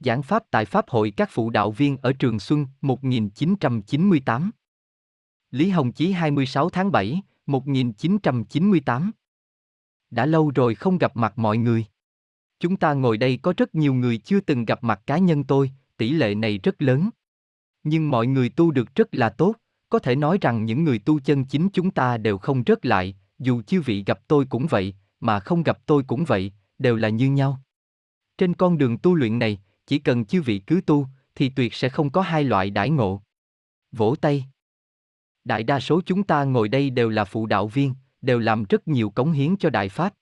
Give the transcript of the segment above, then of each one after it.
Giảng Pháp tại Pháp hội các phụ đạo viên ở Trường Xuân, 1998. Lý Hồng Chí 26 tháng 7, 1998. Đã lâu rồi không gặp mặt mọi người. Chúng ta ngồi đây có rất nhiều người chưa từng gặp mặt cá nhân tôi, tỷ lệ này rất lớn. Nhưng mọi người tu được rất là tốt, có thể nói rằng những người tu chân chính chúng ta đều không rớt lại, dù chư vị gặp tôi cũng vậy, mà không gặp tôi cũng vậy, đều là như nhau. Trên con đường tu luyện này, chỉ cần chư vị cứ tu, thì tuyệt sẽ không có hai loại đãi ngộ. Vỗ tay. Đại đa số chúng ta ngồi đây đều là phụ đạo viên, đều làm rất nhiều cống hiến cho Đại Pháp.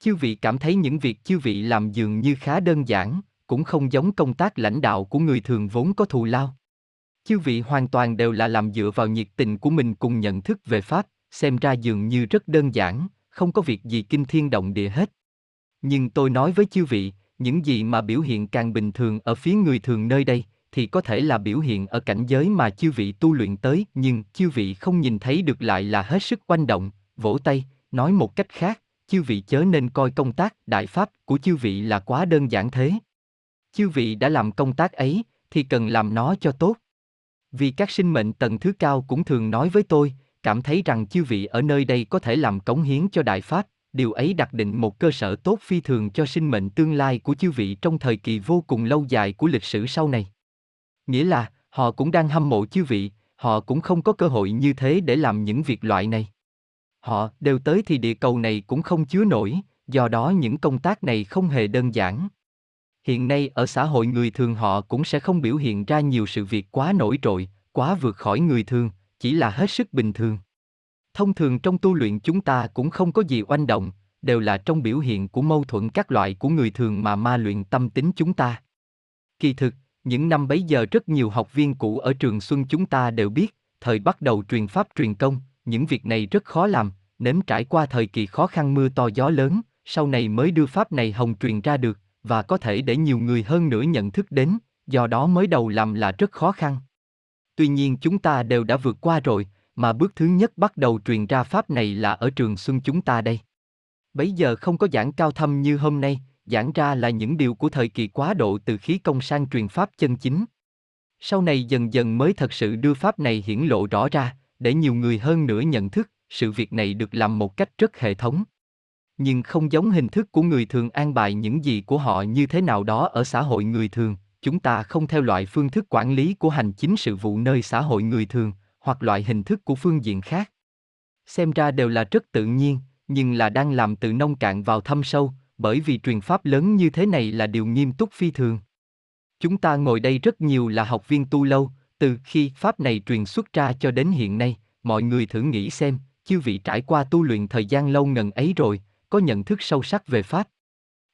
Chư vị cảm thấy những việc chư vị làm dường như khá đơn giản, cũng không giống công tác lãnh đạo của người thường vốn có thù lao. Chư vị hoàn toàn đều là làm dựa vào nhiệt tình của mình cùng nhận thức về Pháp, xem ra dường như rất đơn giản, không có việc gì kinh thiên động địa hết. Nhưng tôi nói với chư vị, những gì mà biểu hiện càng bình thường ở phía người thường nơi đây, thì có thể là biểu hiện ở cảnh giới mà chư vị tu luyện tới, nhưng chư vị không nhìn thấy được lại là hết sức oanh động, vỗ tay. Nói một cách khác, chư vị chớ nên coi công tác Đại Pháp của chư vị là quá đơn giản thế. Chư vị đã làm công tác ấy, thì cần làm nó cho tốt. Vì các sinh mệnh tầng thứ cao cũng thường nói với tôi, cảm thấy rằng chư vị ở nơi đây có thể làm cống hiến cho Đại Pháp, điều ấy đặt định một cơ sở tốt phi thường cho sinh mệnh tương lai của chư vị trong thời kỳ vô cùng lâu dài của lịch sử sau này. Nghĩa là, họ cũng đang hâm mộ chư vị, họ cũng không có cơ hội như thế để làm những việc loại này. Họ đều tới thì địa cầu này cũng không chứa nổi, do đó những công tác này không hề đơn giản. Hiện nay ở xã hội người thường họ cũng sẽ không biểu hiện ra nhiều sự việc quá nổi trội, quá vượt khỏi người thường, chỉ là hết sức bình thường. Thông thường trong tu luyện chúng ta cũng không có gì oanh động, đều là trong biểu hiện của mâu thuẫn các loại của người thường mà ma luyện tâm tính chúng ta. Kỳ thực, những năm bấy giờ rất nhiều học viên cũ ở Trường Xuân chúng ta đều biết, thời bắt đầu truyền Pháp truyền công, những việc này rất khó làm, nếm trải qua thời kỳ khó khăn mưa to gió lớn, sau này mới đưa Pháp này hồng truyền ra được, và có thể để nhiều người hơn nữa nhận thức đến, do đó mới đầu làm là rất khó khăn. Tuy nhiên chúng ta đều đã vượt qua rồi, mà bước thứ nhất bắt đầu truyền ra Pháp này là ở Trường Xuân chúng ta đây. Bấy giờ không có giảng cao thâm như hôm nay, giảng ra là những điều của thời kỳ quá độ từ khí công sang truyền Pháp chân chính. Sau này dần dần mới thật sự đưa Pháp này hiển lộ rõ ra, để nhiều người hơn nữa nhận thức, sự việc này được làm một cách rất hệ thống. Nhưng không giống hình thức của người thường an bài những gì của họ như thế nào đó ở xã hội người thường, chúng ta không theo loại phương thức quản lý của hành chính sự vụ nơi xã hội người thường, hoặc loại hình thức của phương diện khác. Xem ra đều là rất tự nhiên, nhưng là đang làm từ nông cạn vào thâm sâu, bởi vì truyền Pháp lớn như thế này là điều nghiêm túc phi thường. Chúng ta ngồi đây rất nhiều là học viên tu lâu, từ khi Pháp này truyền xuất ra cho đến hiện nay, mọi người thử nghĩ xem, chư vị trải qua tu luyện thời gian lâu ngần ấy rồi, có nhận thức sâu sắc về Pháp.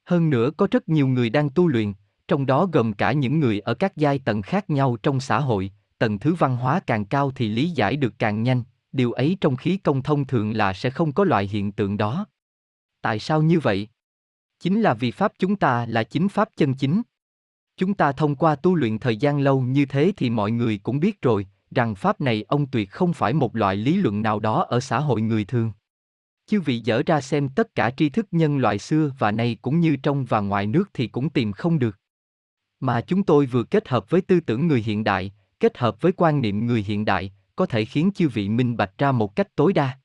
Hơn nữa có rất nhiều người đang tu luyện, trong đó gồm cả những người ở các giai tầng khác nhau trong xã hội, tầng thứ văn hóa càng cao thì lý giải được càng nhanh, điều ấy trong khí công thông thường là sẽ không có loại hiện tượng đó. Tại sao như vậy? Chính là vì Pháp chúng ta là chính Pháp chân chính. Chúng ta thông qua tu luyện thời gian lâu như thế thì mọi người cũng biết rồi, rằng Pháp này ông tuyệt không phải một loại lý luận nào đó ở xã hội người thường. Chư vị dở ra xem tất cả tri thức nhân loại xưa và nay cũng như trong và ngoài nước thì cũng tìm không được. Mà chúng tôi vừa kết hợp với tư tưởng người hiện đại, kết hợp với quan niệm người hiện đại, có thể khiến chư vị minh bạch ra một cách tối đa.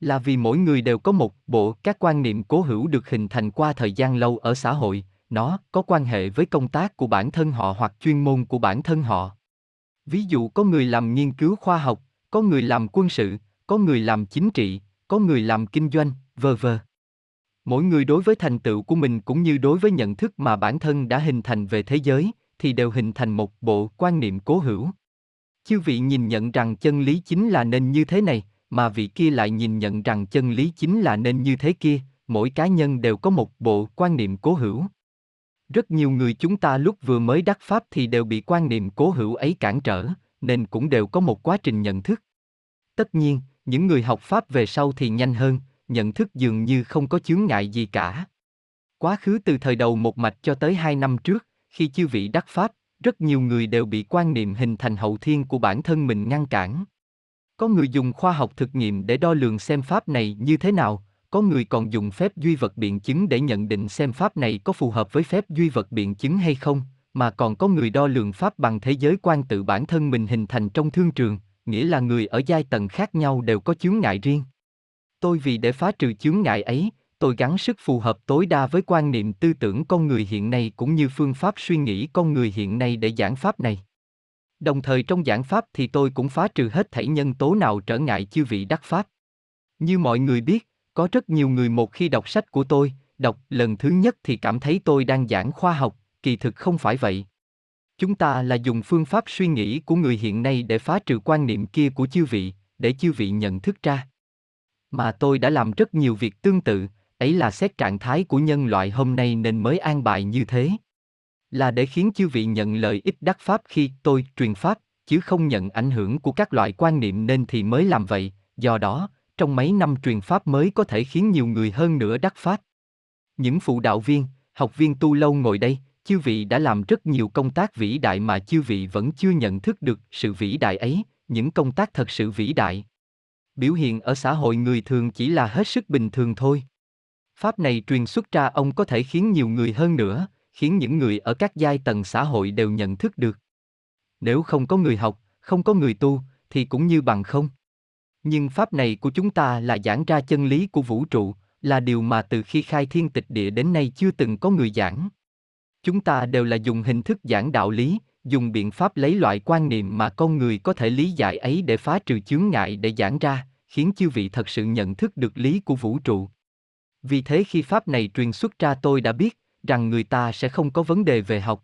Là vì mỗi người đều có một bộ các quan niệm cố hữu được hình thành qua thời gian lâu ở xã hội, nó có quan hệ với công tác của bản thân họ hoặc chuyên môn của bản thân họ. Ví dụ có người làm nghiên cứu khoa học, có người làm quân sự, có người làm chính trị, có người làm kinh doanh, v.v. Mỗi người đối với thành tựu của mình cũng như đối với nhận thức mà bản thân đã hình thành về thế giới, thì đều hình thành một bộ quan niệm cố hữu. Chư vị nhìn nhận rằng chân lý chính là nên như thế này, mà vị kia lại nhìn nhận rằng chân lý chính là nên như thế kia, mỗi cá nhân đều có một bộ quan niệm cố hữu. Rất nhiều người chúng ta lúc vừa mới đắc Pháp thì đều bị quan niệm cố hữu ấy cản trở, nên cũng đều có một quá trình nhận thức. Tất nhiên, những người học Pháp về sau thì nhanh hơn, nhận thức dường như không có chướng ngại gì cả. Quá khứ từ thời đầu một mạch cho tới 2 năm trước, khi chư vị đắc Pháp, rất nhiều người đều bị quan niệm hình thành hậu thiên của bản thân mình ngăn cản. Có người dùng khoa học thực nghiệm để đo lường xem Pháp này như thế nào, có người còn dùng phép duy vật biện chứng để nhận định xem Pháp này có phù hợp với phép duy vật biện chứng hay không, mà còn có người đo lường pháp bằng thế giới quan tự bản thân mình hình thành trong thương trường, nghĩa là người ở giai tầng khác nhau đều có chướng ngại riêng. Tôi vì để phá trừ chướng ngại ấy, tôi gắng sức phù hợp tối đa với quan niệm tư tưởng con người hiện nay cũng như phương pháp suy nghĩ con người hiện nay để giảng pháp này. Đồng thời trong giảng pháp thì tôi cũng phá trừ hết thảy nhân tố nào trở ngại chư vị đắc pháp. Như mọi người biết, có rất nhiều người một khi đọc sách của tôi, đọc lần thứ nhất thì cảm thấy tôi đang giảng khoa học, kỳ thực không phải vậy. Chúng ta là dùng phương pháp suy nghĩ của người hiện nay để phá trừ quan niệm kia của chư vị, để chư vị nhận thức ra. Mà tôi đã làm rất nhiều việc tương tự, ấy là xét trạng thái của nhân loại hôm nay nên mới an bài như thế. Là để khiến chư vị nhận lợi ích đắc pháp khi tôi truyền pháp, chứ không nhận ảnh hưởng của các loại quan niệm nên thì mới làm vậy, do đó, trong mấy năm truyền pháp mới có thể khiến nhiều người hơn nữa đắc pháp. Những phụ đạo viên, học viên tu lâu ngồi đây, chư vị đã làm rất nhiều công tác vĩ đại mà chư vị vẫn chưa nhận thức được sự vĩ đại ấy, những công tác thật sự vĩ đại. Biểu hiện ở xã hội người thường chỉ là hết sức bình thường thôi. Pháp này truyền xuất ra ông có thể khiến nhiều người hơn nữa, khiến những người ở các giai tầng xã hội đều nhận thức được. Nếu không có người học, không có người tu, thì cũng như bằng không. Nhưng pháp này của chúng ta là giảng ra chân lý của vũ trụ, là điều mà từ khi khai thiên tịch địa đến nay chưa từng có người giảng. Chúng ta đều là dùng hình thức giảng đạo lý, dùng biện pháp lấy loại quan niệm mà con người có thể lý giải ấy để phá trừ chướng ngại để giảng ra, khiến chư vị thật sự nhận thức được lý của vũ trụ. Vì thế khi pháp này truyền xuất ra tôi đã biết rằng người ta sẽ không có vấn đề về học.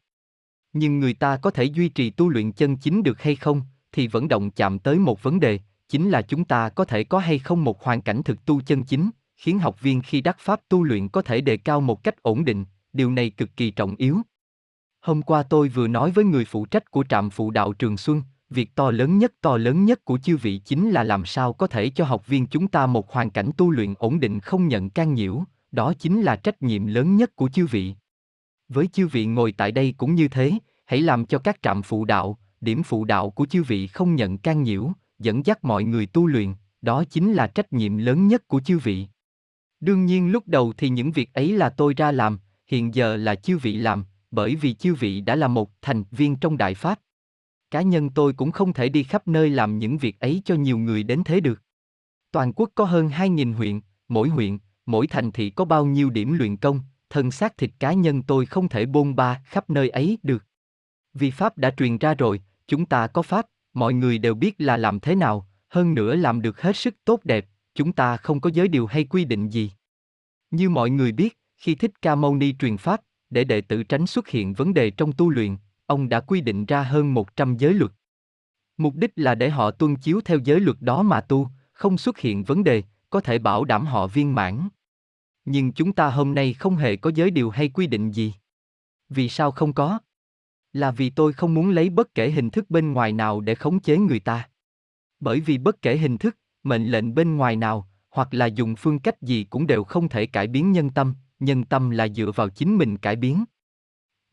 Nhưng người ta có thể duy trì tu luyện chân chính được hay không, thì vẫn động chạm tới một vấn đề, chính là chúng ta có thể có hay không một hoàn cảnh thực tu chân chính, khiến học viên khi đắc pháp tu luyện có thể đề cao một cách ổn định, điều này cực kỳ trọng yếu. Hôm qua tôi vừa nói với người phụ trách của trạm phụ đạo Trường Xuân, việc to lớn nhất của chư vị chính là làm sao có thể cho học viên chúng ta một hoàn cảnh tu luyện ổn định không nhận can nhiễu, đó chính là trách nhiệm lớn nhất của chư vị. Với chư vị ngồi tại đây cũng như thế, hãy làm cho các trạm phụ đạo, điểm phụ đạo của chư vị không nhận can nhiễu, dẫn dắt mọi người tu luyện, đó chính là trách nhiệm lớn nhất của chư vị. Đương nhiên lúc đầu thì những việc ấy là tôi ra làm, hiện giờ là chư vị làm, bởi vì chư vị đã là một thành viên trong Đại Pháp. Cá nhân tôi cũng không thể đi khắp nơi làm những việc ấy cho nhiều người đến thế được. Toàn quốc có hơn 2.000 huyện, mỗi thành thị có bao nhiêu điểm luyện công, thân xác thịt cá nhân tôi không thể bôn ba khắp nơi ấy được. Vì Pháp đã truyền ra rồi, chúng ta có Pháp, mọi người đều biết là làm thế nào, hơn nữa làm được hết sức tốt đẹp, chúng ta không có giới điều hay quy định gì. Như mọi người biết, khi Thích Ca Mâu Ni truyền Pháp, để đệ tử tránh xuất hiện vấn đề trong tu luyện, ông đã quy định ra hơn 100 giới luật. Mục đích là để họ tuân chiếu theo giới luật đó mà tu, không xuất hiện vấn đề, có thể bảo đảm họ viên mãn. Nhưng chúng ta hôm nay không hề có giới điều hay quy định gì. Vì sao không có? Là vì tôi không muốn lấy bất kể hình thức bên ngoài nào để khống chế người ta. Bởi vì bất kể hình thức, mệnh lệnh bên ngoài nào, hoặc là dùng phương cách gì cũng đều không thể cải biến nhân tâm là dựa vào chính mình cải biến.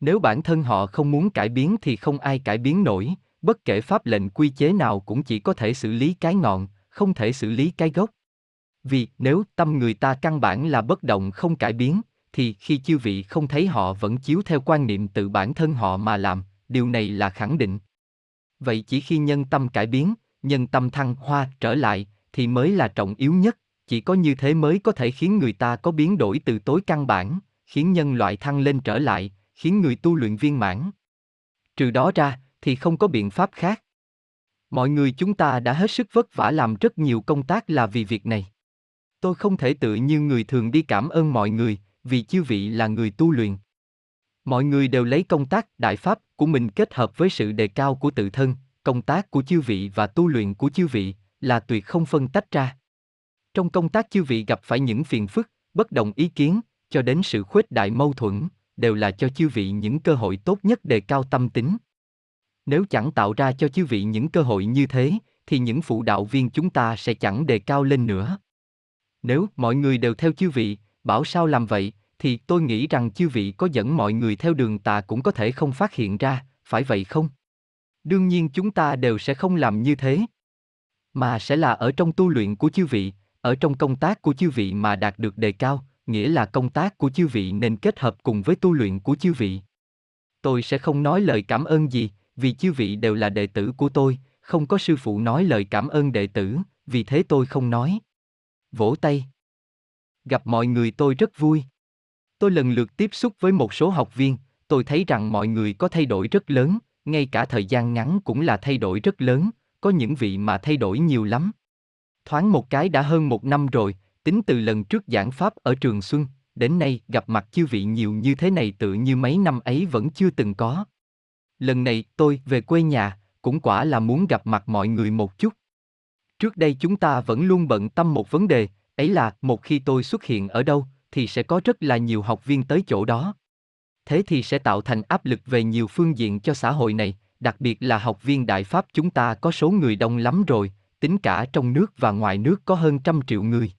Nếu bản thân họ không muốn cải biến thì không ai cải biến nổi, bất kể pháp lệnh quy chế nào cũng chỉ có thể xử lý cái ngọn, không thể xử lý cái gốc. Vì nếu tâm người ta căn bản là bất động không cải biến, thì khi chư vị không thấy họ vẫn chiếu theo quan niệm tự bản thân họ mà làm, điều này là khẳng định. Vậy chỉ khi nhân tâm cải biến, nhân tâm thăng hoa trở lại, thì mới là trọng yếu nhất, chỉ có như thế mới có thể khiến người ta có biến đổi từ tối căn bản, khiến nhân loại thăng lên trở lại, khiến người tu luyện viên mãn. Trừ đó ra, thì không có biện pháp khác. Mọi người chúng ta đã hết sức vất vả làm rất nhiều công tác là vì việc này. Tôi không thể tự như người thường đi cảm ơn mọi người, vì chư vị là người tu luyện. Mọi người đều lấy công tác đại pháp của mình kết hợp với sự đề cao của tự thân, công tác của chư vị và tu luyện của chư vị là tuyệt không phân tách ra. Trong công tác chư vị gặp phải những phiền phức, bất đồng ý kiến, cho đến sự khuếch đại mâu thuẫn, đều là cho chư vị những cơ hội tốt nhất đề cao tâm tính. Nếu chẳng tạo ra cho chư vị những cơ hội như thế, thì những phụ đạo viên chúng ta sẽ chẳng đề cao lên nữa. Nếu mọi người đều theo chư vị, bảo sao làm vậy, thì tôi nghĩ rằng chư vị có dẫn mọi người theo đường tà cũng có thể không phát hiện ra, phải vậy không? Đương nhiên chúng ta đều sẽ không làm như thế, mà sẽ là ở trong tu luyện của chư vị, ở trong công tác của chư vị mà đạt được đề cao, nghĩa là công tác của chư vị nên kết hợp cùng với tu luyện của chư vị. tôi sẽ không nói lời cảm ơn gì, vì chư vị đều là đệ tử của tôi, không có sư phụ nói lời cảm ơn đệ tử, vì thế tôi không nói. Vỗ tay. Gặp mọi người tôi rất vui. Tôi lần lượt tiếp xúc với một số học viên, tôi thấy rằng mọi người có thay đổi rất lớn, ngay cả thời gian ngắn cũng là thay đổi rất lớn, có những vị mà thay đổi nhiều lắm. Thoáng một cái đã hơn một năm rồi, tính từ lần trước giảng Pháp ở Trường Xuân, đến nay gặp mặt chư vị nhiều như thế này tự như mấy năm ấy vẫn chưa từng có. Lần này tôi về quê nhà, cũng quả là muốn gặp mặt mọi người một chút. Trước đây chúng ta vẫn luôn bận tâm một vấn đề, ấy là một khi tôi xuất hiện ở đâu, thì sẽ có rất là nhiều học viên tới chỗ đó. Thế thì sẽ tạo thành áp lực về nhiều phương diện cho xã hội này, đặc biệt là học viên Đại Pháp chúng ta có số người đông lắm rồi, tính cả trong nước và ngoài nước có hơn 100 triệu người.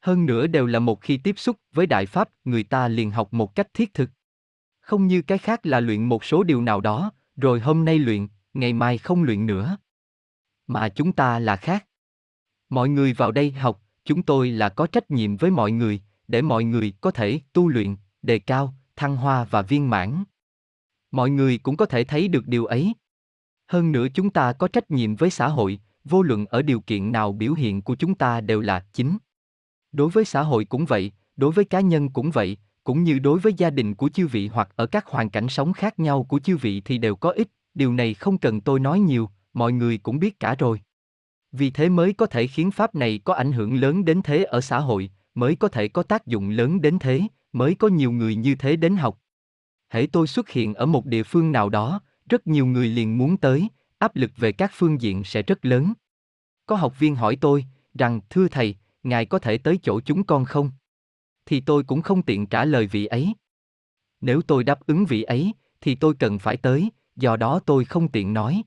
Hơn nữa đều là một khi tiếp xúc với Đại Pháp, người ta liền học một cách thiết thực. Không như cái khác là luyện một số điều nào đó, rồi hôm nay luyện, ngày mai không luyện nữa. Mà chúng ta là khác. Mọi người vào đây học, chúng tôi là có trách nhiệm với mọi người, để mọi người có thể tu luyện, đề cao, thăng hoa và viên mãn. Mọi người cũng có thể thấy được điều ấy. Hơn nữa chúng ta có trách nhiệm với xã hội, vô luận ở điều kiện nào biểu hiện của chúng ta đều là chính. Đối với xã hội cũng vậy, đối với cá nhân cũng vậy, cũng như đối với gia đình của chư vị hoặc ở các hoàn cảnh sống khác nhau của chư vị thì đều có ích, điều này không cần tôi nói nhiều, mọi người cũng biết cả rồi. Vì thế mới có thể khiến Pháp này có ảnh hưởng lớn đến thế ở xã hội, mới có thể có tác dụng lớn đến thế, mới có nhiều người như thế đến học. Hễ tôi xuất hiện ở một địa phương nào đó, rất nhiều người liền muốn tới, áp lực về các phương diện sẽ rất lớn. Có học viên hỏi tôi rằng, thưa thầy, ngài có thể tới chỗ chúng con không? Thì tôi cũng không tiện trả lời vị ấy. Nếu tôi đáp ứng vị ấy, thì tôi cần phải tới, do đó tôi không tiện nói.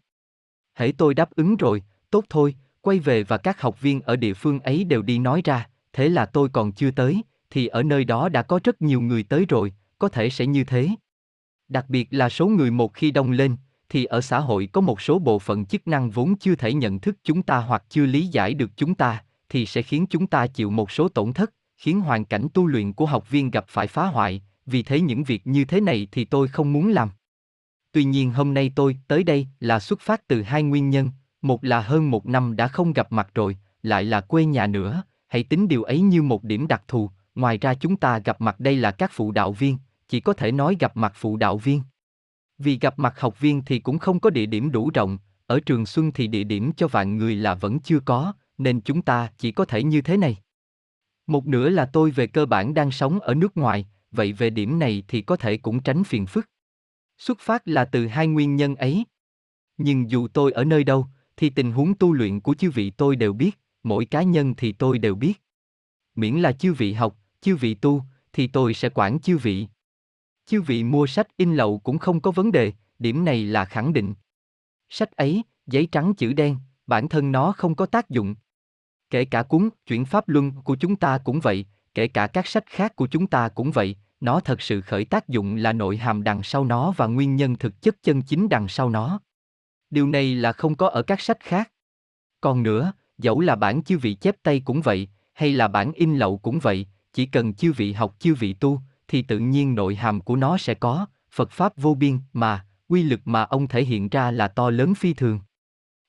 Hễ tôi đáp ứng rồi, tốt thôi, quay về và các học viên ở địa phương ấy đều đi nói ra, thế là tôi còn chưa tới, thì ở nơi đó đã có rất nhiều người tới rồi, có thể sẽ như thế. Đặc biệt là số người một khi đông lên, thì ở xã hội có một số bộ phận chức năng vốn chưa thể nhận thức chúng ta hoặc chưa lý giải được chúng ta, thì sẽ khiến chúng ta chịu một số tổn thất, khiến hoàn cảnh tu luyện của học viên gặp phải phá hoại, vì thế những việc như thế này thì tôi không muốn làm. Tuy nhiên hôm nay tôi tới đây là xuất phát từ hai nguyên nhân, một là hơn một năm đã không gặp mặt rồi, lại là quê nhà nữa, hãy tính điều ấy như một điểm đặc thù, ngoài ra chúng ta gặp mặt đây là các phụ đạo viên, chỉ có thể nói gặp mặt phụ đạo viên. Vì gặp mặt học viên thì cũng không có địa điểm đủ rộng, ở Trường Xuân thì địa điểm cho vạn người là vẫn chưa có, nên chúng ta chỉ có thể như thế này. Một nửa là tôi về cơ bản đang sống ở nước ngoài, vậy về điểm này thì có thể cũng tránh phiền phức. Xuất phát là từ hai nguyên nhân ấy. Nhưng dù tôi ở nơi đâu, thì tình huống tu luyện của chư vị tôi đều biết, mỗi cá nhân thì tôi đều biết. Miễn là chư vị học, chư vị tu, thì tôi sẽ quản chư vị. Chư vị mua sách in lậu cũng không có vấn đề, điểm này là khẳng định. Sách ấy, giấy trắng chữ đen, bản thân nó không có tác dụng. Kể cả cuốn Chuyển Pháp Luân của chúng ta cũng vậy, kể cả các sách khác của chúng ta cũng vậy, nó thật sự khởi tác dụng là nội hàm đằng sau nó và nguyên nhân thực chất chân chính đằng sau nó. Điều này là không có ở các sách khác. Còn nữa, dẫu là bản chư vị chép tay cũng vậy, hay là bản in lậu cũng vậy, chỉ cần chư vị học chư vị tu, thì tự nhiên nội hàm của nó sẽ có, Phật Pháp vô biên mà, quy lực mà ông thể hiện ra là to lớn phi thường.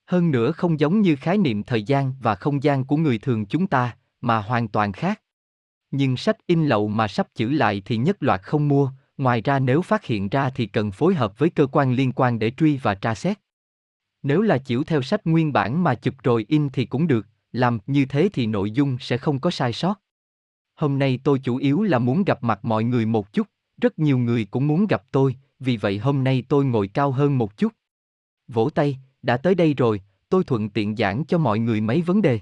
Hơn nữa không giống như khái niệm thời gian và không gian của người thường chúng ta, mà hoàn toàn khác. Nhưng sách in lậu mà sắp chữ lại thì nhất loạt không mua, ngoài ra nếu phát hiện ra thì cần phối hợp với cơ quan liên quan để truy và tra xét. Nếu là chiếu theo sách nguyên bản mà chụp rồi in thì cũng được, làm như thế thì nội dung sẽ không có sai sót. Hôm nay tôi chủ yếu là muốn gặp mặt mọi người một chút, rất nhiều người cũng muốn gặp tôi, vì vậy hôm nay tôi ngồi cao hơn một chút. Vỗ tay. Đã tới đây rồi, tôi thuận tiện giảng cho mọi người mấy vấn đề.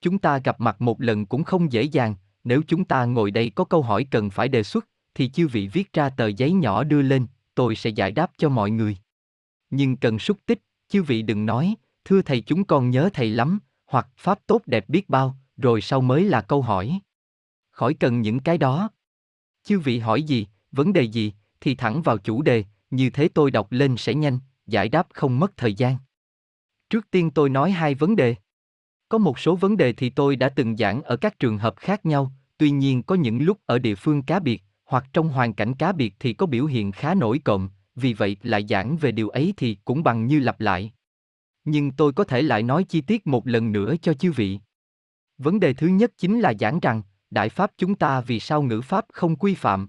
Chúng ta gặp mặt một lần cũng không dễ dàng, nếu chúng ta ngồi đây có câu hỏi cần phải đề xuất, thì chư vị viết ra tờ giấy nhỏ đưa lên, tôi sẽ giải đáp cho mọi người. Nhưng cần xúc tích, chư vị đừng nói, thưa thầy chúng con nhớ thầy lắm, hoặc Pháp tốt đẹp biết bao, rồi sau mới là câu hỏi. Khỏi cần những cái đó. Chư vị hỏi gì, vấn đề gì, thì thẳng vào chủ đề, như thế tôi đọc lên sẽ nhanh, giải đáp không mất thời gian. Trước tiên tôi nói hai vấn đề. Có một số vấn đề thì tôi đã từng giảng ở các trường hợp khác nhau, tuy nhiên có những lúc ở địa phương cá biệt, hoặc trong hoàn cảnh cá biệt thì có biểu hiện khá nổi cộm, vì vậy lại giảng về điều ấy thì cũng bằng như lặp lại. Nhưng tôi có thể lại nói chi tiết một lần nữa cho chư vị. Vấn đề thứ nhất chính là giảng rằng, Đại Pháp chúng ta vì sao ngữ Pháp không quy phạm.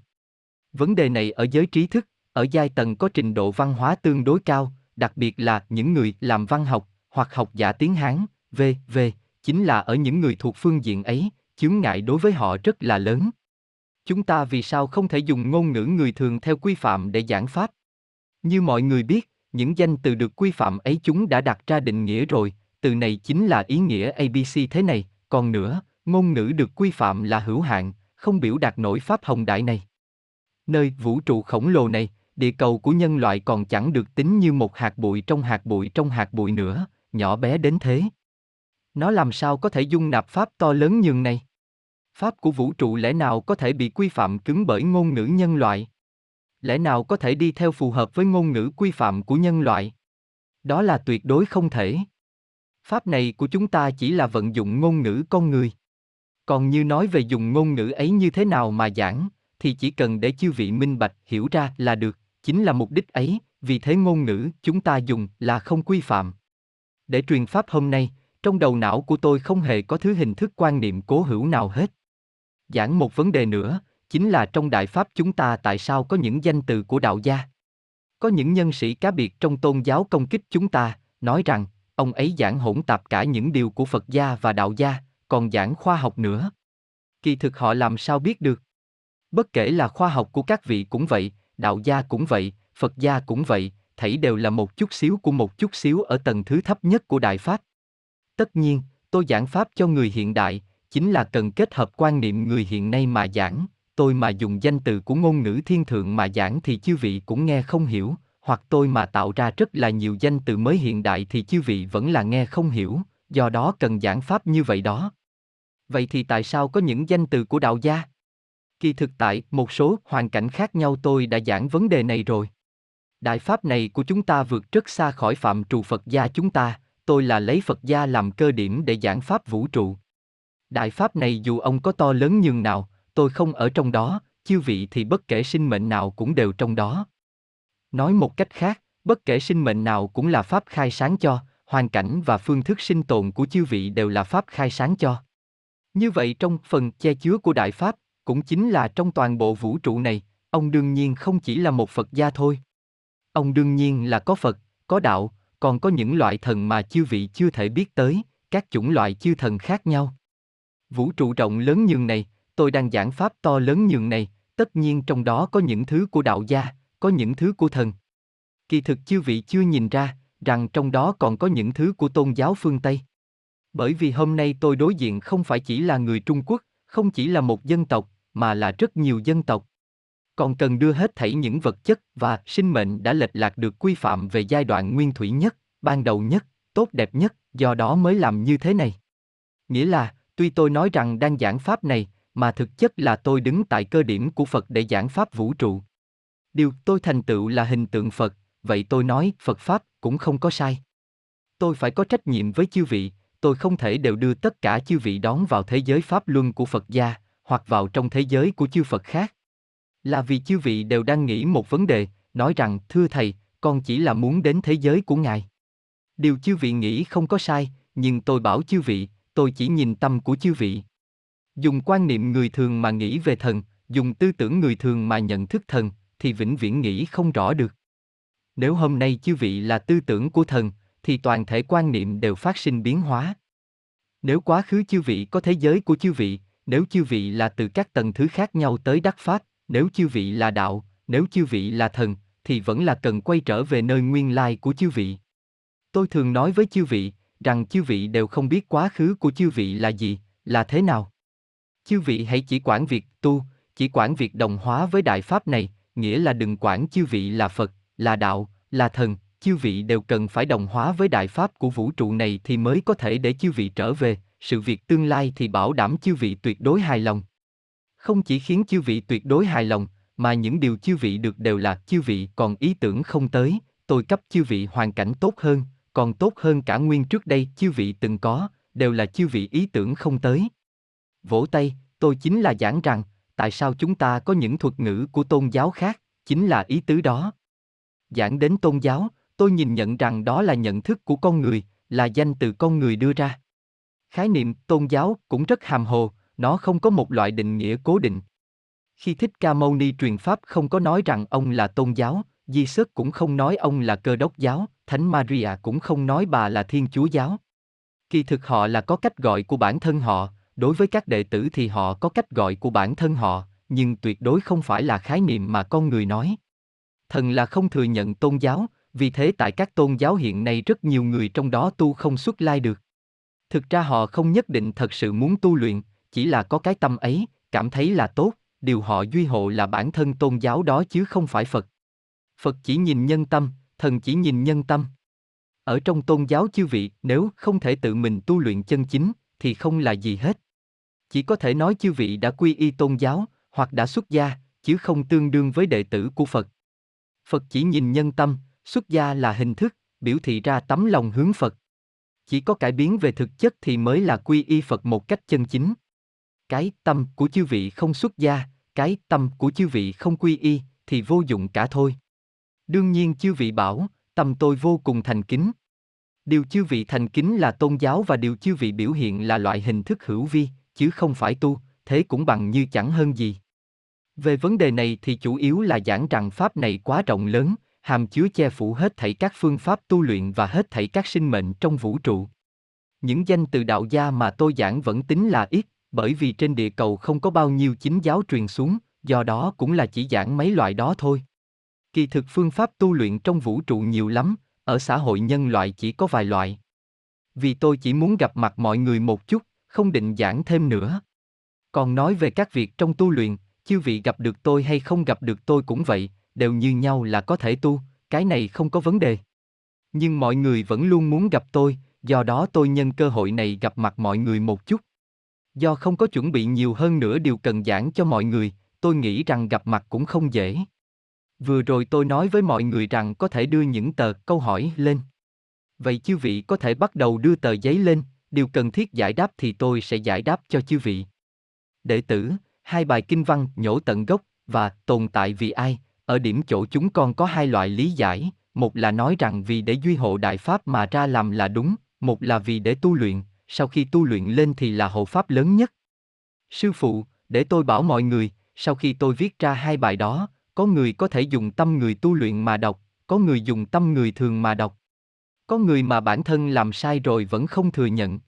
Vấn đề này ở giới trí thức, ở giai tầng có trình độ văn hóa tương đối cao, đặc biệt là những người làm văn học, hoặc học giả tiếng Hán, v.v. chính là ở những người thuộc phương diện ấy, chướng ngại đối với họ rất là lớn. Chúng ta vì sao không thể dùng ngôn ngữ người thường theo quy phạm để giảng Pháp? Như mọi người biết, những danh từ được quy phạm ấy chúng đã đặt ra định nghĩa rồi, từ này chính là ý nghĩa ABC thế này, còn nữa, ngôn ngữ được quy phạm là hữu hạn, không biểu đạt nổi Pháp hồng đại này. Nơi vũ trụ khổng lồ này, địa cầu của nhân loại còn chẳng được tính như một hạt bụi trong hạt bụi trong hạt bụi nữa, nhỏ bé đến thế. Nó làm sao có thể dung nạp Pháp to lớn nhường này? Pháp của vũ trụ lẽ nào có thể bị quy phạm cứng bởi ngôn ngữ nhân loại? Lẽ nào có thể đi theo phù hợp với ngôn ngữ quy phạm của nhân loại? Đó là tuyệt đối không thể. Pháp này của chúng ta chỉ là vận dụng ngôn ngữ con người. Còn như nói về dùng ngôn ngữ ấy như thế nào mà giảng, thì chỉ cần để chư vị minh bạch hiểu ra là được, chính là mục đích ấy, vì thế ngôn ngữ chúng ta dùng là không quy phạm. Để truyền Pháp hôm nay, trong đầu não của tôi không hề có thứ hình thức quan niệm cố hữu nào hết. Giảng một vấn đề nữa, chính là trong Đại Pháp chúng ta tại sao có những danh từ của đạo gia. Có những nhân sĩ cá biệt trong tôn giáo công kích chúng ta, nói rằng, ông ấy giảng hỗn tạp cả những điều của Phật gia và đạo gia, còn giảng khoa học nữa. Kỳ thực họ làm sao biết được? Bất kể là khoa học của các vị cũng vậy, đạo gia cũng vậy, Phật gia cũng vậy, thảy đều là một chút xíu của một chút xíu ở tầng thứ thấp nhất của Đại Pháp. Tất nhiên, tôi giảng Pháp cho người hiện đại, chính là cần kết hợp quan niệm người hiện nay mà giảng. Tôi mà dùng danh từ của ngôn ngữ thiên thượng mà giảng thì chư vị cũng nghe không hiểu, hoặc tôi mà tạo ra rất là nhiều danh từ mới hiện đại thì chư vị vẫn là nghe không hiểu, do đó cần giảng Pháp như vậy đó. Vậy thì tại sao có những danh từ của đạo gia? Kỳ thực tại một số hoàn cảnh khác nhau tôi đã giảng vấn đề này rồi. Đại Pháp này của chúng ta vượt rất xa khỏi phạm trù Phật gia chúng ta, tôi là lấy Phật gia làm cơ điểm để giảng Pháp vũ trụ. Đại Pháp này dù ông có to lớn nhường nào, tôi không ở trong đó, chư vị thì bất kể sinh mệnh nào cũng đều trong đó. Nói một cách khác, bất kể sinh mệnh nào cũng là Pháp khai sáng cho, hoàn cảnh và phương thức sinh tồn của chư vị đều là Pháp khai sáng cho. Như vậy trong phần che chứa của Đại Pháp, cũng chính là trong toàn bộ vũ trụ này, ông đương nhiên không chỉ là một Phật gia thôi. Ông đương nhiên là có Phật, có đạo, còn có những loại thần mà chư vị chưa thể biết tới, các chủng loại chư thần khác nhau. Vũ trụ rộng lớn nhường này, tôi đang giảng Pháp to lớn nhường này, tất nhiên trong đó có những thứ của đạo gia, có những thứ của thần. Kỳ thực chư vị chưa nhìn ra, rằng trong đó còn có những thứ của tôn giáo phương Tây. Bởi vì hôm nay tôi đối diện không phải chỉ là người Trung Quốc, không chỉ là một dân tộc, mà là rất nhiều dân tộc. Còn cần đưa hết thảy những vật chất và sinh mệnh đã lệch lạc được quy phạm về giai đoạn nguyên thủy nhất, ban đầu nhất, tốt đẹp nhất, do đó mới làm như thế này. Nghĩa là, tuy tôi nói rằng đang giảng Pháp này, mà thực chất là tôi đứng tại cơ điểm của Phật để giảng Pháp vũ trụ. Điều tôi thành tựu là hình tượng Phật, vậy tôi nói Phật Pháp cũng không có sai. Tôi phải có trách nhiệm với chư vị, tôi không thể đều đưa tất cả chư vị đón vào thế giới Pháp Luân của Phật gia, hoặc vào trong thế giới của chư Phật khác. Là vì chư vị đều đang nghĩ một vấn đề, nói rằng thưa Thầy, con chỉ là muốn đến thế giới của Ngài. Điều chư vị nghĩ không có sai, nhưng tôi bảo chư vị, tôi chỉ nhìn tâm của chư vị. Dùng quan niệm người thường mà nghĩ về thần, dùng tư tưởng người thường mà nhận thức thần, thì vĩnh viễn nghĩ không rõ được. Nếu hôm nay chư vị là tư tưởng của thần, thì toàn thể quan niệm đều phát sinh biến hóa. Nếu quá khứ chư vị có thế giới của chư vị, nếu chư vị là từ các tầng thứ khác nhau tới đắc Pháp, nếu chư vị là đạo, nếu chư vị là thần, thì vẫn là cần quay trở về nơi nguyên lai của chư vị. Tôi thường nói với chư vị, rằng chư vị đều không biết quá khứ của chư vị là gì, là thế nào. Chư vị hãy chỉ quản việc tu, chỉ quản việc đồng hóa với Đại Pháp này, nghĩa là đừng quản chư vị là Phật, là đạo, là thần, chư vị đều cần phải đồng hóa với Đại Pháp của vũ trụ này thì mới có thể để chư vị trở về, sự việc tương lai thì bảo đảm chư vị tuyệt đối hài lòng. Không chỉ khiến chư vị tuyệt đối hài lòng, mà những điều chư vị được đều là chư vị còn ý tưởng không tới, tôi cấp chư vị hoàn cảnh tốt hơn, còn tốt hơn cả nguyên trước đây chư vị từng có, đều là chư vị ý tưởng không tới. Vỗ tay, tôi chính là giảng rằng, tại sao chúng ta có những thuật ngữ của tôn giáo khác, chính là ý tứ đó. Giảng đến tôn giáo, tôi nhìn nhận rằng đó là nhận thức của con người, là danh từ con người đưa ra. Khái niệm tôn giáo cũng rất hàm hồ, nó không có một loại định nghĩa cố định. Khi Thích Ca Mâu Ni truyền pháp không có nói rằng ông là tôn giáo, Di Sức cũng không nói ông là Cơ Đốc giáo, Thánh Maria cũng không nói bà là Thiên Chúa giáo. Kỳ thực họ là có cách gọi của bản thân họ, đối với các đệ tử thì họ có cách gọi của bản thân họ, nhưng tuyệt đối không phải là khái niệm mà con người nói. Thần là không thừa nhận tôn giáo, vì thế tại các tôn giáo hiện nay rất nhiều người trong đó tu không xuất lai được. Thực ra họ không nhất định thật sự muốn tu luyện, chỉ là có cái tâm ấy, cảm thấy là tốt, điều họ duy hộ là bản thân tôn giáo đó chứ không phải Phật. Phật chỉ nhìn nhân tâm, thần chỉ nhìn nhân tâm. Ở trong tôn giáo chư vị, nếu không thể tự mình tu luyện chân chính, thì không là gì hết. Chỉ có thể nói chư vị đã quy y tôn giáo, hoặc đã xuất gia, chứ không tương đương với đệ tử của Phật. Phật chỉ nhìn nhân tâm, xuất gia là hình thức, biểu thị ra tấm lòng hướng Phật. Chỉ có cải biến về thực chất thì mới là quy y Phật một cách chân chính. Cái tâm của chư vị không xuất gia, cái tâm của chư vị không quy y, thì vô dụng cả thôi. Đương nhiên chư vị bảo, tâm tôi vô cùng thành kính. Điều chư vị thành kính là tôn giáo và điều chư vị biểu hiện là loại hình thức hữu vi, chứ không phải tu, thế cũng bằng như chẳng hơn gì. Về vấn đề này thì chủ yếu là giảng rằng pháp này quá rộng lớn, hàm chứa che phủ hết thảy các phương pháp tu luyện và hết thảy các sinh mệnh trong vũ trụ. Những danh từ đạo gia mà tôi giảng vẫn tính là ít, bởi vì trên địa cầu không có bao nhiêu chính giáo truyền xuống, do đó cũng là chỉ giảng mấy loại đó thôi. Kỳ thực phương pháp tu luyện trong vũ trụ nhiều lắm, ở xã hội nhân loại chỉ có vài loại. Vì tôi chỉ muốn gặp mặt mọi người một chút, không định giảng thêm nữa. Còn nói về các việc trong tu luyện, chư vị gặp được tôi hay không gặp được tôi cũng vậy, đều như nhau là có thể tu, cái này không có vấn đề. Nhưng mọi người vẫn luôn muốn gặp tôi, do đó tôi nhân cơ hội này gặp mặt mọi người một chút. Do không có chuẩn bị nhiều hơn nữa điều cần giảng cho mọi người, tôi nghĩ rằng gặp mặt cũng không dễ. Vừa rồi tôi nói với mọi người rằng có thể đưa những tờ câu hỏi lên. Vậy chư vị có thể bắt đầu đưa tờ giấy lên, điều cần thiết giải đáp thì tôi sẽ giải đáp cho chư vị. Đệ tử, hai bài kinh văn nhổ tận gốc và tồn tại vì ai, ở điểm chỗ chúng con có hai loại lý giải, một là nói rằng vì để duy hộ Đại Pháp mà ra làm là đúng, một là vì để tu luyện, sau khi tu luyện lên thì là hộ Pháp lớn nhất. Sư phụ, để tôi bảo mọi người, sau khi tôi viết ra hai bài đó, có người có thể dùng tâm người tu luyện mà đọc, có người dùng tâm người thường mà đọc. Có người mà bản thân làm sai rồi vẫn không thừa nhận.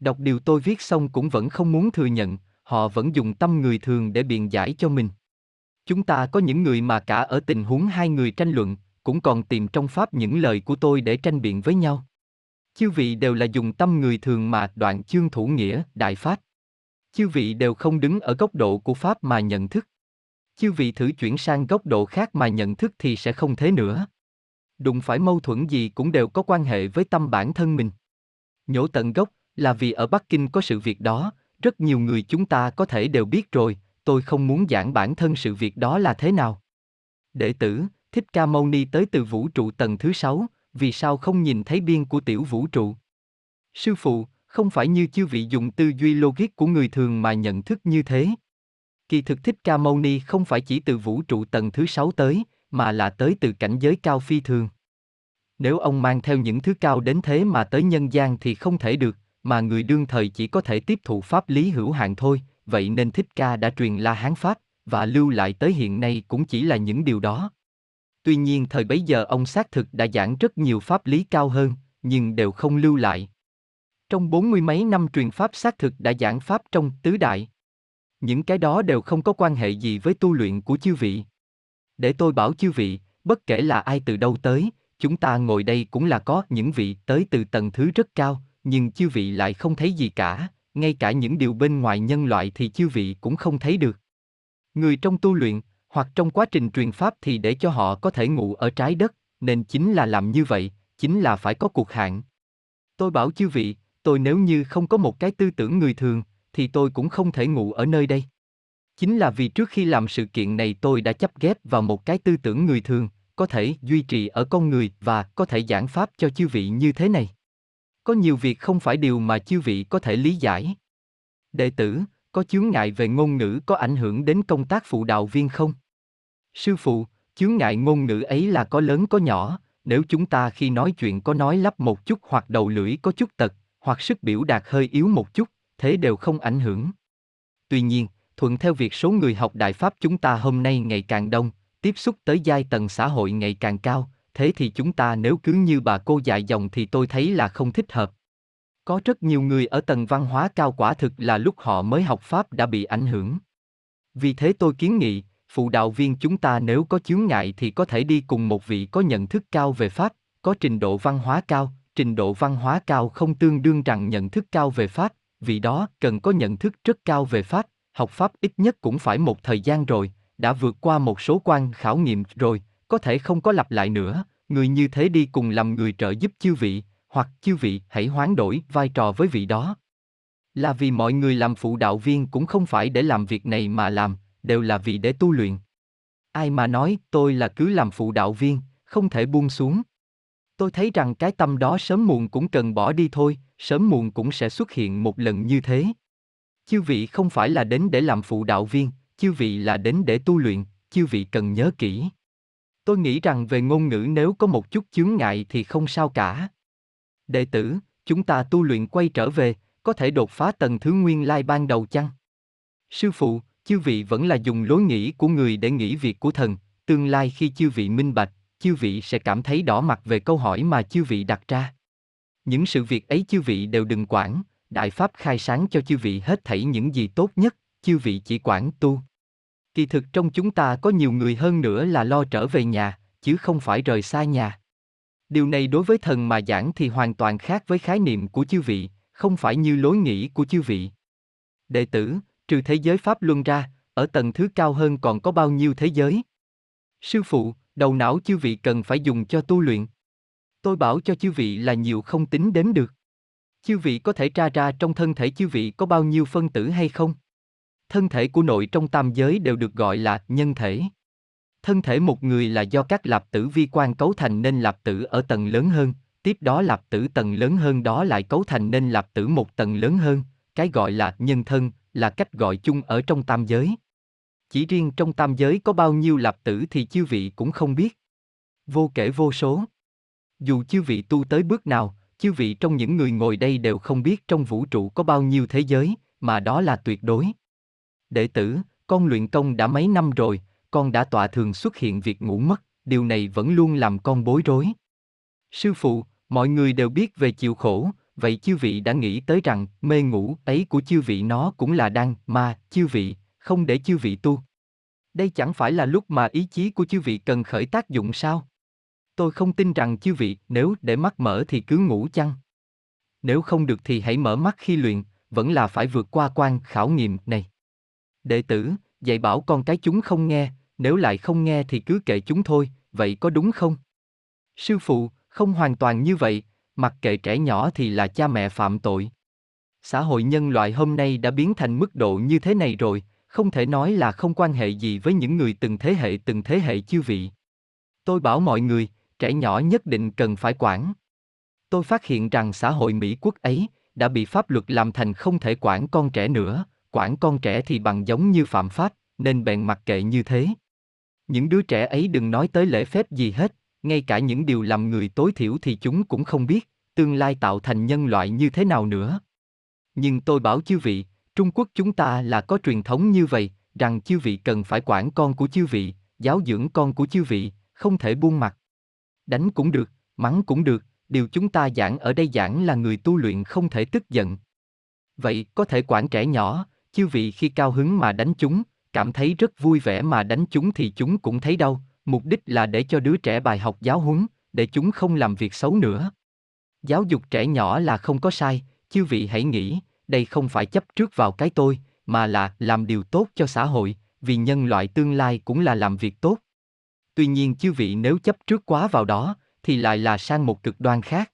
Đọc điều tôi viết xong cũng vẫn không muốn thừa nhận, họ vẫn dùng tâm người thường để biện giải cho mình. Chúng ta có những người mà cả ở tình huống hai người tranh luận, cũng còn tìm trong Pháp những lời của tôi để tranh biện với nhau. Chư vị đều là dùng tâm người thường mà đoạn chương thủ nghĩa, Đại Pháp. Chư vị đều không đứng ở góc độ của Pháp mà nhận thức. Chư vị thử chuyển sang góc độ khác mà nhận thức thì sẽ không thế nữa. Đụng phải mâu thuẫn gì cũng đều có quan hệ với tâm bản thân mình. Nhổ tận gốc là vì ở Bắc Kinh có sự việc đó, rất nhiều người chúng ta có thể đều biết rồi, tôi không muốn giảng bản thân sự việc đó là thế nào. Đệ tử, Thích Ca Mâu Ni tới từ vũ trụ tầng thứ 6, vì sao không nhìn thấy biên của tiểu vũ trụ? Sư phụ, không phải như chư vị dùng tư duy logic của người thường mà nhận thức như thế. Kỳ thực Thích Ca Mâu Ni không phải chỉ từ vũ trụ tầng thứ 6 tới, mà là tới từ cảnh giới cao phi thường. Nếu ông mang theo những thứ cao đến thế mà tới nhân gian thì không thể được, mà người đương thời chỉ có thể tiếp thụ pháp lý hữu hạn thôi, vậy nên Thích Ca đã truyền La Hán Pháp, và lưu lại tới hiện nay cũng chỉ là những điều đó. Tuy nhiên thời bấy giờ ông xác thực đã giảng rất nhiều pháp lý cao hơn, nhưng đều không lưu lại. Trong 40 mấy năm truyền pháp xác thực đã giảng pháp trong tứ đại. Những cái đó đều không có quan hệ gì với tu luyện của chư vị. Để tôi bảo chư vị, bất kể là ai từ đâu tới, chúng ta ngồi đây cũng là có những vị tới từ tầng thứ rất cao, nhưng chư vị lại không thấy gì cả, ngay cả những điều bên ngoài nhân loại thì chư vị cũng không thấy được. Người trong tu luyện, hoặc trong quá trình truyền pháp thì để cho họ có thể ngủ ở trái đất, nên chính là làm như vậy, chính là phải có cuộc hạn. Tôi bảo chư vị, tôi nếu như không có một cái tư tưởng người thường, thì tôi cũng không thể ngủ ở nơi đây. Chính là vì trước khi làm sự kiện này tôi đã chấp ghép vào một cái tư tưởng người thường, có thể duy trì ở con người và có thể giảng pháp cho chư vị như thế này. Có nhiều việc không phải điều mà chư vị có thể lý giải. Đệ tử, có chướng ngại về ngôn ngữ có ảnh hưởng đến công tác phụ đạo viên không? Sư phụ, chướng ngại ngôn ngữ ấy là có lớn có nhỏ, nếu chúng ta khi nói chuyện có nói lắp một chút hoặc đầu lưỡi có chút tật, hoặc sức biểu đạt hơi yếu một chút, thế đều không ảnh hưởng. Tuy nhiên, thuận theo việc số người học Đại Pháp chúng ta hôm nay ngày càng đông, tiếp xúc tới giai tầng xã hội ngày càng cao, thế thì chúng ta nếu cứ như bà cô dạy dòng thì tôi thấy là không thích hợp. Có rất nhiều người ở tầng văn hóa cao quả thực là lúc họ mới học Pháp đã bị ảnh hưởng. Vì thế tôi kiến nghị, phụ đạo viên chúng ta nếu có chướng ngại thì có thể đi cùng một vị có nhận thức cao về Pháp, có trình độ văn hóa cao. Trình độ văn hóa cao không tương đương rằng nhận thức cao về Pháp, vì đó cần có nhận thức rất cao về Pháp, học Pháp ít nhất cũng phải một thời gian rồi, đã vượt qua một số quan khảo nghiệm rồi, có thể không có lặp lại nữa, người như thế đi cùng làm người trợ giúp chư vị, hoặc chư vị hãy hoán đổi vai trò với vị đó. Là vì mọi người làm phụ đạo viên cũng không phải để làm việc này mà làm, đều là vì để tu luyện. Ai mà nói tôi là cứ làm phụ đạo viên, không thể buông xuống. Tôi thấy rằng cái tâm đó sớm muộn cũng cần bỏ đi thôi, sớm muộn cũng sẽ xuất hiện một lần như thế. Chư vị không phải là đến để làm phụ đạo viên, chư vị là đến để tu luyện, chư vị cần nhớ kỹ. Tôi nghĩ rằng về ngôn ngữ nếu có một chút chướng ngại thì không sao cả. Đệ tử, chúng ta tu luyện quay trở về, có thể đột phá tầng thứ nguyên lai ban đầu chăng? Sư phụ, chư vị vẫn là dùng lối nghĩ của người để nghĩ việc của thần, tương lai khi chư vị minh bạch, chư vị sẽ cảm thấy đỏ mặt về câu hỏi mà chư vị đặt ra. Những sự việc ấy chư vị đều đừng quản, Đại Pháp khai sáng cho chư vị hết thảy những gì tốt nhất, chư vị chỉ quản tu. Kỳ thực trong chúng ta có nhiều người hơn nữa là lo trở về nhà, chứ không phải rời xa nhà. Điều này đối với thần mà giảng thì hoàn toàn khác với khái niệm của chư vị, không phải như lối nghĩ của chư vị. Đệ tử, trừ thế giới Pháp Luân ra, ở tầng thứ cao hơn còn có bao nhiêu thế giới? Sư phụ, đầu não chư vị cần phải dùng cho tu luyện. Tôi bảo cho chư vị là nhiều không tính đến được. Chư vị có thể tra ra trong thân thể chư vị có bao nhiêu phân tử hay không? Thân thể của nội trong tam giới đều được gọi là nhân thể. Thân thể một người là do các lạp tử vi quan cấu thành nên lạp tử ở tầng lớn hơn, tiếp đó lạp tử tầng lớn hơn đó lại cấu thành nên lạp tử một tầng lớn hơn, cái gọi là nhân thân là cách gọi chung ở trong tam giới. Chỉ riêng trong tam giới có bao nhiêu lạp tử thì chư vị cũng không biết. Vô kể vô số. Dù chư vị tu tới bước nào, chư vị trong những người ngồi đây đều không biết trong vũ trụ có bao nhiêu thế giới, mà đó là tuyệt đối. Đệ tử, con luyện công đã mấy năm rồi, con đã tọa thường xuất hiện việc ngủ mất, điều này vẫn luôn làm con bối rối. Sư phụ, mọi người đều biết về chịu khổ, vậy chư vị đã nghĩ tới rằng mê ngủ ấy của chư vị nó cũng là đang mà chư vị, không để chư vị tu. Đây chẳng phải là lúc mà ý chí của chư vị cần khởi tác dụng sao? Tôi không tin rằng chư vị nếu để mắt mở thì cứ ngủ chăng? Nếu không được thì hãy mở mắt khi luyện, vẫn là phải vượt qua quan khảo nghiệm này. Đệ tử, dạy bảo con cái chúng không nghe, nếu lại không nghe thì cứ kệ chúng thôi, vậy có đúng không? Sư phụ, không hoàn toàn như vậy, mặc kệ trẻ nhỏ thì là cha mẹ phạm tội. Xã hội nhân loại hôm nay đã biến thành mức độ như thế này rồi, không thể nói là không quan hệ gì với những người từng thế hệ chư vị. Tôi bảo mọi người, trẻ nhỏ nhất định cần phải quản. Tôi phát hiện rằng xã hội Mỹ quốc ấy đã bị pháp luật làm thành không thể quản con trẻ nữa, quản con trẻ thì bằng giống như phạm pháp, nên bèn mặc kệ như thế. Những đứa trẻ ấy đừng nói tới lễ phép gì hết, ngay cả những điều làm người tối thiểu thì chúng cũng không biết, tương lai tạo thành nhân loại như thế nào nữa. Nhưng tôi bảo chư vị, Trung Quốc chúng ta là có truyền thống như vậy, rằng chư vị cần phải quản con của chư vị, giáo dưỡng con của chư vị, không thể buông mặc. Đánh cũng được, mắng cũng được, điều chúng ta giảng ở đây giảng là người tu luyện không thể tức giận. Vậy có thể quản trẻ nhỏ, chư vị khi cao hứng mà đánh chúng, cảm thấy rất vui vẻ mà đánh chúng thì chúng cũng thấy đau, mục đích là để cho đứa trẻ bài học giáo huấn, để chúng không làm việc xấu nữa. Giáo dục trẻ nhỏ là không có sai, chư vị hãy nghĩ, đây không phải chấp trước vào cái tôi, mà là làm điều tốt cho xã hội, vì nhân loại tương lai cũng là làm việc tốt. Tuy nhiên chư vị nếu chấp trước quá vào đó, thì lại là sang một cực đoan khác.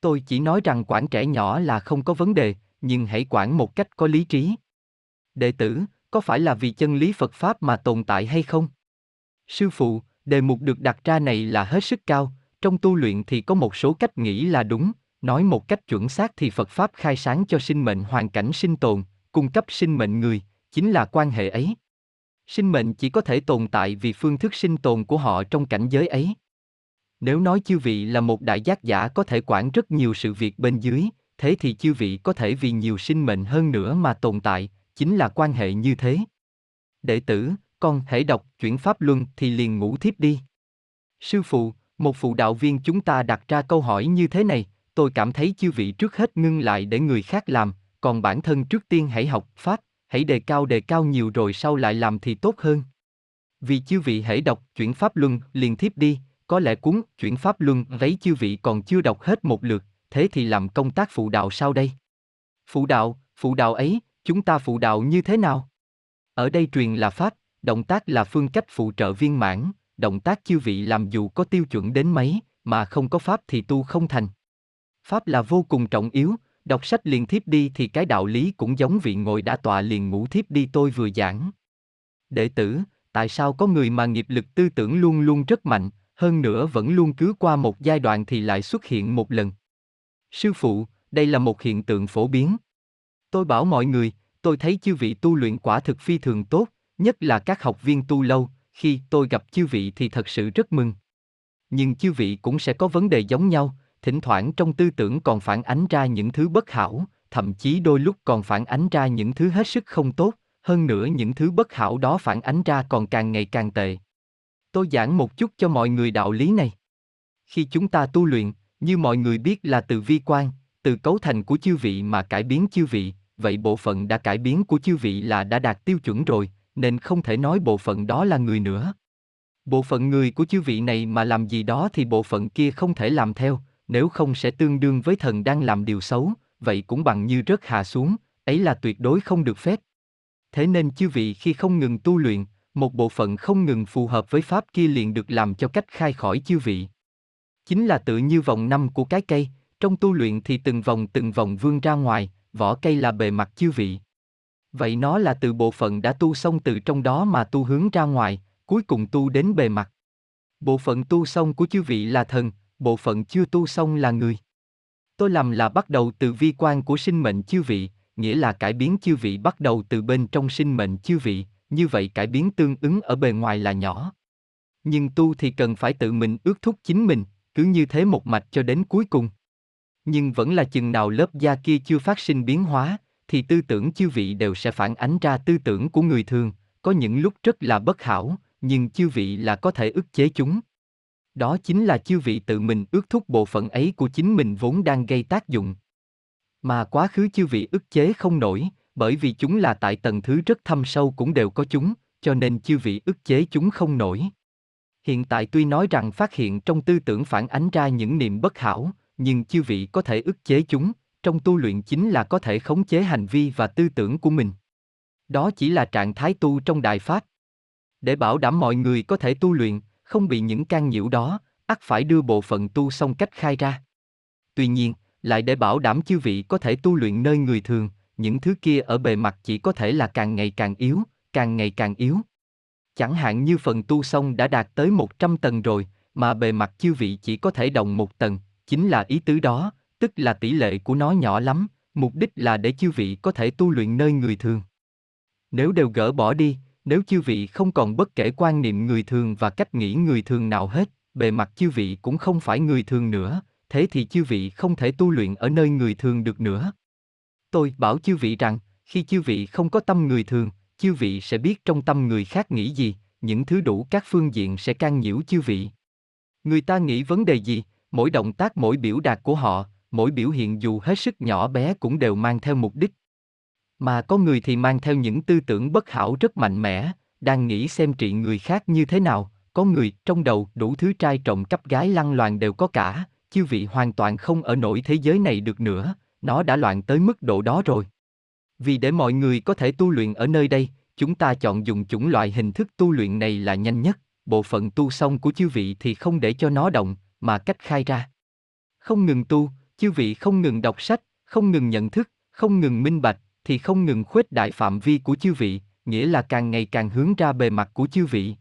Tôi chỉ nói rằng quản trẻ nhỏ là không có vấn đề, nhưng hãy quản một cách có lý trí. Đệ tử, có phải là vì chân lý Phật Pháp mà tồn tại hay không? Sư phụ, đề mục được đặt ra này là hết sức cao, trong tu luyện thì có một số cách nghĩ là đúng. Nói một cách chuẩn xác thì Phật Pháp khai sáng cho sinh mệnh hoàn cảnh sinh tồn, cung cấp sinh mệnh người, chính là quan hệ ấy. Sinh mệnh chỉ có thể tồn tại vì phương thức sinh tồn của họ trong cảnh giới ấy. Nếu nói chư vị là một đại giác giả có thể quản rất nhiều sự việc bên dưới, thế thì chư vị có thể vì nhiều sinh mệnh hơn nữa mà tồn tại, chính là quan hệ như thế. Đệ tử, con hãy đọc Chuyển Pháp Luân thì liền ngủ thiếp đi. Sư phụ, một phụ đạo viên chúng ta đặt ra câu hỏi như thế này, tôi cảm thấy chư vị trước hết ngưng lại để người khác làm, còn bản thân trước tiên hãy học Pháp, hãy đề cao nhiều rồi sau lại làm thì tốt hơn. Vì chư vị hãy đọc Chuyển Pháp Luân liền thiếp đi, có lẽ cuốn Chuyển Pháp Luân ấy chư vị còn chưa đọc hết một lượt, thế thì làm công tác phụ đạo sau đây. Phụ đạo ấy, chúng ta phụ đạo như thế nào? Ở đây truyền là Pháp, động tác là phương cách phụ trợ viên mãn, động tác chư vị làm dù có tiêu chuẩn đến mấy, mà không có Pháp thì tu không thành. Pháp là vô cùng trọng yếu, đọc sách liền thiếp đi thì cái đạo lý cũng giống vị ngồi đã tọa liền ngủ thiếp đi tôi vừa giảng. Đệ tử, tại sao có người mà nghiệp lực tư tưởng luôn luôn rất mạnh, hơn nữa vẫn luôn cứ qua một giai đoạn thì lại xuất hiện một lần? Sư phụ, đây là một hiện tượng phổ biến. Tôi bảo mọi người, tôi thấy chư vị tu luyện quả thực phi thường tốt, nhất là các học viên tu lâu, khi tôi gặp chư vị thì thật sự rất mừng. Nhưng chư vị cũng sẽ có vấn đề giống nhau, thỉnh thoảng trong tư tưởng còn phản ánh ra những thứ bất hảo, thậm chí đôi lúc còn phản ánh ra những thứ hết sức không tốt, hơn nữa những thứ bất hảo đó phản ánh ra còn càng ngày càng tệ. Tôi giảng một chút cho mọi người đạo lý này. Khi chúng ta tu luyện, như mọi người biết là từ vi quan, từ cấu thành của chư vị mà cải biến chư vị, vậy bộ phận đã cải biến của chư vị là đã đạt tiêu chuẩn rồi, nên không thể nói bộ phận đó là người nữa. Bộ phận người của chư vị này mà làm gì đó thì bộ phận kia không thể làm theo, nếu không sẽ tương đương với thần đang làm điều xấu, vậy cũng bằng như rớt hạ xuống, ấy là tuyệt đối không được phép. Thế nên chư vị khi không ngừng tu luyện, một bộ phận không ngừng phù hợp với Pháp kia liền được làm cho cách khai khỏi chư vị. Chính là tự như vòng năm của cái cây, trong tu luyện thì từng vòng vươn ra ngoài, vỏ cây là bề mặt chư vị. Vậy nó là từ bộ phận đã tu xong từ trong đó mà tu hướng ra ngoài, cuối cùng tu đến bề mặt. Bộ phận tu xong của chư vị là thần, bộ phận chưa tu xong là người. Tôi làm là bắt đầu từ vi quan của sinh mệnh chư vị, nghĩa là cải biến chư vị bắt đầu từ bên trong sinh mệnh chư vị, như vậy cải biến tương ứng ở bề ngoài là nhỏ. Nhưng tu thì cần phải tự mình ước thúc chính mình, cứ như thế một mạch cho đến cuối cùng. Nhưng vẫn là chừng nào lớp da kia chưa phát sinh biến hóa, thì tư tưởng chư vị đều sẽ phản ánh ra tư tưởng của người thường, có những lúc rất là bất hảo, nhưng chư vị là có thể ức chế chúng. Đó chính là chư vị tự mình ước thúc bộ phận ấy của chính mình vốn đang gây tác dụng. Mà quá khứ chư vị ức chế không nổi, bởi vì chúng là tại tầng thứ rất thâm sâu cũng đều có chúng, cho nên chư vị ức chế chúng không nổi. Hiện tại tuy nói rằng phát hiện trong tư tưởng phản ánh ra những niệm bất hảo, nhưng chư vị có thể ức chế chúng, trong tu luyện chính là có thể khống chế hành vi và tư tưởng của mình. Đó chỉ là trạng thái tu trong Đại Pháp. Để bảo đảm mọi người có thể tu luyện, không bị những can nhiễu đó, ắt phải đưa bộ phận tu xong cách khai ra. Tuy nhiên, lại để bảo đảm chư vị có thể tu luyện nơi người thường, những thứ kia ở bề mặt chỉ có thể là càng ngày càng yếu. Chẳng hạn như phần tu xong đã đạt tới 100 tầng rồi, mà bề mặt chư vị chỉ có thể động 1 tầng, chính là ý tứ đó, tức là tỷ lệ của nó nhỏ lắm, mục đích là để chư vị có thể tu luyện nơi người thường. Nếu đều gỡ bỏ đi, nếu chư vị không còn bất kể quan niệm người thường và cách nghĩ người thường nào hết, bề mặt chư vị cũng không phải người thường nữa, thế thì chư vị không thể tu luyện ở nơi người thường được nữa. Tôi bảo chư vị rằng, khi chư vị không có tâm người thường, chư vị sẽ biết trong tâm người khác nghĩ gì, những thứ đủ các phương diện sẽ can nhiễu chư vị. Người ta nghĩ vấn đề gì, mỗi động tác mỗi biểu đạt của họ, mỗi biểu hiện dù hết sức nhỏ bé cũng đều mang theo mục đích. Mà có người thì mang theo những tư tưởng bất hảo rất mạnh mẽ, đang nghĩ xem trị người khác như thế nào, có người trong đầu đủ thứ trai trộm cắp gái lăng loàn đều có cả, chư vị hoàn toàn không ở nổi thế giới này được nữa, nó đã loạn tới mức độ đó rồi. Vì để mọi người có thể tu luyện ở nơi đây, chúng ta chọn dùng chủng loại hình thức tu luyện này là nhanh nhất, bộ phận tu xong của chư vị thì không để cho nó động, mà cách khai ra. Không ngừng tu, chư vị không ngừng đọc sách, không ngừng nhận thức, không ngừng minh bạch, thì không ngừng khuếch đại phạm vi của chư vị, nghĩa là càng ngày càng hướng ra bề mặt của chư vị.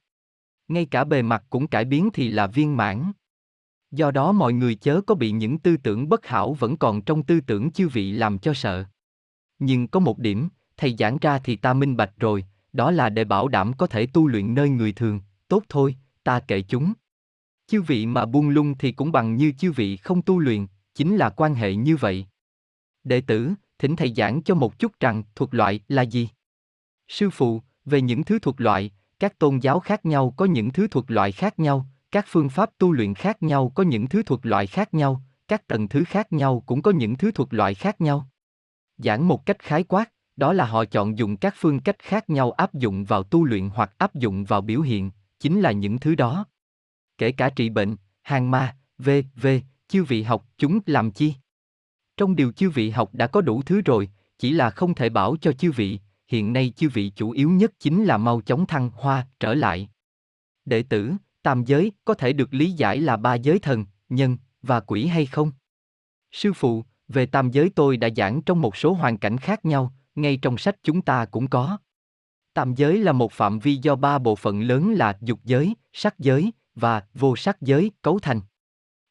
Ngay cả bề mặt cũng cải biến thì là viên mãn. Do đó mọi người chớ có bị những tư tưởng bất hảo vẫn còn trong tư tưởng chư vị làm cho sợ. Nhưng có một điểm, thầy giảng ra thì ta minh bạch rồi, đó là để bảo đảm có thể tu luyện nơi người thường, tốt thôi, ta kệ chúng. Chư vị mà buông lung thì cũng bằng như chư vị không tu luyện, chính là quan hệ như vậy. Đệ tử, thỉnh thầy giảng cho một chút rằng thuộc loại là gì? Sư phụ, về những thứ thuộc loại, các tôn giáo khác nhau có những thứ thuộc loại khác nhau, các phương pháp tu luyện khác nhau có những thứ thuộc loại khác nhau, các tầng thứ khác nhau cũng có những thứ thuộc loại khác nhau. Giảng một cách khái quát, đó là họ chọn dùng các phương cách khác nhau áp dụng vào tu luyện hoặc áp dụng vào biểu hiện, chính là những thứ đó. Kể cả trị bệnh, hàng ma, v.v., chư vị học chúng làm chi? Trong điều chư vị học đã có đủ thứ rồi, chỉ là không thể bảo cho chư vị, hiện nay chư vị chủ yếu nhất chính là mau chóng thăng hoa trở lại. Đệ tử, tam giới có thể được lý giải là ba giới thần, nhân và quỷ hay không? Sư phụ, về tam giới tôi đã giảng trong một số hoàn cảnh khác nhau, ngay trong sách chúng ta cũng có. Tam giới là một phạm vi do ba bộ phận lớn là dục giới, sắc giới và vô sắc giới cấu thành.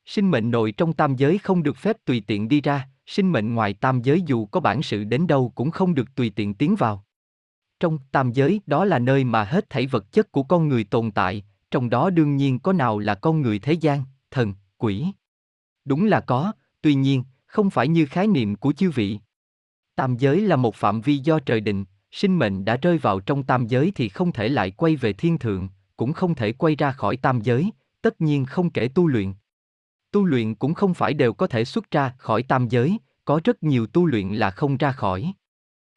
Sinh mệnh nội trong tam giới không được phép tùy tiện đi ra, sinh mệnh ngoài tam giới dù có bản sự đến đâu cũng không được tùy tiện tiến vào. Trong tam giới đó là nơi mà hết thảy vật chất của con người tồn tại, trong đó đương nhiên có nào là con người thế gian, thần, quỷ. Đúng là có, tuy nhiên, không phải như khái niệm của chư vị. Tam giới là một phạm vi do trời định, sinh mệnh đã rơi vào trong tam giới thì không thể lại quay về thiên thượng, cũng không thể quay ra khỏi tam giới, tất nhiên không kể tu luyện. Tu luyện cũng không phải đều có thể xuất ra khỏi tam giới, có rất nhiều tu luyện là không ra khỏi.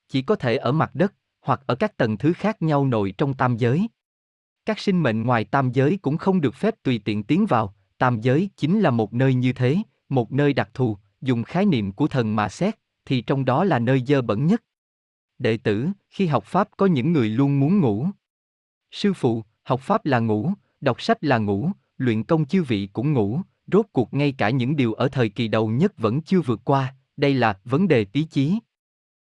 Chỉ có thể ở mặt đất, hoặc ở các tầng thứ khác nhau nội trong tam giới. Các sinh mệnh ngoài tam giới cũng không được phép tùy tiện tiến vào, tam giới chính là một nơi như thế, một nơi đặc thù, dùng khái niệm của thần mà xét, thì trong đó là nơi dơ bẩn nhất. Đệ tử, khi học Pháp có những người luôn muốn ngủ. Sư phụ, học Pháp là ngủ, đọc sách là ngủ, luyện công chư vị cũng ngủ, rốt cuộc ngay cả những điều ở thời kỳ đầu nhất vẫn chưa vượt qua, đây là vấn đề ý chí.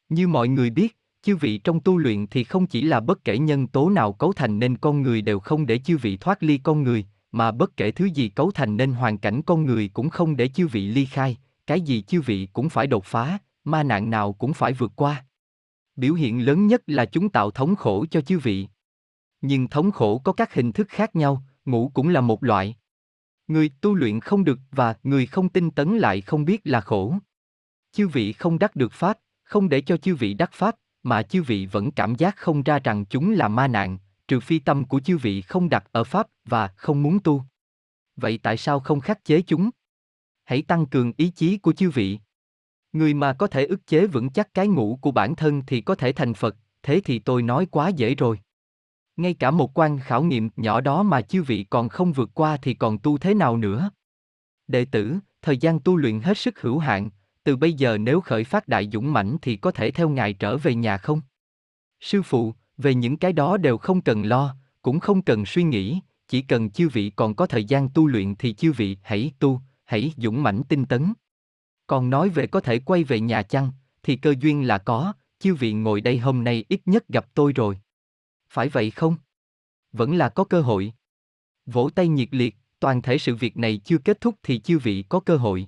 Như mọi người biết, chư vị trong tu luyện thì không chỉ là bất kể nhân tố nào cấu thành nên con người đều không để chư vị thoát ly con người, mà bất kể thứ gì cấu thành nên hoàn cảnh con người cũng không để chư vị ly khai, cái gì chư vị cũng phải đột phá, ma nạn nào cũng phải vượt qua. Biểu hiện lớn nhất là chúng tạo thống khổ cho chư vị. Nhưng thống khổ có các hình thức khác nhau, ngủ cũng là một loại. Người tu luyện không được và người không tinh tấn lại không biết là khổ. Chư vị không đắc được Pháp, không để cho chư vị đắc Pháp, mà chư vị vẫn cảm giác không ra rằng chúng là ma nạn, trừ phi tâm của chư vị không đặt ở Pháp và không muốn tu. Vậy tại sao không khắc chế chúng? Hãy tăng cường ý chí của chư vị. Người mà có thể ức chế vững chắc cái ngủ của bản thân thì có thể thành Phật, thế thì tôi nói quá dễ rồi. Ngay cả một quan khảo nghiệm nhỏ đó mà chư vị còn không vượt qua thì còn tu thế nào nữa? Đệ tử, thời gian tu luyện hết sức hữu hạn, từ bây giờ nếu khởi phát đại dũng mãnh thì có thể theo ngài trở về nhà không? Sư phụ, về những cái đó đều không cần lo, cũng không cần suy nghĩ, chỉ cần chư vị còn có thời gian tu luyện thì chư vị hãy tu, hãy dũng mãnh tinh tấn. Còn nói về có thể quay về nhà chăng, thì cơ duyên là có, chư vị ngồi đây hôm nay ít nhất gặp tôi rồi. Phải vậy không? Vẫn là có cơ hội. Vỗ tay nhiệt liệt, toàn thể sự việc này chưa kết thúc thì chư vị có cơ hội.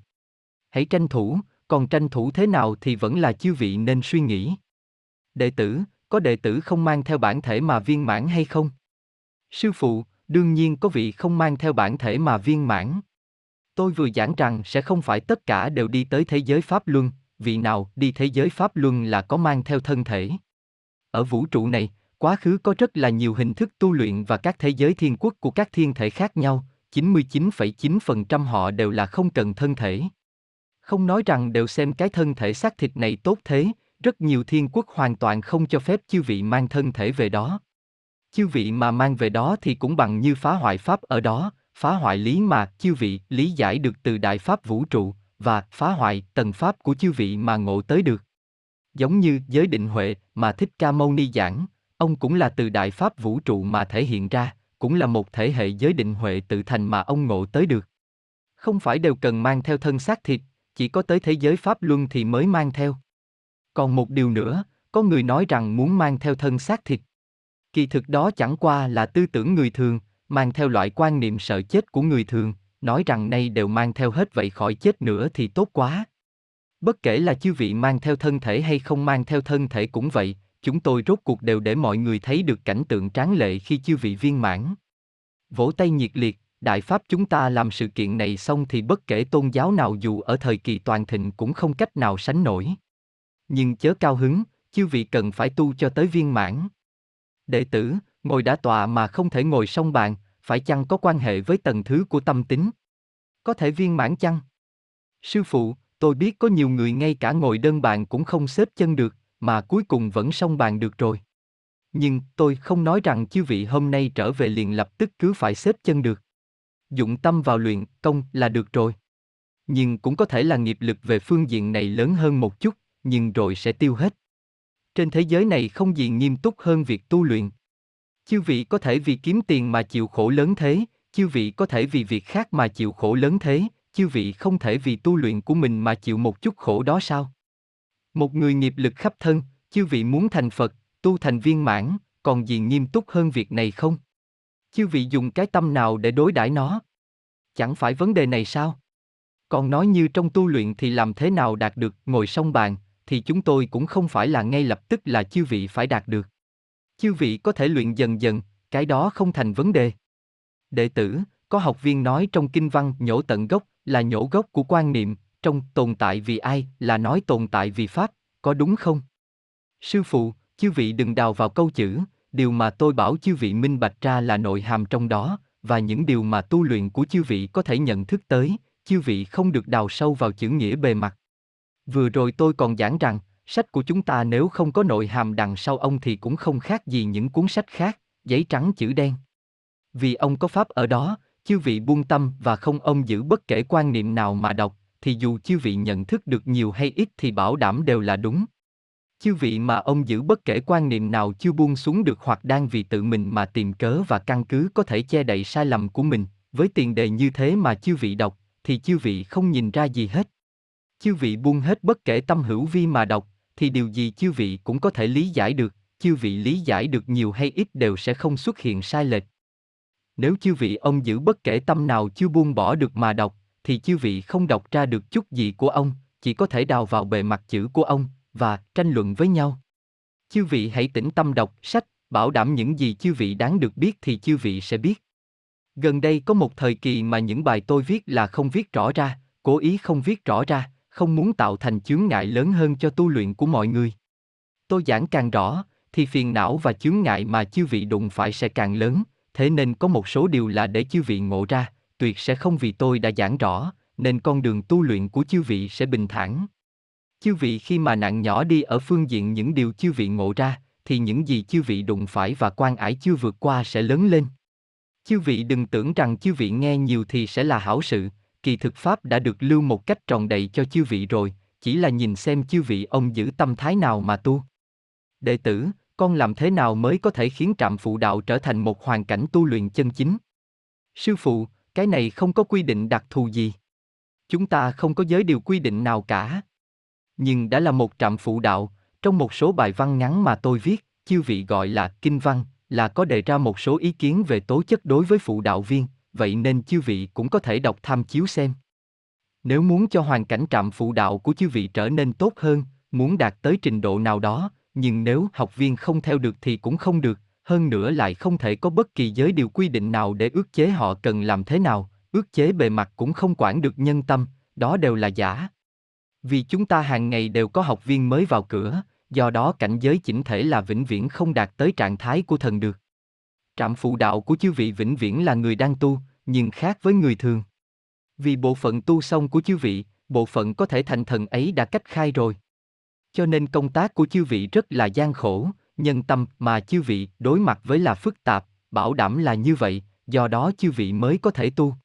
Hãy tranh thủ, còn tranh thủ thế nào thì vẫn là chư vị nên suy nghĩ. Đệ tử, có đệ tử không mang theo bản thể mà viên mãn hay không? Sư phụ, đương nhiên có vị không mang theo bản thể mà viên mãn. Tôi vừa giảng rằng sẽ không phải tất cả đều đi tới thế giới Pháp Luân, vị nào đi thế giới Pháp Luân là có mang theo thân thể. Ở vũ trụ này, quá khứ có rất là nhiều hình thức tu luyện và các thế giới thiên quốc của các thiên thể khác nhau, 99,9% họ đều là không cần thân thể. Không nói rằng đều xem cái thân thể xác thịt này tốt thế, rất nhiều thiên quốc hoàn toàn không cho phép chư vị mang thân thể về đó. Chư vị mà mang về đó thì cũng bằng như phá hoại Pháp ở đó, phá hoại lý mà chư vị lý giải được từ Đại Pháp Vũ Trụ và phá hoại tầng Pháp của chư vị mà ngộ tới được. Giống như giới định huệ mà Thích Ca Mâu Ni giảng, ông cũng là từ Đại Pháp Vũ Trụ mà thể hiện ra, cũng là một thể hệ giới định huệ tự thành mà ông ngộ tới được. Không phải đều cần mang theo thân xác thịt, chỉ có tới thế giới Pháp Luân thì mới mang theo. Còn một điều nữa, có người nói rằng muốn mang theo thân xác thịt. Kỳ thực đó chẳng qua là tư tưởng người thường, mang theo loại quan niệm sợ chết của người thường, nói rằng nay đều mang theo hết vậy khỏi chết nữa thì tốt quá. Bất kể là chư vị mang theo thân thể hay không mang theo thân thể cũng vậy, chúng tôi rốt cuộc đều để mọi người thấy được cảnh tượng tráng lệ khi chư vị viên mãn. Vỗ tay nhiệt liệt, Đại Pháp chúng ta làm sự kiện này xong thì bất kể tôn giáo nào dù ở thời kỳ toàn thịnh cũng không cách nào sánh nổi. Nhưng chớ cao hứng, chư vị cần phải tu cho tới viên mãn. Đệ tử, ngồi đã tọa mà không thể ngồi song bàn, phải chăng có quan hệ với tầng thứ của tâm tính? Có thể viên mãn chăng? Sư phụ, tôi biết có nhiều người ngay cả ngồi đơn bàn cũng không xếp chân được, mà cuối cùng vẫn song bàn được rồi. Nhưng tôi không nói rằng chư vị hôm nay trở về liền lập tức cứ phải xếp chân được. Dụng tâm vào luyện công là được rồi. Nhưng cũng có thể là nghiệp lực về phương diện này lớn hơn một chút, nhưng rồi sẽ tiêu hết. Trên thế giới này không gì nghiêm túc hơn việc tu luyện. Chư vị có thể vì kiếm tiền mà chịu khổ lớn thế, chư vị có thể vì việc khác mà chịu khổ lớn thế, chư vị không thể vì tu luyện của mình mà chịu một chút khổ đó sao? Một người nghiệp lực khắp thân, chư vị muốn thành Phật, tu thành viên mãn, còn gì nghiêm túc hơn việc này không? Chư vị dùng cái tâm nào để đối đãi nó? Chẳng phải vấn đề này sao? Còn nói như trong tu luyện thì làm thế nào đạt được ngồi song bàn, thì chúng tôi cũng không phải là ngay lập tức là chư vị phải đạt được. Chư vị có thể luyện dần dần, cái đó không thành vấn đề. Đệ tử, có học viên nói trong kinh văn nhổ tận gốc là nhổ gốc của quan niệm, trong tồn tại vì ai là nói tồn tại vì Pháp, có đúng không? Sư phụ, chư vị đừng đào vào câu chữ, điều mà tôi bảo chư vị minh bạch ra là nội hàm trong đó, và những điều mà tu luyện của chư vị có thể nhận thức tới, chư vị không được đào sâu vào chữ nghĩa bề mặt. Vừa rồi tôi còn giảng rằng, sách của chúng ta nếu không có nội hàm đằng sau ông thì cũng không khác gì những cuốn sách khác, giấy trắng chữ đen. Vì ông có Pháp ở đó, chư vị buông tâm và không ông giữ bất kể quan niệm nào mà đọc, thì dù chư vị nhận thức được nhiều hay ít thì bảo đảm đều là đúng. Chư vị mà ông giữ bất kể quan niệm nào chưa buông xuống được hoặc đang vì tự mình mà tìm cớ và căn cứ có thể che đậy sai lầm của mình, với tiền đề như thế mà chư vị đọc, thì chư vị không nhìn ra gì hết. Chư vị buông hết bất kể tâm hữu vi mà đọc, thì điều gì chư vị cũng có thể lý giải được, chư vị lý giải được nhiều hay ít đều sẽ không xuất hiện sai lệch. Nếu chư vị ông giữ bất kể tâm nào chưa buông bỏ được mà đọc, thì chư vị không đọc ra được chút gì của ông, chỉ có thể đào vào bề mặt chữ của ông và tranh luận với nhau. Chư vị hãy tĩnh tâm đọc sách, bảo đảm những gì chư vị đáng được biết thì chư vị sẽ biết. Gần đây có một thời kỳ mà những bài tôi viết là không viết rõ ra, cố ý không viết rõ ra, không muốn tạo thành chướng ngại lớn hơn cho tu luyện của mọi người. Tôi giảng càng rõ, thì phiền não và chướng ngại mà chư vị đụng phải sẽ càng lớn, thế nên có một số điều là để chư vị ngộ ra, tuyệt sẽ không vì tôi đã giảng rõ, nên con đường tu luyện của chư vị sẽ bình thản. Chư vị khi mà nặng nhỏ đi ở phương diện những điều chư vị ngộ ra, thì những gì chư vị đụng phải và quan ải chưa vượt qua sẽ lớn lên. Chư vị đừng tưởng rằng chư vị nghe nhiều thì sẽ là hảo sự, kỳ thực Pháp đã được lưu một cách tròn đầy cho chư vị rồi, chỉ là nhìn xem chư vị ông giữ tâm thái nào mà tu. Đệ tử, con làm thế nào mới có thể khiến trạm phụ đạo trở thành một hoàn cảnh tu luyện chân chính? Sư phụ, cái này không có quy định đặc thù gì. Chúng ta không có giới điều quy định nào cả. Nhưng đã là một trạm phụ đạo, trong một số bài văn ngắn mà tôi viết, chư vị gọi là kinh văn, là có đề ra một số ý kiến về tố chất đối với phụ đạo viên, vậy nên chư vị cũng có thể đọc tham chiếu xem. Nếu muốn cho hoàn cảnh trạm phụ đạo của chư vị trở nên tốt hơn, muốn đạt tới trình độ nào đó, nhưng nếu học viên không theo được thì cũng không được, hơn nữa lại không thể có bất kỳ giới điều quy định nào để ước chế họ cần làm thế nào, ước chế bề mặt cũng không quản được nhân tâm, đó đều là giả. Vì chúng ta hàng ngày đều có học viên mới vào cửa, do đó cảnh giới chỉnh thể là vĩnh viễn không đạt tới trạng thái của thần được. Trạm phụ đạo của chư vị vĩnh viễn là người đang tu, nhưng khác với người thường. Vì bộ phận tu xong của chư vị, bộ phận có thể thành thần ấy đã cách khai rồi. Cho nên công tác của chư vị rất là gian khổ, nhân tâm mà chư vị đối mặt với là phức tạp, bảo đảm là như vậy, do đó chư vị mới có thể tu.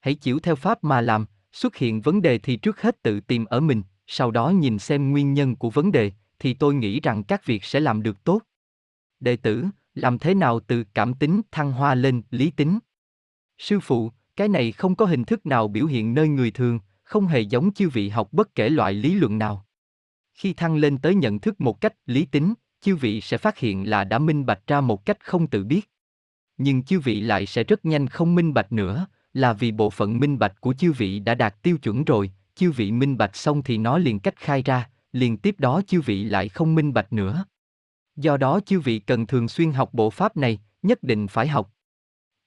Hãy chịu theo Pháp mà làm, xuất hiện vấn đề thì trước hết tự tìm ở mình, sau đó nhìn xem nguyên nhân của vấn đề, thì tôi nghĩ rằng các việc sẽ làm được tốt. Đệ tử, làm thế nào từ cảm tính thăng hoa lên lý tính? Sư phụ, cái này không có hình thức nào biểu hiện nơi người thường, không hề giống chư vị học bất kể loại lý luận nào. Khi thăng lên tới nhận thức một cách lý tính, chư vị sẽ phát hiện là đã minh bạch ra một cách không tự biết. Nhưng chư vị lại sẽ rất nhanh không minh bạch nữa, là vì bộ phận minh bạch của chư vị đã đạt tiêu chuẩn rồi, chư vị minh bạch xong thì nó liền cách khai ra, liền tiếp đó chư vị lại không minh bạch nữa. Do đó chư vị cần thường xuyên học bộ pháp này, nhất định phải học.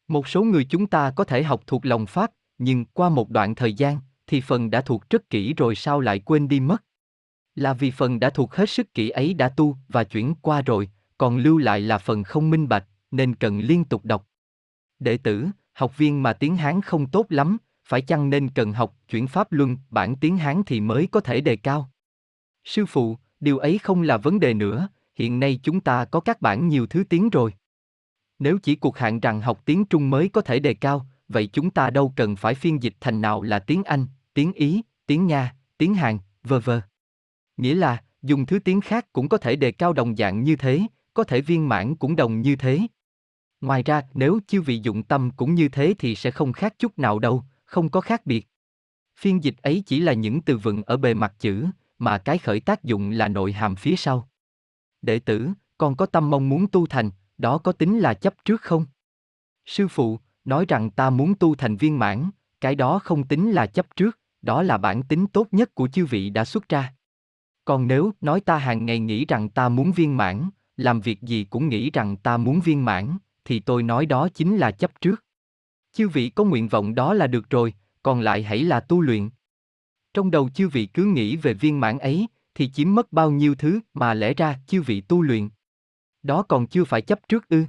Một số người chúng ta có thể học thuộc lòng pháp, nhưng qua một đoạn thời gian, thì phần đã thuộc rất kỹ rồi sao lại quên đi mất. Là vì phần đã thuộc hết sức kỹ ấy đã tu và chuyển qua rồi, còn lưu lại là phần không minh bạch, nên cần liên tục đọc. Đệ tử, học viên mà tiếng Hán không tốt lắm, phải chăng nên cần học Chuyển Pháp Luân bản tiếng Hán thì mới có thể đề cao? Sư phụ, điều ấy không là vấn đề nữa, hiện nay chúng ta có các bản nhiều thứ tiếng rồi. Nếu chỉ cuộc hạn rằng học tiếng Trung mới có thể đề cao, vậy chúng ta đâu cần phải phiên dịch thành nào là tiếng Anh, tiếng Ý, tiếng Nga, tiếng Hàn, v.v. Nghĩa là, dùng thứ tiếng khác cũng có thể đề cao đồng dạng như thế, có thể viên mãn cũng đồng như thế. Ngoài ra, nếu chư vị dụng tâm cũng như thế thì sẽ không khác chút nào đâu, không có khác biệt. Phiên dịch ấy chỉ là những từ vựng ở bề mặt chữ, mà cái khởi tác dụng là nội hàm phía sau. Đệ tử, con có tâm mong muốn tu thành, đó có tính là chấp trước không? Sư phụ, nói rằng ta muốn tu thành viên mãn, cái đó không tính là chấp trước, đó là bản tính tốt nhất của chư vị đã xuất ra. Còn nếu nói ta hàng ngày nghĩ rằng ta muốn viên mãn, làm việc gì cũng nghĩ rằng ta muốn viên mãn, thì tôi nói đó chính là chấp trước. Chư vị có nguyện vọng đó là được rồi, còn lại hãy là tu luyện. Trong đầu chư vị cứ nghĩ về viên mãn ấy, thì chiếm mất bao nhiêu thứ mà lẽ ra chư vị tu luyện. Đó còn chưa phải chấp trước ư?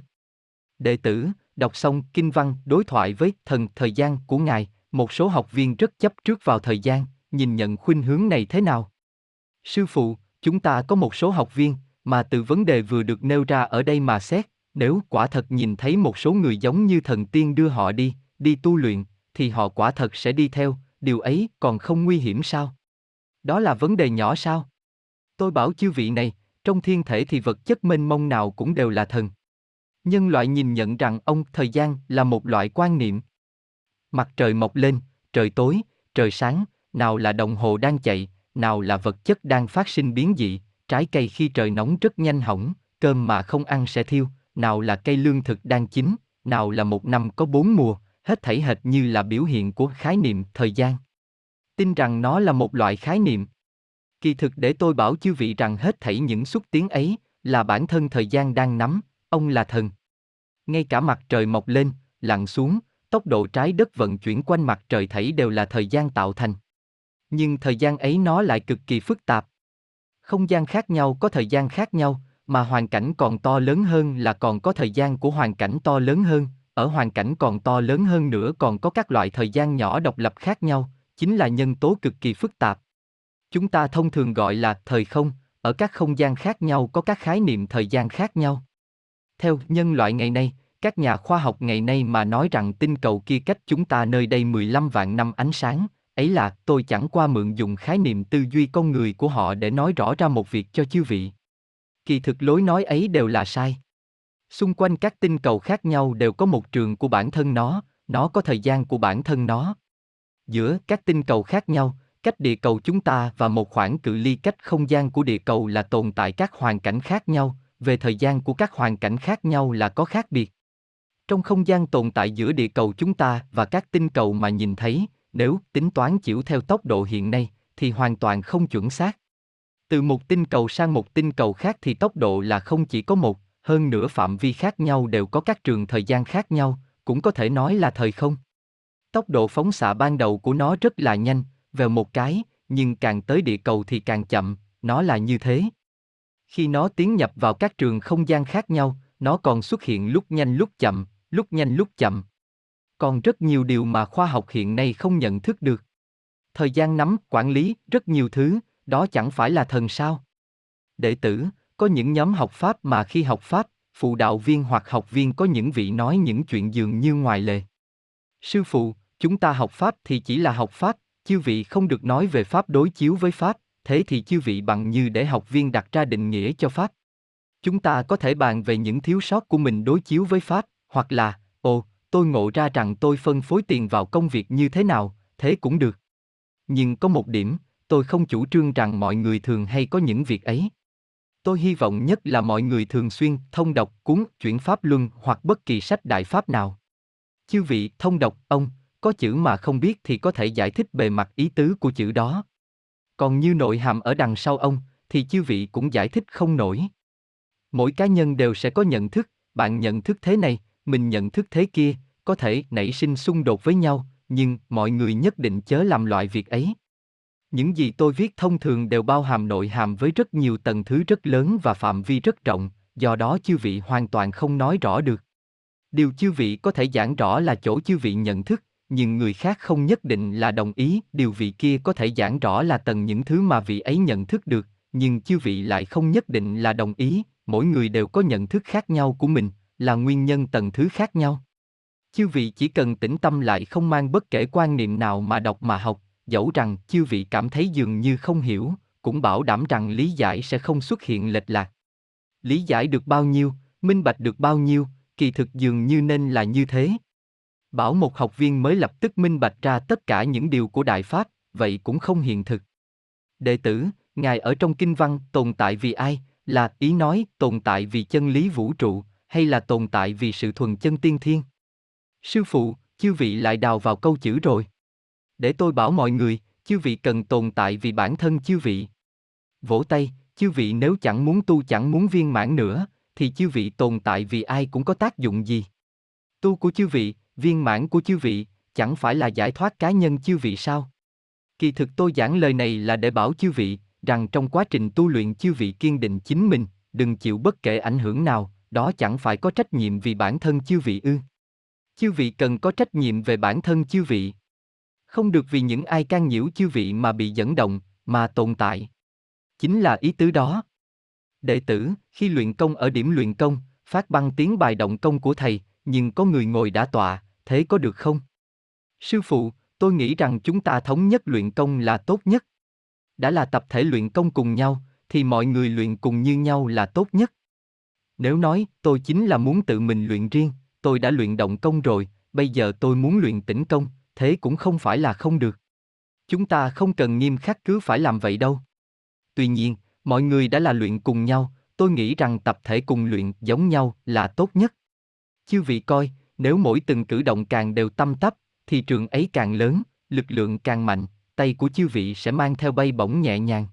Đệ tử, đọc xong kinh văn đối thoại với thần thời gian của ngài, một số học viên rất chấp trước vào thời gian, nhìn nhận khuynh hướng này thế nào? Sư phụ, chúng ta có một số học viên mà từ vấn đề vừa được nêu ra ở đây mà xét, nếu quả thật nhìn thấy một số người giống như thần tiên đưa họ đi tu luyện, thì họ quả thật sẽ đi theo, điều ấy còn không nguy hiểm sao? Đó là vấn đề nhỏ sao? Tôi bảo chư vị này, trong thiên thể thì vật chất mênh mông nào cũng đều là thần. Nhân loại nhìn nhận rằng ông thời gian là một loại quan niệm. Mặt trời mọc lên, trời tối, trời sáng, nào là đồng hồ đang chạy, nào là vật chất đang phát sinh biến dị, trái cây khi trời nóng rất nhanh hỏng, cơm mà không ăn sẽ thiêu, nào là cây lương thực đang chín, nào là một năm có 4 mùa, hết thảy hệt như là biểu hiện của khái niệm thời gian. Tin rằng nó là một loại khái niệm. Kỳ thực để tôi bảo chư vị rằng hết thảy những xúc tiến ấy là bản thân thời gian đang nắm, ông là thần. Ngay cả mặt trời mọc lên, lặn xuống, tốc độ trái đất vận chuyển quanh mặt trời thảy đều là thời gian tạo thành. Nhưng thời gian ấy nó lại cực kỳ phức tạp. Không gian khác nhau có thời gian khác nhau, mà hoàn cảnh còn to lớn hơn là còn có thời gian của hoàn cảnh to lớn hơn, ở hoàn cảnh còn to lớn hơn nữa còn có các loại thời gian nhỏ độc lập khác nhau, chính là nhân tố cực kỳ phức tạp. Chúng ta thông thường gọi là thời không, ở các không gian khác nhau có các khái niệm thời gian khác nhau. Theo nhân loại ngày nay, các nhà khoa học ngày nay mà nói rằng tinh cầu kia cách chúng ta nơi đây 15 vạn năm ánh sáng, ấy là tôi chẳng qua mượn dùng khái niệm tư duy con người của họ để nói rõ ra một việc cho chư vị. Kỳ thực lối nói ấy đều là sai. Xung quanh các tinh cầu khác nhau đều có một trường của bản thân nó có thời gian của bản thân nó. Giữa các tinh cầu khác nhau, cách địa cầu chúng ta và một khoảng cự ly cách không gian của địa cầu là tồn tại các hoàn cảnh khác nhau, về thời gian của các hoàn cảnh khác nhau là có khác biệt. Trong không gian tồn tại giữa địa cầu chúng ta và các tinh cầu mà nhìn thấy, nếu tính toán chiểu theo tốc độ hiện nay, thì hoàn toàn không chuẩn xác. Từ một tinh cầu sang một tinh cầu khác thì tốc độ là không chỉ có một, hơn nữa phạm vi khác nhau đều có các trường thời gian khác nhau, cũng có thể nói là thời không. Tốc độ phóng xạ ban đầu của nó rất là nhanh, về một cái, nhưng càng tới địa cầu thì càng chậm, nó là như thế. Khi nó tiến nhập vào các trường không gian khác nhau, nó còn xuất hiện lúc nhanh lúc chậm, lúc nhanh lúc chậm. Còn rất nhiều điều mà khoa học hiện nay không nhận thức được. Thời gian nắm, quản lý, rất nhiều thứ, đó chẳng phải là thần sao? Đệ tử, có những nhóm học Pháp mà khi học Pháp, phụ đạo viên hoặc học viên có những vị nói những chuyện dường như ngoài lề. Sư phụ, chúng ta học Pháp thì chỉ là học Pháp, chư vị không được nói về Pháp đối chiếu với Pháp, thế thì chư vị bằng như để học viên đặt ra định nghĩa cho Pháp. Chúng ta có thể bàn về những thiếu sót của mình đối chiếu với Pháp, hoặc là, tôi ngộ ra rằng tôi phân phối tiền vào công việc như thế nào, thế cũng được. Nhưng có một điểm, tôi không chủ trương rằng mọi người thường hay có những việc ấy. Tôi hy vọng nhất là mọi người thường xuyên thông đọc cuốn Chuyển Pháp Luân hoặc bất kỳ sách Đại Pháp nào. Chư vị thông đọc ông, có chữ mà không biết thì có thể giải thích bề mặt ý tứ của chữ đó. Còn như nội hàm ở đằng sau ông, thì chư vị cũng giải thích không nổi. Mỗi cá nhân đều sẽ có nhận thức, bạn nhận thức thế này, mình nhận thức thế kia, có thể nảy sinh xung đột với nhau, nhưng mọi người nhất định chớ làm loại việc ấy. Những gì tôi viết thông thường đều bao hàm nội hàm với rất nhiều tầng thứ rất lớn và phạm vi rất rộng, do đó chư vị hoàn toàn không nói rõ được. Điều chư vị có thể giảng rõ là chỗ chư vị nhận thức, nhưng người khác không nhất định là đồng ý. Điều vị kia có thể giảng rõ là tầng những thứ mà vị ấy nhận thức được, nhưng chư vị lại không nhất định là đồng ý. Mỗi người đều có nhận thức khác nhau của mình, là nguyên nhân tầng thứ khác nhau. Chư vị chỉ cần tĩnh tâm lại, không mang bất kể quan niệm nào mà đọc mà học, dẫu rằng chư vị cảm thấy dường như không hiểu, cũng bảo đảm rằng lý giải sẽ không xuất hiện lệch lạc. Lý giải được bao nhiêu, minh bạch được bao nhiêu, kỳ thực dường như nên là như thế. Bảo một học viên mới lập tức minh bạch ra tất cả những điều của Đại Pháp, vậy cũng không hiện thực. Đệ tử, ngài ở trong kinh văn tồn tại vì ai, là ý nói tồn tại vì chân lý vũ trụ, hay là tồn tại vì sự thuần chân tiên thiên? Sư phụ, chư vị lại đào vào câu chữ rồi. Để tôi bảo mọi người, chư vị cần tồn tại vì bản thân chư vị. Vỗ tay, chư vị nếu chẳng muốn tu, chẳng muốn viên mãn nữa, thì chư vị tồn tại vì ai cũng có tác dụng gì? Tu của chư vị, viên mãn của chư vị, chẳng phải là giải thoát cá nhân chư vị sao? Kỳ thực tôi giảng lời này là để bảo chư vị, rằng trong quá trình tu luyện chư vị kiên định chính mình, đừng chịu bất kể ảnh hưởng nào, đó chẳng phải có trách nhiệm vì bản thân chư vị ư? Chư vị cần có trách nhiệm về bản thân chư vị. Không được vì những ai can nhiễu chư vị mà bị dẫn động, mà tồn tại. Chính là ý tứ đó. Đệ tử, khi luyện công ở điểm luyện công, phát băng tiếng bài động công của thầy, nhưng có người ngồi đã tọa, thế có được không? Sư phụ, tôi nghĩ rằng chúng ta thống nhất luyện công là tốt nhất. Đã là tập thể luyện công cùng nhau, thì mọi người luyện cùng như nhau là tốt nhất. Nếu nói, tôi chính là muốn tự mình luyện riêng, tôi đã luyện động công rồi, bây giờ tôi muốn luyện tĩnh công, thế cũng không phải là không được. Chúng ta không cần nghiêm khắc cứ phải làm vậy đâu. Tuy nhiên, mọi người đã là luyện cùng nhau, tôi nghĩ rằng tập thể cùng luyện giống nhau là tốt nhất. Chư vị coi, nếu mỗi từng cử động càng đều tăm tắp, thì trường ấy càng lớn, lực lượng càng mạnh, tay của chư vị sẽ mang theo bay bổng nhẹ nhàng.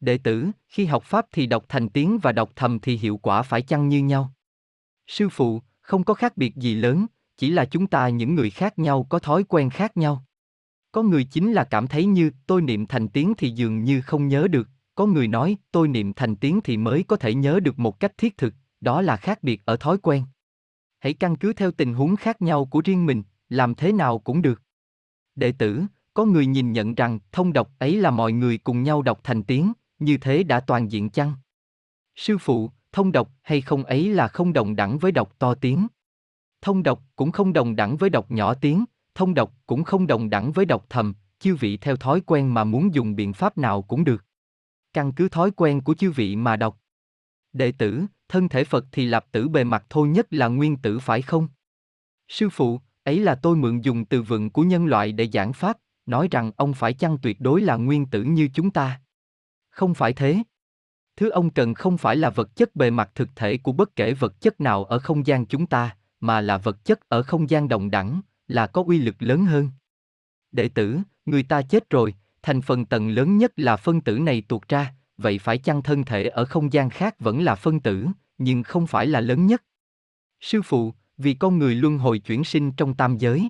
Đệ tử, khi học Pháp thì đọc thành tiếng và đọc thầm thì hiệu quả phải chăng như nhau? Sư phụ, không có khác biệt gì lớn, chỉ là chúng ta những người khác nhau có thói quen khác nhau. Có người chính là cảm thấy như tôi niệm thành tiếng thì dường như không nhớ được, có người nói tôi niệm thành tiếng thì mới có thể nhớ được một cách thiết thực, đó là khác biệt ở thói quen. Hãy căn cứ theo tình huống khác nhau của riêng mình, làm thế nào cũng được. Đệ tử, có người nhìn nhận rằng thông đọc ấy là mọi người cùng nhau đọc thành tiếng, như thế đã toàn diện chăng? Sư phụ, thông đọc hay không ấy là không đồng đẳng với đọc to tiếng. Thông đọc cũng không đồng đẳng với đọc nhỏ tiếng, thông đọc cũng không đồng đẳng với đọc thầm, chư vị theo thói quen mà muốn dùng biện pháp nào cũng được. Căn cứ thói quen của chư vị mà đọc. Đệ tử, thân thể Phật thì lạp tử bề mặt thôi nhất là nguyên tử phải không? Sư phụ, ấy là tôi mượn dùng từ vựng của nhân loại để giảng pháp, nói rằng ông phải chăng tuyệt đối là nguyên tử như chúng ta? Không phải thế. Thứ ông cần không phải là vật chất bề mặt thực thể của bất kể vật chất nào ở không gian chúng ta, mà là vật chất ở không gian đồng đẳng, là có uy lực lớn hơn. Đệ tử, người ta chết rồi, thành phần tầng lớn nhất là phân tử này tuột ra, vậy phải chăng thân thể ở không gian khác vẫn là phân tử, nhưng không phải là lớn nhất? Sư phụ, vì con người luân hồi chuyển sinh trong tam giới.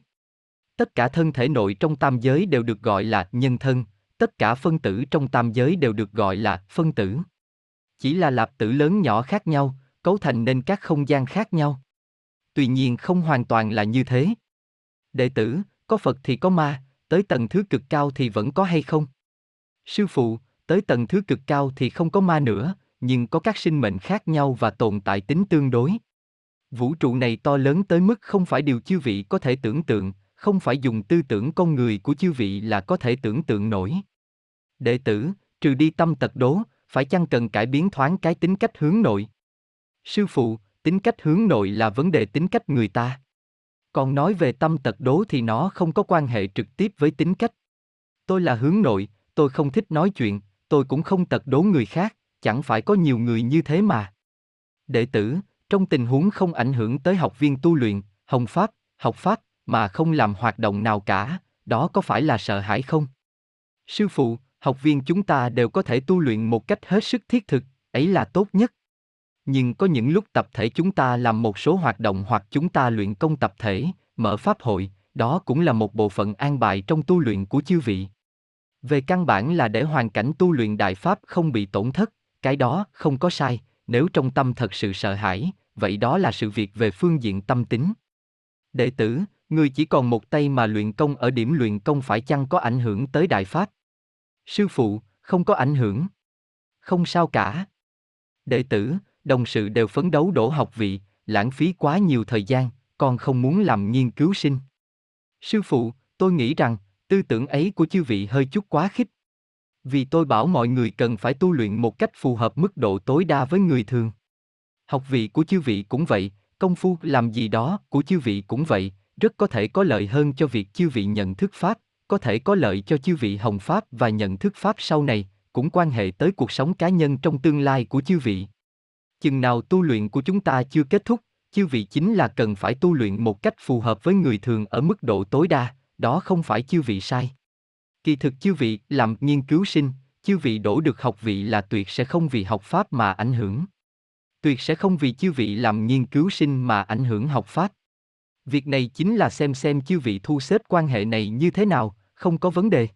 Tất cả thân thể nội trong tam giới đều được gọi là nhân thân, tất cả phân tử trong tam giới đều được gọi là phân tử. Chỉ là lạp tử lớn nhỏ khác nhau, cấu thành nên các không gian khác nhau. Tuy nhiên không hoàn toàn là như thế. Đệ tử, có Phật thì có ma, tới tầng thứ cực cao thì vẫn có hay không? Sư phụ, tới tầng thứ cực cao thì không có ma nữa, nhưng có các sinh mệnh khác nhau và tồn tại tính tương đối. Vũ trụ này to lớn tới mức không phải điều chư vị có thể tưởng tượng, không phải dùng tư tưởng con người của chư vị là có thể tưởng tượng nổi. Đệ tử, trừ đi tâm tật đố, phải chăng cần cải biến thoáng cái tính cách hướng nội? Sư phụ, tính cách hướng nội là vấn đề tính cách người ta. Còn nói về tâm tật đố thì nó không có quan hệ trực tiếp với tính cách. Tôi là hướng nội, tôi không thích nói chuyện, tôi cũng không tật đố người khác, chẳng phải có nhiều người như thế mà. Đệ tử, trong tình huống không ảnh hưởng tới học viên tu luyện, học Pháp mà không làm hoạt động nào cả, đó có phải là sợ hãi không? Sư phụ, học viên chúng ta đều có thể tu luyện một cách hết sức thiết thực, ấy là tốt nhất. Nhưng có những lúc tập thể chúng ta làm một số hoạt động hoặc chúng ta luyện công tập thể, mở pháp hội, đó cũng là một bộ phận an bài trong tu luyện của chư vị. Về căn bản là để hoàn cảnh tu luyện Đại Pháp không bị tổn thất, cái đó không có sai, nếu trong tâm thật sự sợ hãi, vậy đó là sự việc về phương diện tâm tính. Đệ tử, ngươi chỉ còn một tay mà luyện công ở điểm luyện công phải chăng có ảnh hưởng tới Đại Pháp? Sư phụ, không có ảnh hưởng. Không sao cả. Đệ tử, đồng sự đều phấn đấu đổ học vị, lãng phí quá nhiều thời gian, con không muốn làm nghiên cứu sinh. Sư phụ, tôi nghĩ rằng, tư tưởng ấy của chư vị hơi chút quá khích. Vì tôi bảo mọi người cần phải tu luyện một cách phù hợp mức độ tối đa với người thường. Học vị của chư vị cũng vậy, công phu làm gì đó của chư vị cũng vậy, rất có thể có lợi hơn cho việc chư vị nhận thức Pháp, có thể có lợi cho chư vị hồng Pháp và nhận thức Pháp sau này, cũng quan hệ tới cuộc sống cá nhân trong tương lai của chư vị. Chừng nào tu luyện của chúng ta chưa kết thúc, chư vị chính là cần phải tu luyện một cách phù hợp với người thường ở mức độ tối đa, đó không phải chư vị sai. Kỳ thực chư vị làm nghiên cứu sinh, chư vị đổ được học vị là tuyệt sẽ không vì học Pháp mà ảnh hưởng. Tuyệt sẽ không vì chư vị làm nghiên cứu sinh mà ảnh hưởng học Pháp. Việc này chính là xem chư vị thu xếp quan hệ này như thế nào, không có vấn đề.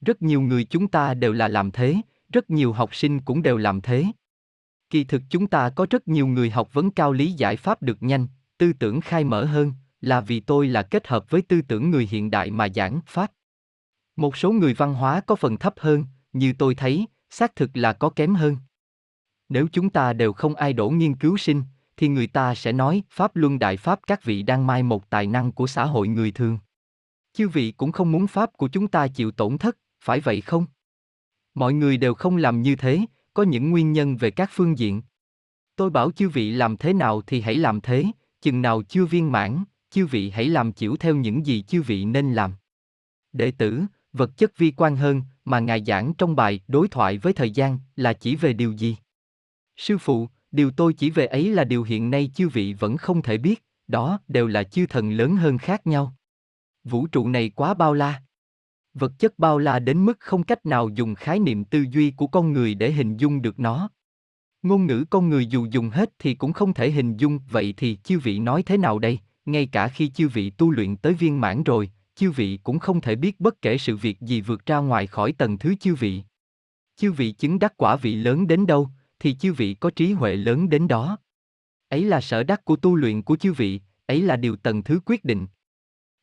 Rất nhiều người chúng ta đều là làm thế, rất nhiều học sinh cũng đều làm thế. Kỳ thực chúng ta có rất nhiều người học vấn cao lý giải Pháp được nhanh, tư tưởng khai mở hơn, là vì tôi là kết hợp với tư tưởng người hiện đại mà giảng Pháp. Một số người văn hóa có phần thấp hơn, như tôi thấy, xác thực là có kém hơn. Nếu chúng ta đều không ai đổ nghiên cứu sinh, thì người ta sẽ nói Pháp Luân Đại Pháp các vị đang mai một tài năng của xã hội người thường. Chư vị cũng không muốn Pháp của chúng ta chịu tổn thất, phải vậy không? Mọi người đều không làm như thế, có những nguyên nhân về các phương diện. Tôi bảo chư vị làm thế nào thì hãy làm thế, chừng nào chưa viên mãn, chư vị hãy làm chịu theo những gì chư vị nên làm. Đệ tử, vật chất vi quan hơn mà ngài giảng trong bài đối thoại với thời gian là chỉ về điều gì? Sư phụ, điều tôi chỉ về ấy là điều hiện nay chư vị vẫn không thể biết, đó đều là chư thần lớn hơn khác nhau. Vũ trụ này quá bao la. Vật chất bao la đến mức không cách nào dùng khái niệm tư duy của con người để hình dung được nó. Ngôn ngữ con người dù dùng hết thì cũng không thể hình dung, vậy thì chư vị nói thế nào đây, ngay cả khi chư vị tu luyện tới viên mãn rồi, chư vị cũng không thể biết bất kể sự việc gì vượt ra ngoài khỏi tầng thứ chư vị. Chư vị chứng đắc quả vị lớn đến đâu, thì chư vị có trí huệ lớn đến đó. Ấy là sở đắc của tu luyện của chư vị, ấy là điều tầng thứ quyết định.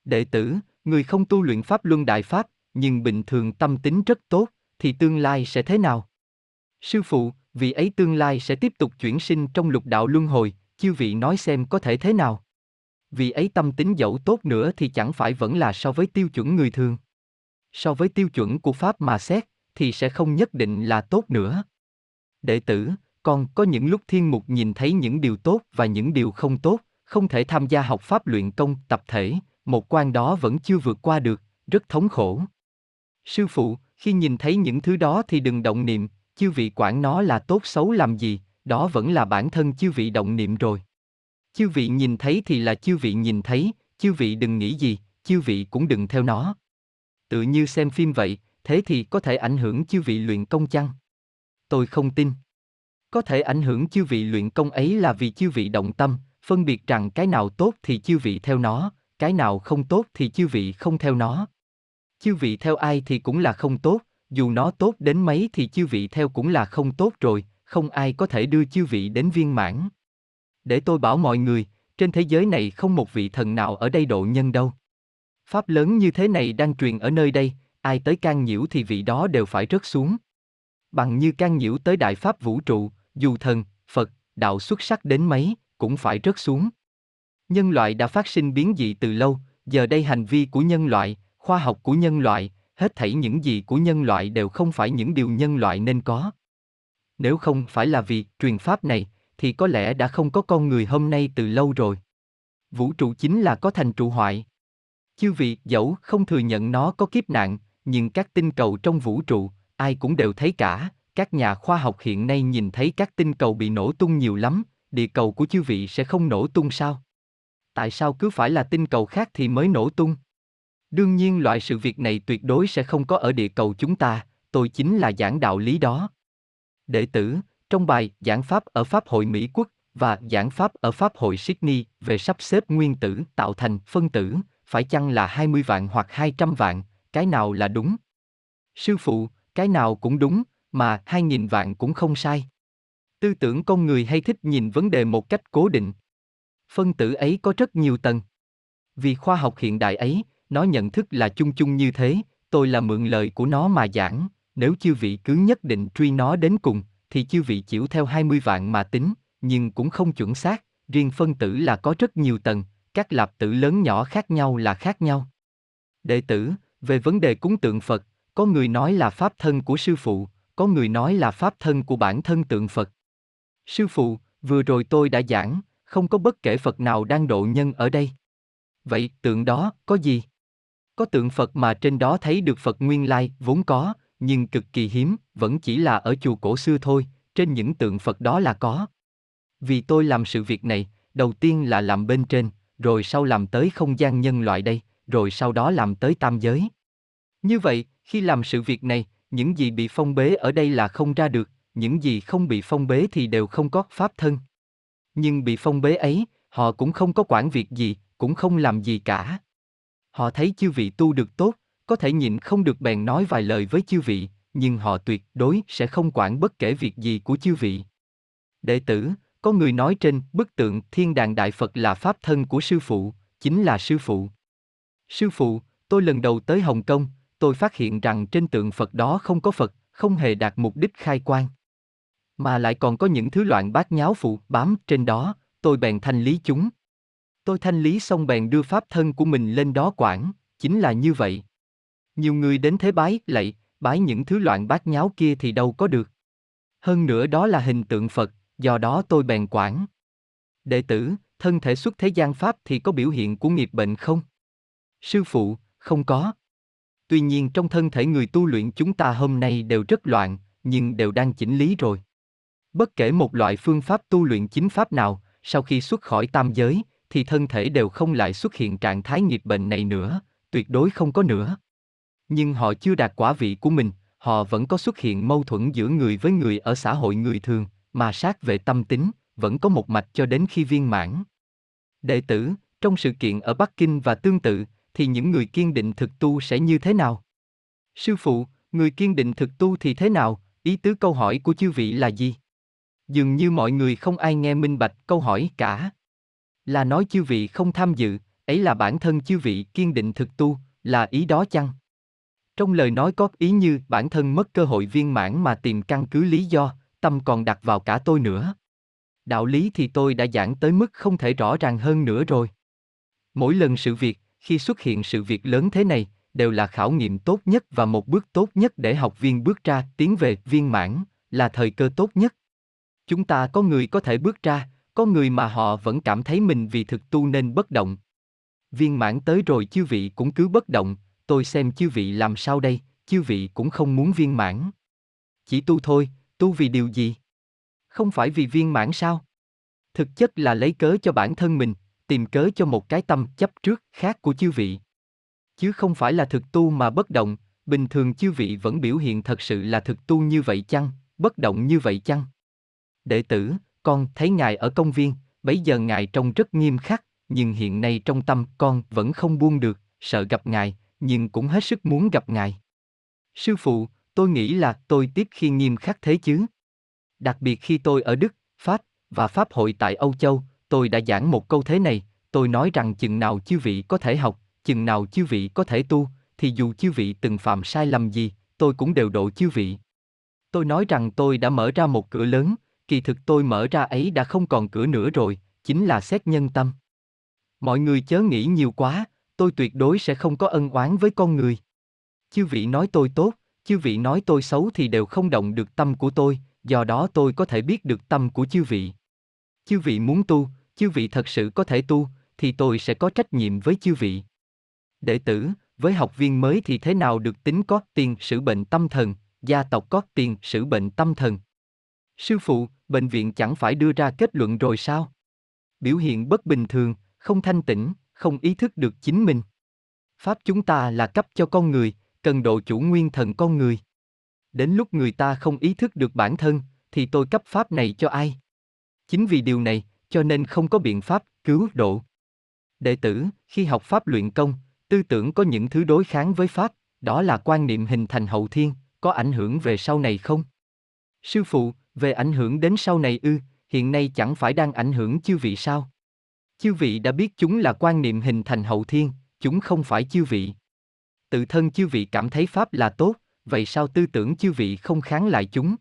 Đệ tử, người không tu luyện Pháp Luân Đại Pháp, nhưng bình thường tâm tính rất tốt, thì tương lai sẽ thế nào? Sư phụ, vị ấy tương lai sẽ tiếp tục chuyển sinh trong lục đạo luân hồi, chư vị nói xem có thể thế nào? Vị ấy tâm tính dẫu tốt nữa thì chẳng phải vẫn là so với tiêu chuẩn người thường. So với tiêu chuẩn của Pháp mà xét, thì sẽ không nhất định là tốt nữa. Đệ tử, con có những lúc thiên mục nhìn thấy những điều tốt và những điều không tốt, không thể tham gia học Pháp luyện công tập thể, một quan đó vẫn chưa vượt qua được, rất thống khổ. Sư phụ, khi nhìn thấy những thứ đó thì đừng động niệm, chư vị quản nó là tốt xấu làm gì, đó vẫn là bản thân chư vị động niệm rồi. Chư vị nhìn thấy thì là chư vị nhìn thấy, chư vị đừng nghĩ gì, chư vị cũng đừng theo nó. Tự như xem phim vậy, thế thì có thể ảnh hưởng chư vị luyện công chăng? Tôi không tin. Có thể ảnh hưởng chư vị luyện công ấy là vì chư vị động tâm, phân biệt rằng cái nào tốt thì chư vị theo nó, cái nào không tốt thì chư vị không theo nó. Chư vị theo ai thì cũng là không tốt, dù nó tốt đến mấy thì chư vị theo cũng là không tốt rồi, không ai có thể đưa chư vị đến viên mãn. Để tôi bảo mọi người, trên thế giới này không một vị thần nào ở đây độ nhân đâu. Pháp lớn như thế này đang truyền ở nơi đây, ai tới can nhiễu thì vị đó đều phải rớt xuống. Bằng như can nhiễu tới Đại Pháp vũ trụ, dù thần, Phật, đạo xuất sắc đến mấy, cũng phải rớt xuống. Nhân loại đã phát sinh biến dị từ lâu, giờ đây hành vi của nhân loại, khoa học của nhân loại, hết thảy những gì của nhân loại đều không phải những điều nhân loại nên có. Nếu không phải là vì truyền Pháp này, thì có lẽ đã không có con người hôm nay từ lâu rồi. Vũ trụ chính là có thành trụ hoại. Chư vị dẫu không thừa nhận nó có kiếp nạn, nhưng các tinh cầu trong vũ trụ, ai cũng đều thấy cả, các nhà khoa học hiện nay nhìn thấy các tinh cầu bị nổ tung nhiều lắm, địa cầu của chư vị sẽ không nổ tung sao? Tại sao cứ phải là tinh cầu khác thì mới nổ tung? Đương nhiên loại sự việc này tuyệt đối sẽ không có ở địa cầu chúng ta, tôi chính là giảng đạo lý đó. Đệ tử, Trong bài Giảng Pháp ở Pháp hội Mỹ Quốc và Giảng Pháp ở Pháp hội Sydney về sắp xếp nguyên tử tạo thành phân tử, phải chăng là 20 vạn hoặc 200 vạn, cái nào là đúng? Sư phụ, cái nào cũng đúng, mà 2.000 vạn cũng không sai. Tư tưởng con người hay thích nhìn vấn đề một cách cố định. Phân tử ấy có rất nhiều tầng. Vì khoa học hiện đại ấy, nó nhận thức là chung chung như thế, tôi là mượn lời của nó mà giảng, nếu chư vị cứ nhất định truy nó đến cùng, thì chư vị chịu theo 20 vạn mà tính, nhưng cũng không chuẩn xác, riêng phân tử là có rất nhiều tầng, các lạp tử lớn nhỏ khác nhau là khác nhau. Đệ tử, về vấn đề cúng tượng Phật, có người nói là pháp thân của sư phụ, có người nói là pháp thân của bản thân tượng Phật. Sư phụ, vừa rồi tôi đã giảng, không có bất kể Phật nào đang độ nhân ở đây. Vậy tượng đó có gì? Có tượng Phật mà trên đó thấy được Phật nguyên lai vốn có, nhưng cực kỳ hiếm, vẫn chỉ là ở chùa cổ xưa thôi, trên những tượng Phật đó là có. Vì tôi làm sự việc này, đầu tiên là làm bên trên, rồi sau làm tới không gian nhân loại đây, rồi sau đó làm tới tam giới. Như vậy, khi làm sự việc này, những gì bị phong bế ở đây là không ra được, những gì không bị phong bế thì đều không có pháp thân. Nhưng bị phong bế ấy, họ cũng không có quản việc gì, cũng không làm gì cả. Họ thấy chư vị tu được tốt, có thể nhịn không được bèn nói vài lời với chư vị, nhưng họ tuyệt đối sẽ không quản bất kể việc gì của chư vị. Đệ tử, có người nói trên bức tượng Thiên Đàng Đại Phật là pháp thân của sư phụ, chính là sư phụ. Sư phụ, tôi lần đầu tới Hồng Kông, tôi phát hiện rằng trên tượng Phật đó không có Phật, không hề đạt mục đích khai quang, mà lại còn có những thứ loạn bát nháo phụ bám trên đó, tôi bèn thanh lý chúng. Tôi thanh lý xong bèn đưa pháp thân của mình lên đó quản, chính là như vậy. Nhiều người đến thế bái, lạy, bái những thứ loạn bát nháo kia thì đâu có được. Hơn nữa đó là hình tượng Phật, do đó tôi bèn quản. Đệ tử, thân thể xuất thế gian Pháp thì có biểu hiện của nghiệp bệnh không? Sư phụ, không có. Tuy nhiên trong thân thể người tu luyện chúng ta hôm nay đều rất loạn, nhưng đều đang chỉnh lý rồi. Bất kể một loại phương pháp tu luyện chính Pháp nào, sau khi xuất khỏi tam giới, thì thân thể đều không lại xuất hiện trạng thái nghiệp bệnh này nữa, tuyệt đối không có nữa. Nhưng họ chưa đạt quả vị của mình, họ vẫn có xuất hiện mâu thuẫn giữa người với người ở xã hội người thường, mà sát về tâm tính, vẫn có một mạch cho đến khi viên mãn. Đệ tử, trong sự kiện ở Bắc Kinh và tương tự, thì những người kiên định thực tu sẽ như thế nào? Sư phụ, người kiên định thực tu thì thế nào? Ý tứ câu hỏi của chư vị là gì? Dường như mọi người không ai nghe minh bạch câu hỏi cả. Là nói chư vị không tham dự, ấy là bản thân chư vị kiên định thực tu, là ý đó chăng? Trong lời nói có ý như bản thân mất cơ hội viên mãn mà tìm căn cứ lý do, tâm còn đặt vào cả tôi nữa. Đạo lý thì tôi đã giảng tới mức không thể rõ ràng hơn nữa rồi. Mỗi lần sự việc, khi xuất hiện sự việc lớn thế này, đều là khảo nghiệm tốt nhất và một bước tốt nhất để học viên bước ra, tiến về viên mãn, là thời cơ tốt nhất. Chúng ta có người có thể bước ra, có người mà họ vẫn cảm thấy mình vì thực tu nên bất động. Viên mãn tới rồi chư vị cũng cứ bất động, tôi xem chư vị làm sao đây, chư vị cũng không muốn viên mãn. Chỉ tu thôi, tu vì điều gì? Không phải vì viên mãn sao? Thực chất là lấy cớ cho bản thân mình, tìm cớ cho một cái tâm chấp trước khác của chư vị. Chứ không phải là thực tu mà bất động, bình thường chư vị vẫn biểu hiện thật sự là thực tu như vậy chăng, bất động như vậy chăng? Đệ tử, con thấy ngài ở công viên, bấy giờ ngài trông rất nghiêm khắc, nhưng hiện nay trong tâm con vẫn không buông được, sợ gặp ngài, nhưng cũng hết sức muốn gặp ngài. Sư phụ, tôi nghĩ là tôi tiếc khi nghiêm khắc thế chứ. Đặc biệt khi tôi ở Đức, Pháp và Pháp hội tại Âu Châu, tôi đã giảng một câu thế này, tôi nói rằng chừng nào chư vị có thể học, chừng nào chư vị có thể tu, thì dù chư vị từng phạm sai lầm gì, tôi cũng đều độ chư vị. Tôi nói rằng tôi đã mở ra một cửa lớn, kỳ thực tôi mở ra ấy đã không còn cửa nữa rồi, chính là xét nhân tâm. Mọi người chớ nghĩ nhiều quá, tôi tuyệt đối sẽ không có ân oán với con người. Chư vị nói tôi tốt, chư vị nói tôi xấu thì đều không động được tâm của tôi, do đó tôi có thể biết được tâm của chư vị. Chư vị muốn tu, chư vị thật sự có thể tu, thì tôi sẽ có trách nhiệm với chư vị. Đệ tử, với học viên mới thì thế nào được tính có tiền sử bệnh tâm thần, gia tộc có tiền sử bệnh tâm thần? Sư phụ, bệnh viện chẳng phải đưa ra kết luận rồi sao? Biểu hiện bất bình thường, không thanh tĩnh, không ý thức được chính mình. Pháp chúng ta là cấp cho con người, cần độ chủ nguyên thần con người. Đến lúc người ta không ý thức được bản thân, thì tôi cấp pháp này cho ai? Chính vì điều này, cho nên không có biện pháp cứu độ. Đệ tử, khi học pháp luyện công, tư tưởng có những thứ đối kháng với pháp, đó là quan niệm hình thành hậu thiên, có ảnh hưởng về sau này không? Sư phụ, về ảnh hưởng đến sau này ư, hiện nay chẳng phải đang ảnh hưởng chư vị sao? Chư vị đã biết chúng là quan niệm hình thành hậu thiên, chúng không phải chư vị. Tự thân chư vị cảm thấy pháp là tốt, vậy sao tư tưởng chư vị không kháng lại chúng?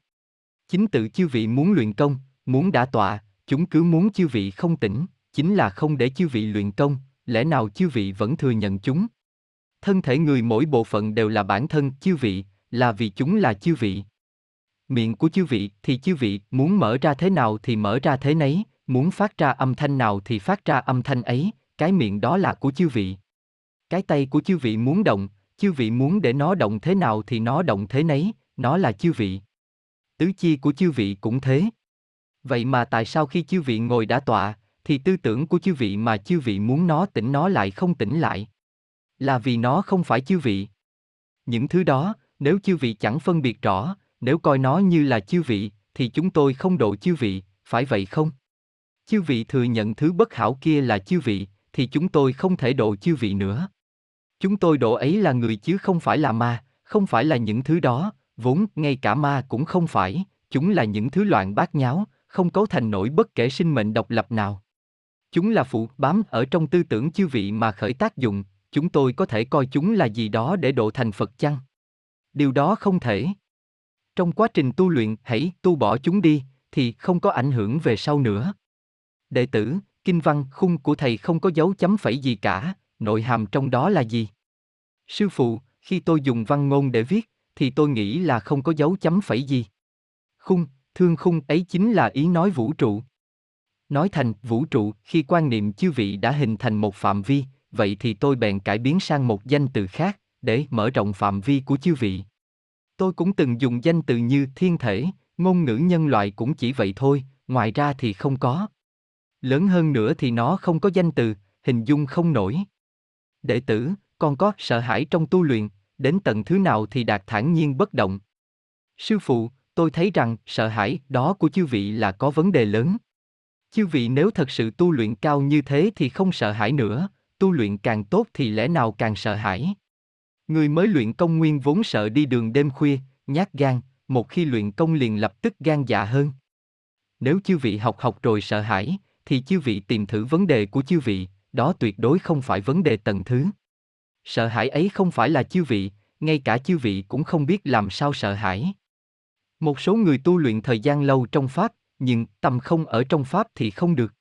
Chính tự chư vị muốn luyện công, muốn đả tọa, chúng cứ muốn chư vị không tỉnh, chính là không để chư vị luyện công, lẽ nào chư vị vẫn thừa nhận chúng? Thân thể người mỗi bộ phận đều là bản thân chư vị, là vì chúng là chư vị. Miệng của chư vị thì chư vị muốn mở ra thế nào thì mở ra thế nấy, muốn phát ra âm thanh nào thì phát ra âm thanh ấy, cái miệng đó là của chư vị. Cái tay của chư vị muốn động, chư vị muốn để nó động thế nào thì nó động thế nấy, nó là chư vị. Tứ chi của chư vị cũng thế. Vậy mà tại sao khi chư vị ngồi đã tọa, thì tư tưởng của chư vị mà chư vị muốn nó tỉnh nó lại không tỉnh lại? Là vì nó không phải chư vị. Những thứ đó, nếu chư vị chẳng phân biệt rõ, nếu coi nó như là chư vị, thì chúng tôi không độ chư vị, phải vậy không? Chư vị thừa nhận thứ bất hảo kia là chư vị, thì chúng tôi không thể độ chư vị nữa. Chúng tôi độ ấy là người chứ không phải là ma, không phải là những thứ đó, vốn ngay cả ma cũng không phải, chúng là những thứ loạn bát nháo, không cấu thành nổi bất kể sinh mệnh độc lập nào. Chúng là phụ bám ở trong tư tưởng chư vị mà khởi tác dụng, chúng tôi có thể coi chúng là gì đó để độ thành Phật chăng? Điều đó không thể. Trong quá trình tu luyện hãy tu bỏ chúng đi, thì không có ảnh hưởng về sau nữa. Đệ tử, kinh văn khung của thầy không có dấu chấm phẩy gì cả, nội hàm trong đó là gì? Sư phụ, khi tôi dùng văn ngôn để viết, thì tôi nghĩ là không có dấu chấm phẩy gì. Khung, thương khung ấy chính là ý nói vũ trụ. Nói thành vũ trụ, khi quan niệm chư vị đã hình thành một phạm vi, vậy thì tôi bèn cải biến sang một danh từ khác, để mở rộng phạm vi của chư vị. Tôi cũng từng dùng danh từ như thiên thể, ngôn ngữ nhân loại cũng chỉ vậy thôi, ngoài ra thì không có. Lớn hơn nữa thì nó không có danh từ, hình dung không nổi. Đệ tử, con có sợ hãi trong tu luyện, đến tận thứ nào thì đạt thản nhiên bất động. Sư phụ, tôi thấy rằng sợ hãi đó của chư vị là có vấn đề lớn. Chư vị nếu thật sự tu luyện cao như thế thì không sợ hãi nữa, tu luyện càng tốt thì lẽ nào càng sợ hãi. Người mới luyện công nguyên vốn sợ đi đường đêm khuya, nhát gan, một khi luyện công liền lập tức gan dạ hơn. Nếu chư vị học rồi sợ hãi, thì chư vị tìm thử vấn đề của chư vị, đó tuyệt đối không phải vấn đề tầng thứ. Sợ hãi ấy không phải là chư vị, ngay cả chư vị cũng không biết làm sao sợ hãi. Một số người tu luyện thời gian lâu trong Pháp, nhưng tâm không ở trong Pháp thì không được.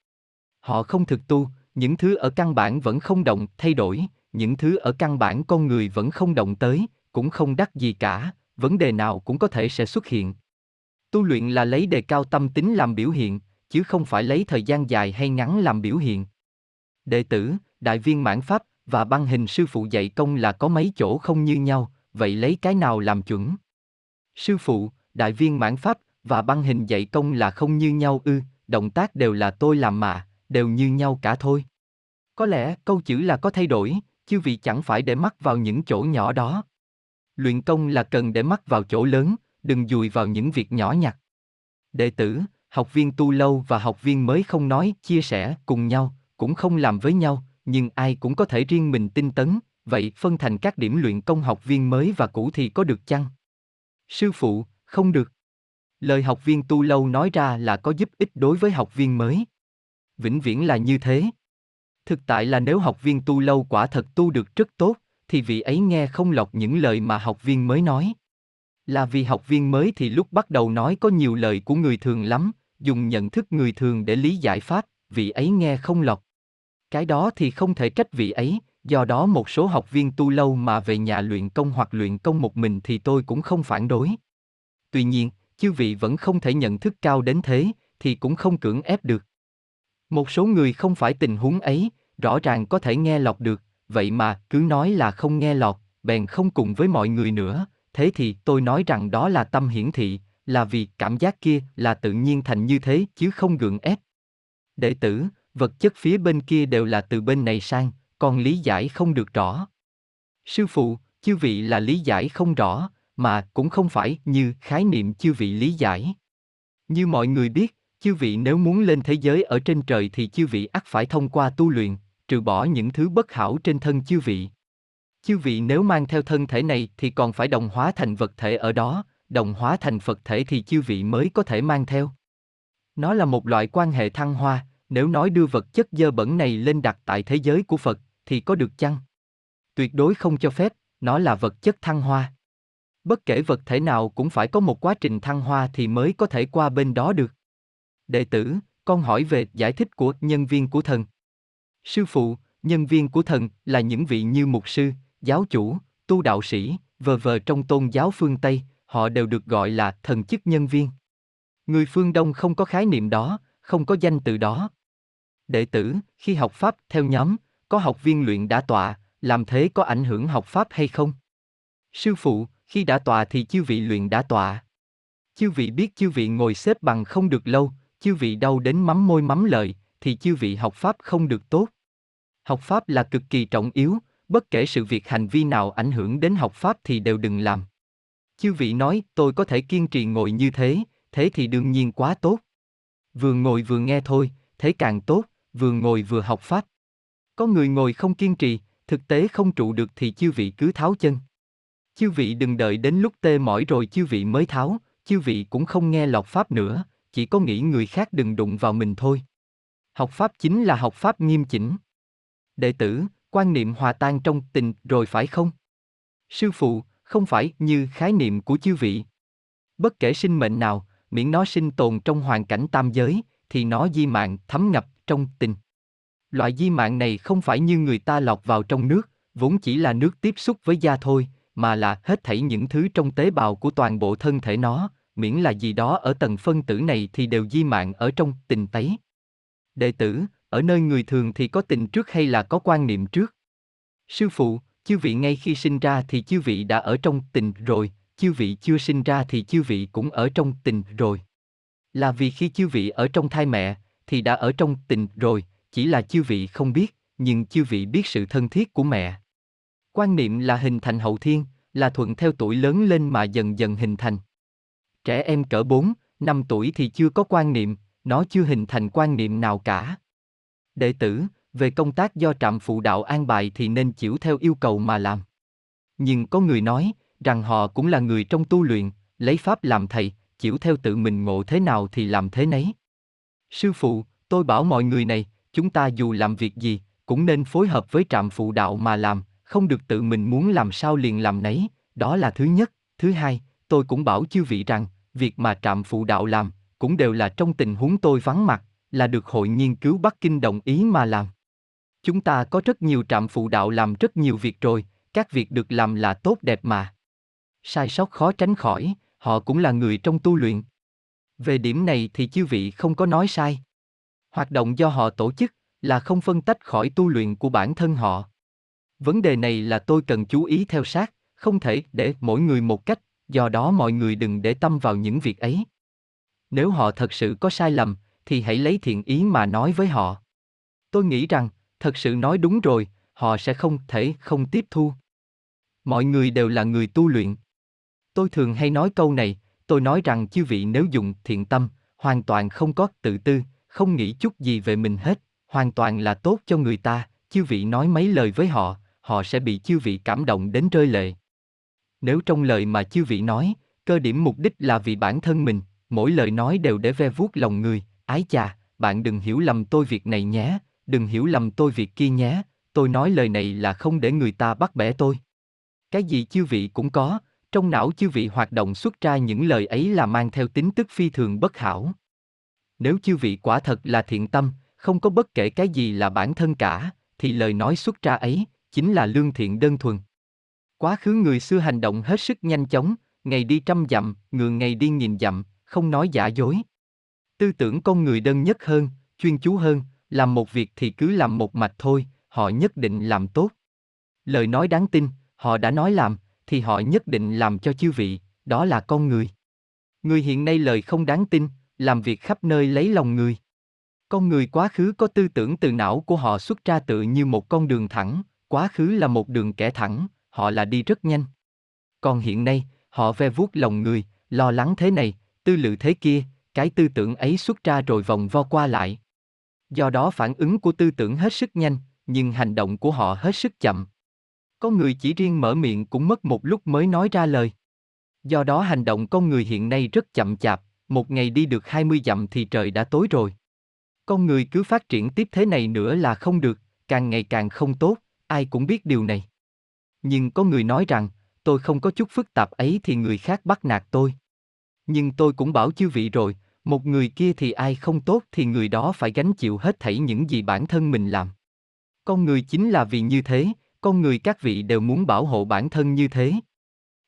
Họ không thực tu, những thứ ở căn bản vẫn không động, thay đổi, những thứ ở căn bản con người vẫn không động tới, cũng không đắc gì cả, vấn đề nào cũng có thể sẽ xuất hiện. Tu luyện là lấy đề cao tâm tính làm biểu hiện, chứ không phải lấy thời gian dài hay ngắn làm biểu hiện. Đệ tử, Đại Viên Mãn Pháp và Băng Hình sư phụ dạy công là có mấy chỗ không như nhau, vậy lấy cái nào làm chuẩn? Sư phụ, Đại Viên Mãn Pháp và Băng Hình dạy công là không như nhau ư? Động tác đều là tôi làm mà, đều như nhau cả thôi. Có lẽ câu chữ là có thay đổi, chứ vì chẳng phải để mắc vào những chỗ nhỏ đó. Luyện công là cần để mắc vào chỗ lớn, đừng dùi vào những việc nhỏ nhặt. Đệ tử, học viên tu lâu và học viên mới không nói, chia sẻ cùng nhau, cũng không làm với nhau, nhưng ai cũng có thể riêng mình tinh tấn, vậy phân thành các điểm luyện công học viên mới và cũ thì có được chăng? Sư phụ, không được. Lời học viên tu lâu nói ra là có giúp ích đối với học viên mới. Vĩnh viễn là như thế. Thực tại là nếu học viên tu lâu quả thật tu được rất tốt, thì vị ấy nghe không lọt những lời mà học viên mới nói. Là vì học viên mới thì lúc bắt đầu nói có nhiều lời của người thường lắm, dùng nhận thức người thường để lý giải pháp, vị ấy nghe không lọt. Cái đó thì không thể trách vị ấy, do đó một số học viên tu lâu mà về nhà luyện công hoặc luyện công một mình thì tôi cũng không phản đối. Tuy nhiên, chư vị vẫn không thể nhận thức cao đến thế, thì cũng không cưỡng ép được. Một số người không phải tình huống ấy, rõ ràng có thể nghe lọt được, vậy mà cứ nói là không nghe lọt, bèn không cùng với mọi người nữa, thế thì tôi nói rằng đó là tâm hiển thị, là vì cảm giác kia là tự nhiên thành như thế chứ không gượng ép. Đệ tử, vật chất phía bên kia đều là từ bên này sang, còn lý giải không được rõ. Sư phụ, chư vị là lý giải không rõ, mà cũng không phải như khái niệm chư vị lý giải. Như mọi người biết, chư vị nếu muốn lên thế giới ở trên trời thì chư vị ắt phải thông qua tu luyện, trừ bỏ những thứ bất hảo trên thân chư vị. Chư vị nếu mang theo thân thể này thì còn phải đồng hóa thành vật thể ở đó, đồng hóa thành Phật thể thì chư vị mới có thể mang theo. Nó là một loại quan hệ thăng hoa, nếu nói đưa vật chất dơ bẩn này lên đặt tại thế giới của Phật thì có được chăng? Tuyệt đối không cho phép, nó là vật chất thăng hoa. Bất kể vật thể nào cũng phải có một quá trình thăng hoa thì mới có thể qua bên đó được. Đệ tử, con hỏi về giải thích của nhân viên của thần. Sư phụ, nhân viên của thần là những vị như mục sư, giáo chủ, tu đạo sĩ, v.v. trong tôn giáo phương Tây, họ đều được gọi là thần chức nhân viên. Người phương Đông không có khái niệm đó, không có danh từ đó. Đệ tử, khi học Pháp theo nhóm, có học viên luyện đã tọa, làm thế có ảnh hưởng học Pháp hay không? Sư phụ, khi đã tọa thì chư vị luyện đã tọa. Chư vị biết chư vị ngồi xếp bằng không được lâu, chư vị đau đến mắm môi mắm lợi, thì chư vị học Pháp không được tốt. Học Pháp là cực kỳ trọng yếu, bất kể sự việc hành vi nào ảnh hưởng đến học Pháp thì đều đừng làm. Chư vị nói, tôi có thể kiên trì ngồi như thế, thế thì đương nhiên quá tốt. Vừa ngồi vừa nghe thôi, thế càng tốt, vừa ngồi vừa học Pháp. Có người ngồi không kiên trì, thực tế không trụ được thì chư vị cứ tháo chân. Chư vị đừng đợi đến lúc tê mỏi rồi chư vị mới tháo, chư vị cũng không nghe lọt Pháp nữa, chỉ có nghĩ người khác đừng đụng vào mình thôi. Học Pháp chính là học Pháp nghiêm chỉnh. Đệ tử, quan niệm hòa tan trong tình rồi phải không? Sư phụ, không phải như khái niệm của chư vị. Bất kể sinh mệnh nào, miễn nó sinh tồn trong hoàn cảnh tam giới, thì nó di mạng thấm ngập trong tình. Loại di mạng này không phải như người ta lọt vào trong nước, vốn chỉ là nước tiếp xúc với da thôi, mà là hết thảy những thứ trong tế bào của toàn bộ thân thể nó, miễn là gì đó ở tầng phân tử này thì đều di mạng ở trong tình tấy. Đệ tử, ở nơi người thường thì có tình trước hay là có quan niệm trước? Sư phụ, chư vị ngay khi sinh ra thì chư vị đã ở trong tình rồi, chư vị chưa sinh ra thì chư vị cũng ở trong tình rồi. Là vì khi chư vị ở trong thai mẹ thì đã ở trong tình rồi, chỉ là chư vị không biết, nhưng chư vị biết sự thân thiết của mẹ. Quan niệm là hình thành hậu thiên, là thuận theo tuổi lớn lên mà dần dần hình thành. Trẻ em cỡ 4, 5 tuổi thì chưa có quan niệm, nó chưa hình thành quan niệm nào cả. Đệ tử, về công tác do trạm phụ đạo an bài thì nên chịu theo yêu cầu mà làm. Nhưng có người nói rằng họ cũng là người trong tu luyện, lấy Pháp làm thầy, chịu theo tự mình ngộ thế nào thì làm thế nấy. Sư phụ, tôi bảo mọi người này, chúng ta dù làm việc gì, cũng nên phối hợp với trạm phụ đạo mà làm, không được tự mình muốn làm sao liền làm nấy, đó là thứ nhất. Thứ hai, tôi cũng bảo chư vị rằng, việc mà trạm phụ đạo làm, cũng đều là trong tình huống tôi vắng mặt, là được Hội Nghiên cứu Bắc Kinh đồng ý mà làm. Chúng ta có rất nhiều trạm phụ đạo làm rất nhiều việc rồi, các việc được làm là tốt đẹp mà. Sai sót khó tránh khỏi, họ cũng là người trong tu luyện. Về điểm này thì chư vị không có nói sai. Hoạt động do họ tổ chức là không phân tách khỏi tu luyện của bản thân họ. Vấn đề này là tôi cần chú ý theo sát, không thể để mỗi người một cách, do đó mọi người đừng để tâm vào những việc ấy. Nếu họ thật sự có sai lầm, thì hãy lấy thiện ý mà nói với họ. Tôi nghĩ rằng, thật sự nói đúng rồi, họ sẽ không thể không tiếp thu. Mọi người đều là người tu luyện. Tôi thường hay nói câu này, tôi nói rằng chư vị nếu dùng thiện tâm, hoàn toàn không có tự tư, không nghĩ chút gì về mình hết, hoàn toàn là tốt cho người ta, chư vị nói mấy lời với họ, họ sẽ bị chư vị cảm động đến rơi lệ. Nếu trong lời mà chư vị nói, cơ điểm mục đích là vì bản thân mình, mỗi lời nói đều để ve vuốt lòng người, ái chà, bạn đừng hiểu lầm tôi việc này nhé, đừng hiểu lầm tôi việc kia nhé, tôi nói lời này là không để người ta bắt bẻ tôi. Cái gì chư vị cũng có, trong não chư vị hoạt động xuất ra những lời ấy là mang theo tính tức phi thường bất hảo. Nếu chư vị quả thật là thiện tâm, không có bất kể cái gì là bản thân cả, thì lời nói xuất ra ấy chính là lương thiện đơn thuần. Quá khứ người xưa hành động hết sức nhanh chóng, ngày đi trăm dặm, ngựa ngày đi nghìn dặm, không nói giả dối. Tư tưởng con người đơn nhất hơn, chuyên chú hơn, làm một việc thì cứ làm một mạch thôi, họ nhất định làm tốt. Lời nói đáng tin, họ đã nói làm, thì họ nhất định làm cho chư vị, đó là con người. Người hiện nay lời không đáng tin, làm việc khắp nơi lấy lòng người. Con người quá khứ có tư tưởng từ não của họ xuất ra tự như một con đường thẳng, quá khứ là một đường kẻ thẳng, họ là đi rất nhanh. Còn hiện nay, họ ve vuốt lòng người, lo lắng thế này, tư lự thế kia, Cái tư tưởng ấy xuất ra rồi vòng vo qua lại. Do đó phản ứng của tư tưởng hết sức nhanh, nhưng hành động của họ hết sức chậm. Có người chỉ riêng mở miệng cũng mất một lúc mới nói ra lời. Do đó hành động con người hiện nay rất chậm chạp, một ngày đi được 20 dặm thì trời đã tối rồi. Con người cứ phát triển tiếp thế này nữa là không được, càng ngày càng không tốt, ai cũng biết điều này. Nhưng có người nói rằng, tôi không có chút phức tạp ấy thì người khác bắt nạt tôi. Nhưng tôi cũng bảo chư vị rồi, một người kia thì ai không tốt thì người đó phải gánh chịu hết thảy những gì bản thân mình làm. Con người chính là vì như thế, con người các vị đều muốn bảo hộ bản thân như thế.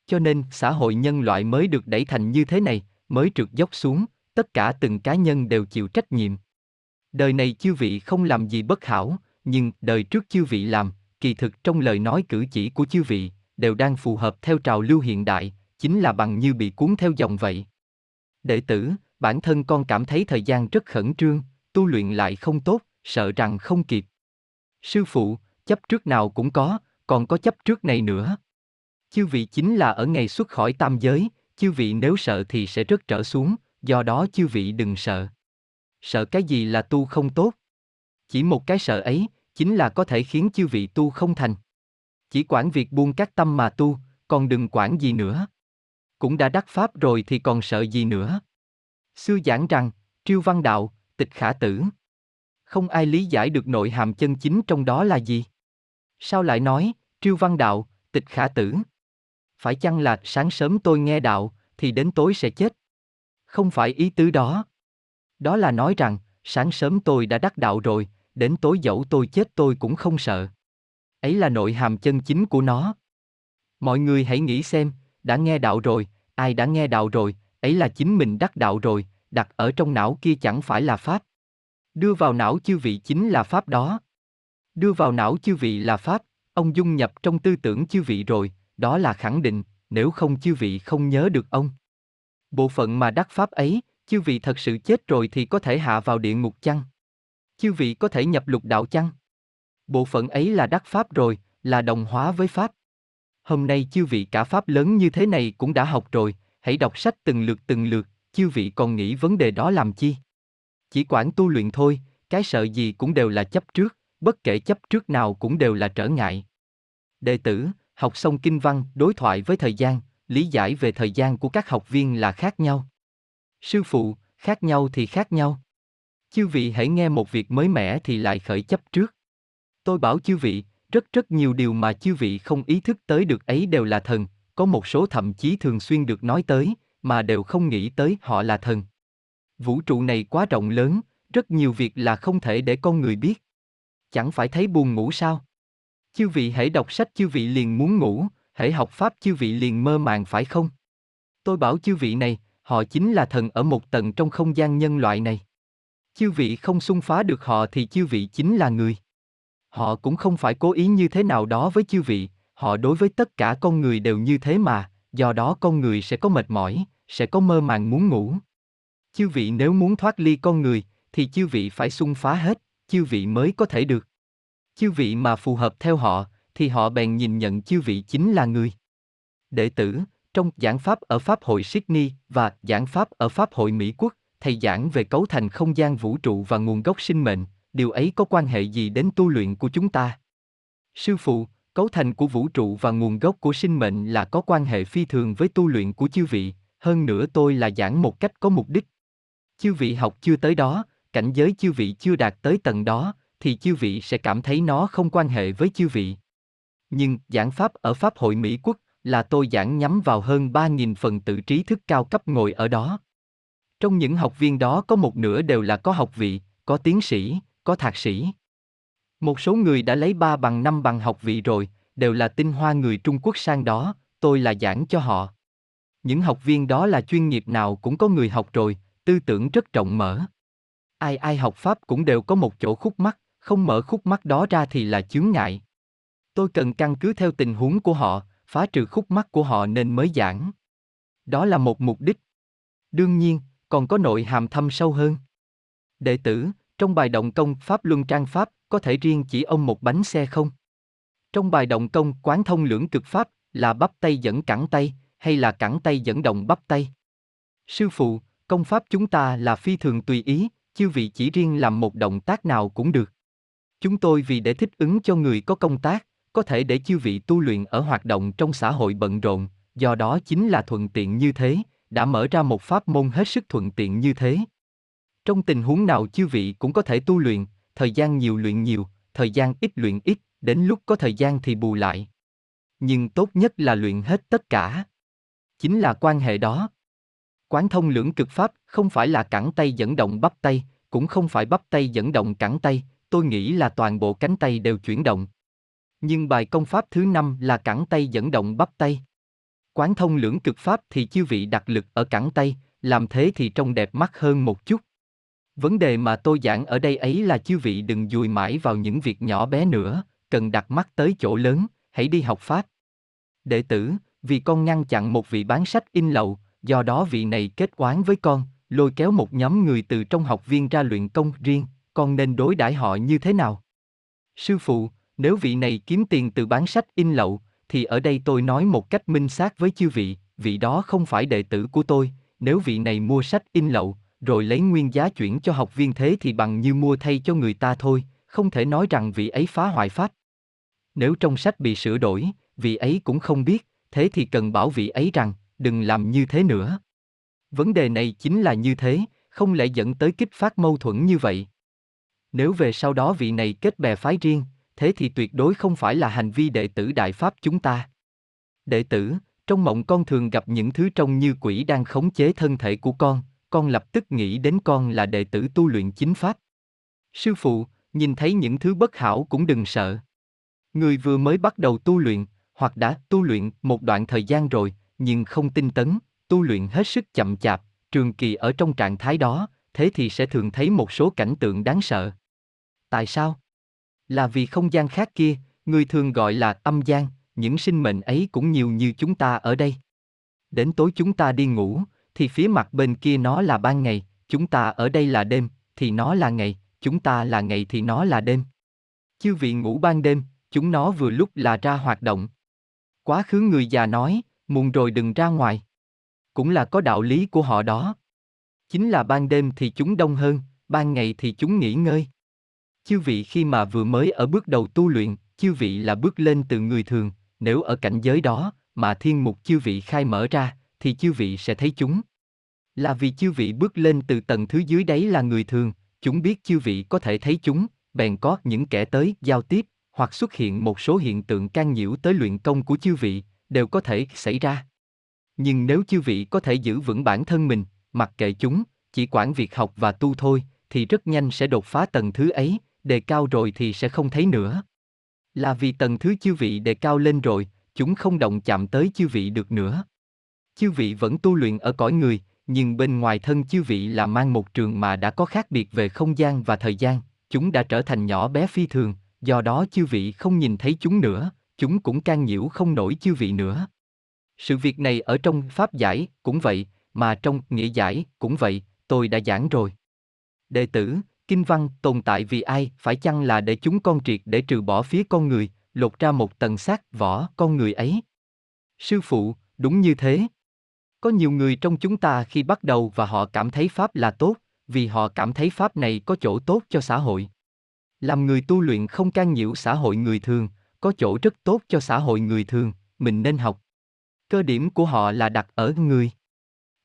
Cho nên xã hội nhân loại mới được đẩy thành như thế này, mới trượt dốc xuống, tất cả từng cá nhân đều chịu trách nhiệm. Đời này chư vị không làm gì bất hảo, nhưng đời trước chư vị làm, kỳ thực trong lời nói cử chỉ của chư vị, đều đang phù hợp theo trào lưu hiện đại, chính là bằng như bị cuốn theo dòng vậy. Đệ tử, bản thân con cảm thấy thời gian rất khẩn trương, tu luyện lại không tốt, sợ rằng không kịp. Sư phụ, chấp trước nào cũng có, còn có chấp trước này nữa. Chư vị chính là ở ngày xuất khỏi tam giới, chư vị nếu sợ thì sẽ rớt trở xuống, do đó chư vị đừng sợ. Sợ cái gì là tu không tốt? Chỉ một cái sợ ấy, chính là có thể khiến chư vị tu không thành. Chỉ quản việc buông các tâm mà tu, còn đừng quản gì nữa. Cũng đã đắc pháp rồi thì còn sợ gì nữa? Xưa giảng rằng, triêu văn đạo, tịch khả tử. Không ai lý giải được nội hàm chân chính trong đó là gì. Sao lại nói, triêu văn đạo, tịch khả tử? Phải chăng là sáng sớm tôi nghe đạo, thì đến tối sẽ chết? Không phải ý tứ đó. Đó là nói rằng, sáng sớm tôi đã đắc đạo rồi, đến tối dẫu tôi chết tôi cũng không sợ. Ấy là nội hàm chân chính của nó. Mọi người hãy nghĩ xem, đã nghe đạo rồi, ai đã nghe đạo rồi, ấy là chính mình đắc đạo rồi, đặt ở trong não kia chẳng phải là pháp. Đưa vào não chư vị chính là pháp đó. Đưa vào não chư vị là pháp, ông dung nhập trong tư tưởng chư vị rồi, đó là khẳng định, nếu không chư vị không nhớ được ông. Bộ phận mà đắc pháp ấy, chư vị thật sự chết rồi thì có thể hạ vào địa ngục chăng? Chư vị có thể nhập lục đạo chăng? Bộ phận ấy là đắc pháp rồi, là đồng hóa với pháp. Hôm nay chư vị cả pháp lớn như thế này cũng đã học rồi, hãy đọc sách từng lượt, chư vị còn nghĩ vấn đề đó làm chi? Chỉ quản tu luyện thôi, cái sợ gì cũng đều là chấp trước, bất kể chấp trước nào cũng đều là trở ngại. Đệ tử, học xong kinh văn, đối thoại với thời gian, lý giải về thời gian của các học viên là khác nhau. Sư phụ, khác nhau thì khác nhau. Chư vị hãy nghe một việc mới mẻ thì lại khởi chấp trước. Tôi bảo chư vị, rất nhiều điều mà chư vị không ý thức tới được ấy đều là thần, có một số thậm chí thường xuyên được nói tới, mà đều không nghĩ tới họ là thần. Vũ trụ này quá rộng lớn, rất nhiều việc là không thể để con người biết. Chẳng phải thấy buồn ngủ sao? Chư vị hãy đọc sách chư vị liền muốn ngủ, hãy học pháp chư vị liền mơ màng phải không? Tôi bảo chư vị này, họ chính là thần ở một tầng trong không gian nhân loại này. Chư vị không xung phá được họ thì chư vị chính là người. Họ cũng không phải cố ý như thế nào đó với chư vị, họ đối với tất cả con người đều như thế mà, do đó con người sẽ có mệt mỏi, sẽ có mơ màng muốn ngủ. Chư vị nếu muốn thoát ly con người, thì chư vị phải xung phá hết, chư vị mới có thể được. Chư vị mà phù hợp theo họ, thì họ bèn nhìn nhận chư vị chính là người. Đệ tử, trong giảng pháp ở Pháp hội Sydney và giảng pháp ở Pháp hội Mỹ Quốc, thầy giảng về cấu thành không gian vũ trụ và nguồn gốc sinh mệnh, điều ấy có quan hệ gì đến tu luyện của chúng ta? Sư phụ, cấu thành của vũ trụ và nguồn gốc của sinh mệnh là có quan hệ phi thường với tu luyện của chư vị, hơn nữa tôi là giảng một cách có mục đích. Chư vị học chưa tới đó, cảnh giới chư vị chưa đạt tới tầng đó, thì chư vị sẽ cảm thấy nó không quan hệ với chư vị. Nhưng giảng pháp ở Pháp hội Mỹ Quốc là tôi giảng nhắm vào hơn 3.000 phần tử trí thức cao cấp ngồi ở đó. Trong những học viên đó có một nửa đều là có học vị, có tiến sĩ, có thạc sĩ. Một số người đã lấy 3 bằng 5 bằng học vị rồi, đều là tinh hoa người Trung Quốc sang đó, tôi là giảng cho họ. Những học viên đó là chuyên nghiệp nào cũng có người học rồi, tư tưởng rất rộng mở. Ai học Pháp cũng đều có một chỗ khúc mắc, không mở khúc mắc đó ra thì là chướng ngại. Tôi cần căn cứ theo tình huống của họ, phá trừ khúc mắc của họ nên mới giảng. Đó là một mục đích. Đương nhiên, còn có nội hàm thâm sâu hơn. Đệ tử, trong bài động công Pháp Luân Trang Pháp, có thể riêng chỉ ông một bánh xe không? Trong bài động công Quán Thông Lưỡng Cực Pháp, là bắp tay dẫn cẳng tay, hay là cẳng tay dẫn động bắp tay? Sư phụ, Công pháp chúng ta là phi thường tùy ý, chư vị chỉ riêng làm một động tác nào cũng được. Chúng tôi vì để thích ứng cho người có công tác, có thể để chư vị tu luyện ở hoạt động trong xã hội bận rộn, do đó chính là thuận tiện như thế, đã mở ra một pháp môn hết sức thuận tiện như thế. Trong tình huống nào chư vị cũng có thể tu luyện, thời gian nhiều luyện nhiều, thời gian ít luyện ít, đến lúc có thời gian thì bù lại. Nhưng tốt nhất là luyện hết tất cả. Chính là quan hệ đó. Quán thông lưỡng cực pháp không phải là cẳng tay dẫn động bắp tay, cũng không phải bắp tay dẫn động cẳng tay, tôi nghĩ là toàn bộ cánh tay đều chuyển động. Nhưng bài công pháp thứ 5 là cẳng tay dẫn động bắp tay. Quán thông lưỡng cực pháp thì chư vị đặt lực ở cẳng tay, làm thế thì trông đẹp mắt hơn một chút. Vấn đề mà tôi giảng ở đây ấy là chư vị đừng dùi mãi vào những việc nhỏ bé nữa, cần đặt mắt tới chỗ lớn, hãy đi học pháp. Đệ tử, vì con ngăn chặn một vị bán sách in lậu, do đó vị này kết oán với con, lôi kéo một nhóm người từ trong học viên ra luyện công riêng, con nên đối đãi họ như thế nào? Sư phụ, nếu vị này kiếm tiền từ bán sách in lậu, thì ở đây tôi nói một cách minh xác với chư vị, vị đó không phải đệ tử của tôi, nếu vị này mua sách in lậu, rồi lấy nguyên giá chuyển cho học viên thế thì bằng như mua thay cho người ta thôi, không thể nói rằng vị ấy phá hoại pháp. Nếu trong sách bị sửa đổi, vị ấy cũng không biết, thế thì cần bảo vị ấy rằng, đừng làm như thế nữa. Vấn đề này chính là như thế, không lẽ dẫn tới kích phát mâu thuẫn như vậy. Nếu về sau đó vị này kết bè phái riêng, thế thì tuyệt đối không phải là hành vi đệ tử Đại Pháp chúng ta. Đệ tử, trong mộng con thường gặp những thứ trông như quỷ đang khống chế thân thể của con lập tức nghĩ đến con là đệ tử tu luyện chính Pháp. Sư phụ, nhìn thấy những thứ bất hảo cũng đừng sợ. Người vừa mới bắt đầu tu luyện, hoặc đã tu luyện một đoạn thời gian rồi, nhưng không tinh tấn, tu luyện hết sức chậm chạp, trường kỳ ở trong trạng thái đó, thế thì sẽ thường thấy một số cảnh tượng đáng sợ. Tại sao? Là vì không gian khác kia, người thường gọi là âm gian, những sinh mệnh ấy cũng nhiều như chúng ta ở đây. Đến tối chúng ta đi ngủ, thì phía mặt bên kia nó là ban ngày, chúng ta ở đây là đêm, thì nó là ngày, chúng ta là ngày thì nó là đêm. Chư vị ngủ ban đêm, chúng nó vừa lúc là ra hoạt động. Quá khứ người già nói, muộn rồi đừng ra ngoài. Cũng là có đạo lý của họ đó. Chính là ban đêm thì chúng đông hơn, ban ngày thì chúng nghỉ ngơi. Chư vị khi mà vừa mới ở bước đầu tu luyện, chư vị là bước lên từ người thường, nếu ở cảnh giới đó mà thiên mục chư vị khai mở ra, thì chư vị sẽ thấy chúng. Là vì chư vị bước lên từ tầng thứ dưới đấy là người thường, chúng biết chư vị có thể thấy chúng, bèn có những kẻ tới giao tiếp, hoặc xuất hiện một số hiện tượng can nhiễu tới luyện công của chư vị, đều có thể xảy ra. Nhưng nếu chư vị có thể giữ vững bản thân mình, mặc kệ chúng, chỉ quản việc học và tu thôi, thì rất nhanh sẽ đột phá tầng thứ ấy, đề cao rồi thì sẽ không thấy nữa. Là vì tầng thứ chư vị đề cao lên rồi, chúng không động chạm tới chư vị được nữa. Chư vị vẫn tu luyện ở cõi người, nhưng bên ngoài thân chư vị là mang một trường mà đã có khác biệt về không gian và thời gian, chúng đã trở thành nhỏ bé phi thường, do đó chư vị không nhìn thấy chúng nữa, chúng cũng can nhiễu không nổi chư vị nữa. Sự việc này ở trong Pháp Giải cũng vậy, mà trong Nghĩa Giải cũng vậy, tôi đã giảng rồi. Đệ tử, kinh văn tồn tại vì ai, phải chăng là để chúng con triệt để trừ bỏ phía con người, lột ra một tầng xác vỏ con người ấy? Sư phụ, đúng như thế. Có nhiều người trong chúng ta khi bắt đầu và họ cảm thấy Pháp là tốt, vì họ cảm thấy Pháp này có chỗ tốt cho xã hội. Làm người tu luyện không can nhiễu xã hội người thường, có chỗ rất tốt cho xã hội người thường, mình nên học. Cơ điểm của họ là đặt ở người.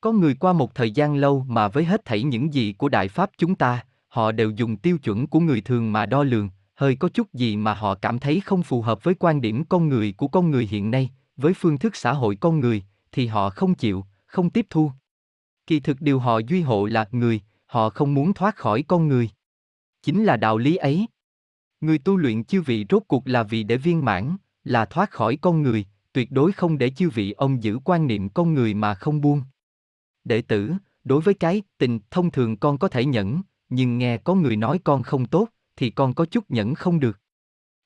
Có người qua một thời gian lâu mà với hết thảy những gì của Đại Pháp chúng ta, họ đều dùng tiêu chuẩn của người thường mà đo lường, hơi có chút gì mà họ cảm thấy không phù hợp với quan điểm con người của con người hiện nay, với phương thức xã hội con người, thì họ không chịu, không tiếp thu. Kỳ thực điều họ duy hộ là người, họ không muốn thoát khỏi con người. Chính là đạo lý ấy. Người tu luyện chư vị rốt cuộc là vì để viên mãn, là thoát khỏi con người, tuyệt đối không để chư vị ông giữ quan niệm con người mà không buông. Đệ tử, đối với cái tình thông thường con có thể nhẫn, nhưng nghe có người nói con không tốt, thì con có chút nhẫn không được.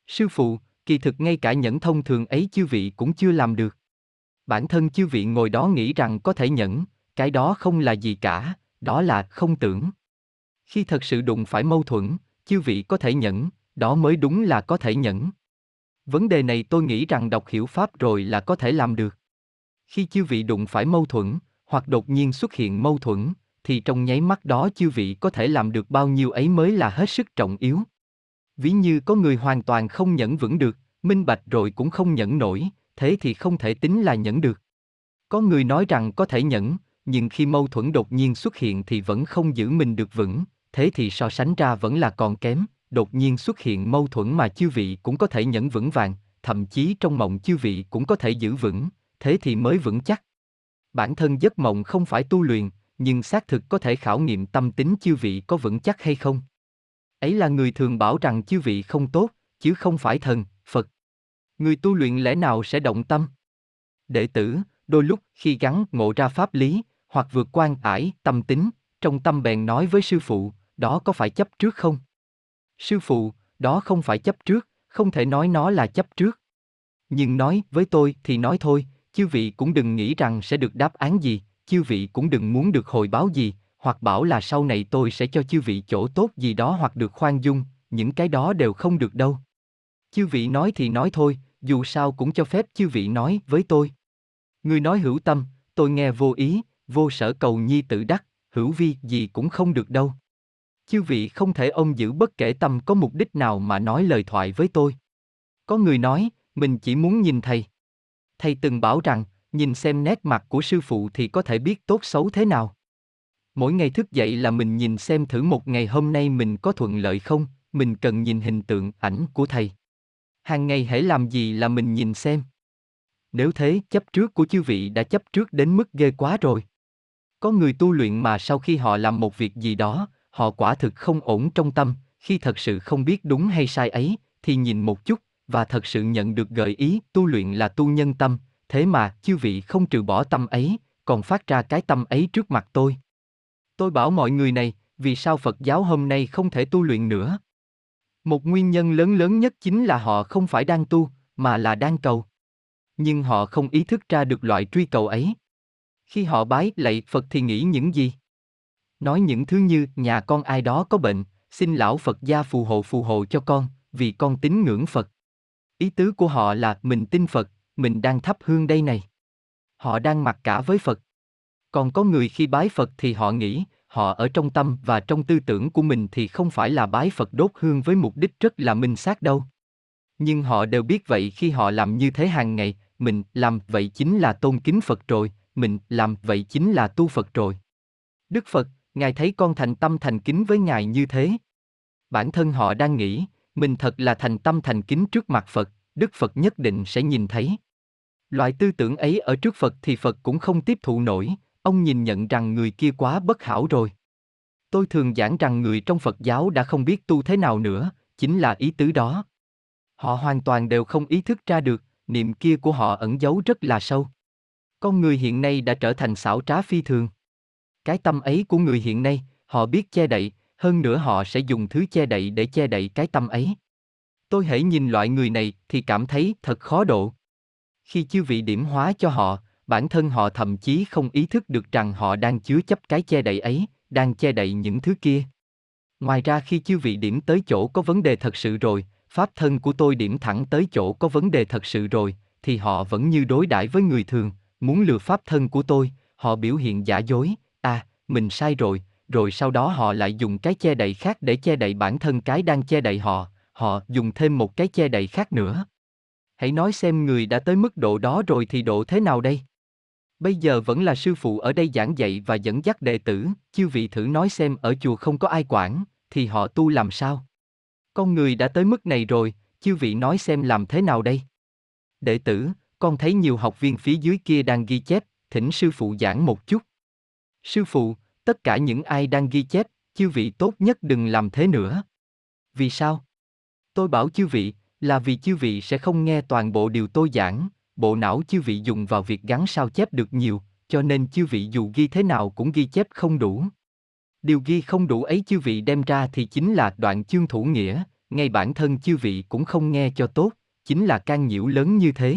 Sư phụ, kỳ thực ngay cả nhẫn thông thường ấy chư vị cũng chưa làm được. Bản thân chư vị ngồi đó nghĩ rằng có thể nhẫn, cái đó không là gì cả, đó là không tưởng. Khi thật sự đụng phải mâu thuẫn, chư vị có thể nhẫn, đó mới đúng là có thể nhẫn. Vấn đề này tôi nghĩ rằng đọc hiểu Pháp rồi là có thể làm được. Khi chư vị đụng phải mâu thuẫn, hoặc đột nhiên xuất hiện mâu thuẫn, thì trong nháy mắt đó chư vị có thể làm được bao nhiêu ấy mới là hết sức trọng yếu. Ví như có người hoàn toàn không nhẫn vững được, minh bạch rồi cũng không nhẫn nổi, thế thì không thể tính là nhẫn được. Có người nói rằng có thể nhẫn, nhưng khi mâu thuẫn đột nhiên xuất hiện thì vẫn không giữ mình được vững, thế thì so sánh ra vẫn là còn kém. Đột nhiên xuất hiện mâu thuẫn mà chư vị cũng có thể nhẫn vững vàng, thậm chí trong mộng chư vị cũng có thể giữ vững, thế thì mới vững chắc. Bản thân giấc mộng không phải tu luyện, nhưng xác thực có thể khảo nghiệm tâm tính chư vị có vững chắc hay không. Ấy là người thường bảo rằng chư vị không tốt, chứ không phải thần, Phật. Người tu luyện lẽ nào sẽ động tâm? Đệ tử, đôi lúc khi gắng ngộ ra pháp lý, hoặc vượt quan ải, tâm tính, trong tâm bèn nói với sư phụ, đó có phải chấp trước không? Sư phụ, đó không phải chấp trước, không thể nói nó là chấp trước. Nhưng nói với tôi thì nói thôi, chư vị cũng đừng nghĩ rằng sẽ được đáp án gì, chư vị cũng đừng muốn được hồi báo gì, hoặc bảo là sau này tôi sẽ cho chư vị chỗ tốt gì đó hoặc được khoan dung, những cái đó đều không được đâu. Chư vị nói thì nói thôi, dù sao cũng cho phép chư vị nói với tôi. Người nói hữu tâm, tôi nghe vô ý, vô sở cầu nhi tự đắc, hữu vi gì cũng không được đâu. Chư vị không thể ôm giữ bất kể tâm có mục đích nào mà nói lời thoại với tôi. Có người nói, mình chỉ muốn nhìn thầy. Thầy từng bảo rằng, nhìn xem nét mặt của sư phụ thì có thể biết tốt xấu thế nào. Mỗi ngày thức dậy là mình nhìn xem thử một ngày hôm nay mình có thuận lợi không, mình cần nhìn hình tượng ảnh của thầy. Hàng ngày hãy làm gì là mình nhìn xem. Nếu thế, chấp trước của chư vị đã chấp trước đến mức ghê quá rồi. Có người tu luyện mà sau khi họ làm một việc gì đó, họ quả thực không ổn trong tâm, khi thật sự không biết đúng hay sai ấy, thì nhìn một chút, và thật sự nhận được gợi ý tu luyện là tu nhân tâm, thế mà chư vị không trừ bỏ tâm ấy, còn phát ra cái tâm ấy trước mặt tôi. Tôi bảo mọi người này, vì sao Phật giáo hôm nay không thể tu luyện nữa? Một nguyên nhân lớn nhất chính là họ không phải đang tu, mà là đang cầu. Nhưng họ không ý thức ra được loại truy cầu ấy. Khi họ bái lạy Phật thì nghĩ những gì? Nói những thứ như, nhà con ai đó có bệnh, xin lão Phật gia phù hộ cho con, vì con tín ngưỡng Phật. Ý tứ của họ là, mình tin Phật, mình đang thắp hương đây này. Họ đang mặc cả với Phật. Còn có người khi bái Phật thì họ nghĩ, họ ở trong tâm và trong tư tưởng của mình thì không phải là bái Phật đốt hương với mục đích rất là minh xác đâu. Nhưng họ đều biết vậy, khi họ làm như thế hàng ngày, mình làm vậy chính là tôn kính Phật rồi, mình làm vậy chính là tu Phật rồi. Đức Phật, Ngài thấy con thành tâm thành kính với Ngài như thế. Bản thân họ đang nghĩ, mình thật là thành tâm thành kính trước mặt Phật, Đức Phật nhất định sẽ nhìn thấy. Loại tư tưởng ấy ở trước Phật thì Phật cũng không tiếp thụ nổi, ông nhìn nhận rằng người kia quá bất hảo rồi. Tôi thường giảng rằng người trong Phật giáo đã không biết tu thế nào nữa, chính là ý tứ đó. Họ hoàn toàn đều không ý thức ra được, niệm kia của họ ẩn giấu rất là sâu. Con người hiện nay đã trở thành xảo trá phi thường. Cái tâm ấy của người hiện nay, họ biết che đậy, hơn nữa họ sẽ dùng thứ che đậy để che đậy cái tâm ấy. Tôi hễ nhìn loại người này thì cảm thấy thật khó độ. Khi chư vị điểm hóa cho họ, bản thân họ thậm chí không ý thức được rằng họ đang chứa chấp cái che đậy ấy, đang che đậy những thứ kia. Ngoài ra khi chư vị điểm tới chỗ có vấn đề thật sự rồi, pháp thân của tôi điểm thẳng tới chỗ có vấn đề thật sự rồi, thì họ vẫn như đối đãi với người thường, muốn lừa pháp thân của tôi, họ biểu hiện giả dối. À, mình sai rồi sau đó họ lại dùng cái che đậy khác để che đậy bản thân cái đang che đậy họ, họ dùng thêm một cái che đậy khác nữa. Hãy nói xem người đã tới mức độ đó rồi thì độ thế nào đây? Bây giờ vẫn là sư phụ ở đây giảng dạy và dẫn dắt đệ tử, chư vị thử nói xem ở chùa không có ai quản, thì họ tu làm sao? Con người đã tới mức này rồi, chư vị nói xem làm thế nào đây? Đệ tử, con thấy nhiều học viên phía dưới kia đang ghi chép, thỉnh sư phụ giảng một chút. Sư phụ, tất cả những ai đang ghi chép, chư vị tốt nhất đừng làm thế nữa. Vì sao? Tôi bảo chư vị là vì chư vị sẽ không nghe toàn bộ điều tôi giảng, bộ não chư vị dùng vào việc gắn sao chép được nhiều, cho nên chư vị dù ghi thế nào cũng ghi chép không đủ. Điều ghi không đủ ấy chư vị đem ra thì chính là đoạn chương thủ nghĩa, ngay bản thân chư vị cũng không nghe cho tốt, chính là can nhiễu lớn như thế.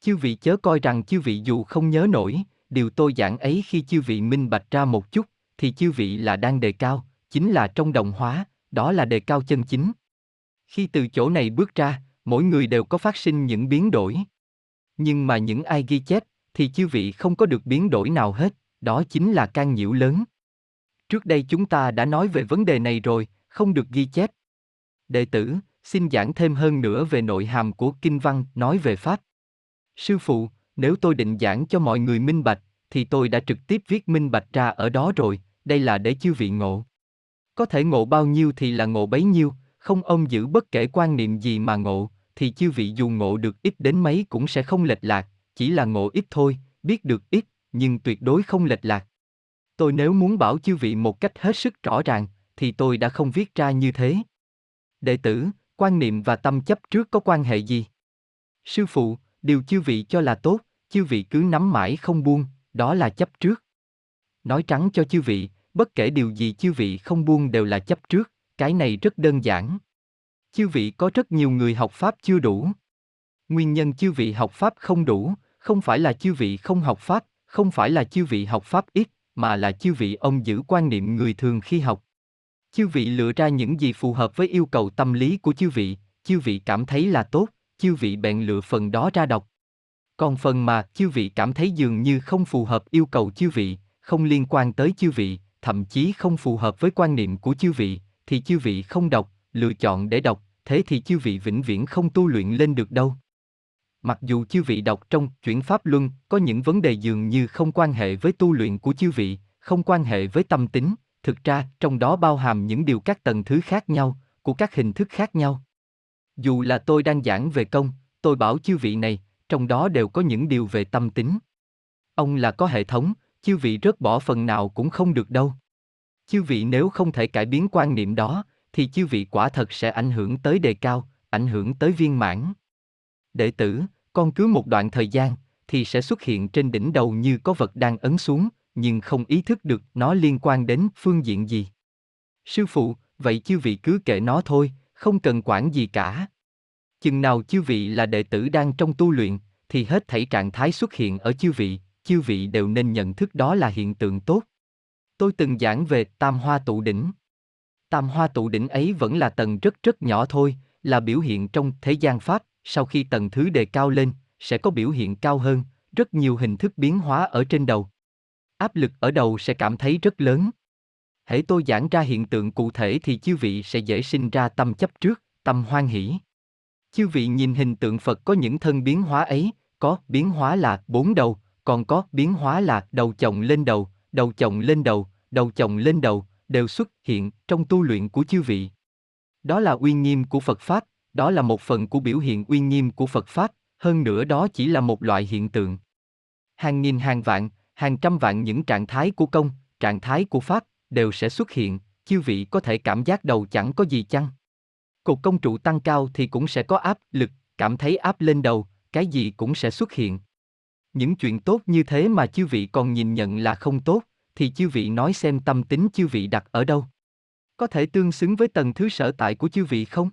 Chư vị chớ coi rằng chư vị dù không nhớ nổi, điều tôi giảng ấy khi chư vị minh bạch ra một chút, thì chư vị là đang đề cao, chính là trong đồng hóa, đó là đề cao chân chính. Khi từ chỗ này bước ra, mỗi người đều có phát sinh những biến đổi. Nhưng mà những ai ghi chép, thì chư vị không có được biến đổi nào hết, đó chính là can nhiễu lớn. Trước đây chúng ta đã nói về vấn đề này rồi, không được ghi chép. Đệ tử, xin giảng thêm hơn nữa về nội hàm của kinh văn nói về Pháp. Sư phụ, nếu tôi định giảng cho mọi người minh bạch, thì tôi đã trực tiếp viết minh bạch ra ở đó rồi, đây là để chư vị ngộ. Có thể ngộ bao nhiêu thì là ngộ bấy nhiêu, không ông giữ bất kể quan niệm gì mà ngộ, thì chư vị dù ngộ được ít đến mấy cũng sẽ không lệch lạc, chỉ là ngộ ít thôi, biết được ít, nhưng tuyệt đối không lệch lạc. Tôi nếu muốn bảo chư vị một cách hết sức rõ ràng, thì tôi đã không viết ra như thế. Đệ tử, quan niệm và tâm chấp trước có quan hệ gì? Sư phụ, điều chư vị cho là tốt, chư vị cứ nắm mãi không buông, đó là chấp trước. Nói trắng cho chư vị, bất kể điều gì chư vị không buông đều là chấp trước, cái này rất đơn giản. Chư vị có rất nhiều người học Pháp chưa đủ. Nguyên nhân chư vị học Pháp không đủ, không phải là chư vị không học Pháp, không phải là chư vị học Pháp ít, mà là chư vị ông giữ quan niệm người thường khi học. Chư vị lựa ra những gì phù hợp với yêu cầu tâm lý của chư vị cảm thấy là tốt, chư vị bèn lựa phần đó ra đọc. Còn phần mà chư vị cảm thấy dường như không phù hợp yêu cầu chư vị, không liên quan tới chư vị, thậm chí không phù hợp với quan niệm của chư vị, thì chư vị không đọc, lựa chọn để đọc, thế thì chư vị vĩnh viễn không tu luyện lên được đâu. Mặc dù chư vị đọc trong Chuyển Pháp Luân có những vấn đề dường như không quan hệ với tu luyện của chư vị, không quan hệ với tâm tính, thực ra trong đó bao hàm những điều các tầng thứ khác nhau, của các hình thức khác nhau. Dù là tôi đang giảng về công, tôi bảo chư vị này, trong đó đều có những điều về tâm tính. Ông là có hệ thống, chư vị rớt bỏ phần nào cũng không được đâu. Chư vị nếu không thể cải biến quan niệm đó, thì chư vị quả thật sẽ ảnh hưởng tới đề cao, ảnh hưởng tới viên mãn. Đệ tử, con cứ một đoạn thời gian, thì sẽ xuất hiện trên đỉnh đầu như có vật đang ấn xuống, nhưng không ý thức được nó liên quan đến phương diện gì. Sư phụ, vậy chư vị cứ kệ nó thôi, không cần quản gì cả. Chừng nào chư vị là đệ tử đang trong tu luyện, thì hết thảy trạng thái xuất hiện ở chư vị đều nên nhận thức đó là hiện tượng tốt. Tôi từng giảng về tam hoa tụ đỉnh. Tam hoa tụ đỉnh ấy vẫn là tầng rất nhỏ thôi, là biểu hiện trong thế gian Pháp, sau khi tầng thứ đề cao lên, sẽ có biểu hiện cao hơn, rất nhiều hình thức biến hóa ở trên đầu. Áp lực ở đầu sẽ cảm thấy rất lớn. Hễ tôi giảng ra hiện tượng cụ thể thì chư vị sẽ dễ sinh ra tâm chấp trước, tâm hoan hỷ. Chư vị nhìn hình tượng Phật có những thân biến hóa ấy, có biến hóa là 4 đầu, còn có biến hóa là đầu chồng lên đầu, đầu chồng lên đầu, đầu chồng lên đầu, đều xuất hiện trong tu luyện của chư vị. Đó là uy nghiêm của Phật Pháp, đó là một phần của biểu hiện uy nghiêm của Phật Pháp, hơn nữa đó chỉ là một loại hiện tượng. Hàng nghìn hàng vạn, hàng trăm vạn những trạng thái của công, trạng thái của Pháp đều sẽ xuất hiện, chư vị có thể cảm giác đầu chẳng có gì chăng? Cột công trụ tăng cao thì cũng sẽ có áp lực, cảm thấy áp lên đầu, cái gì cũng sẽ xuất hiện. Những chuyện tốt như thế mà chư vị còn nhìn nhận là không tốt, thì chư vị nói xem tâm tính chư vị đặt ở đâu? Có thể tương xứng với tầng thứ sở tại của chư vị không?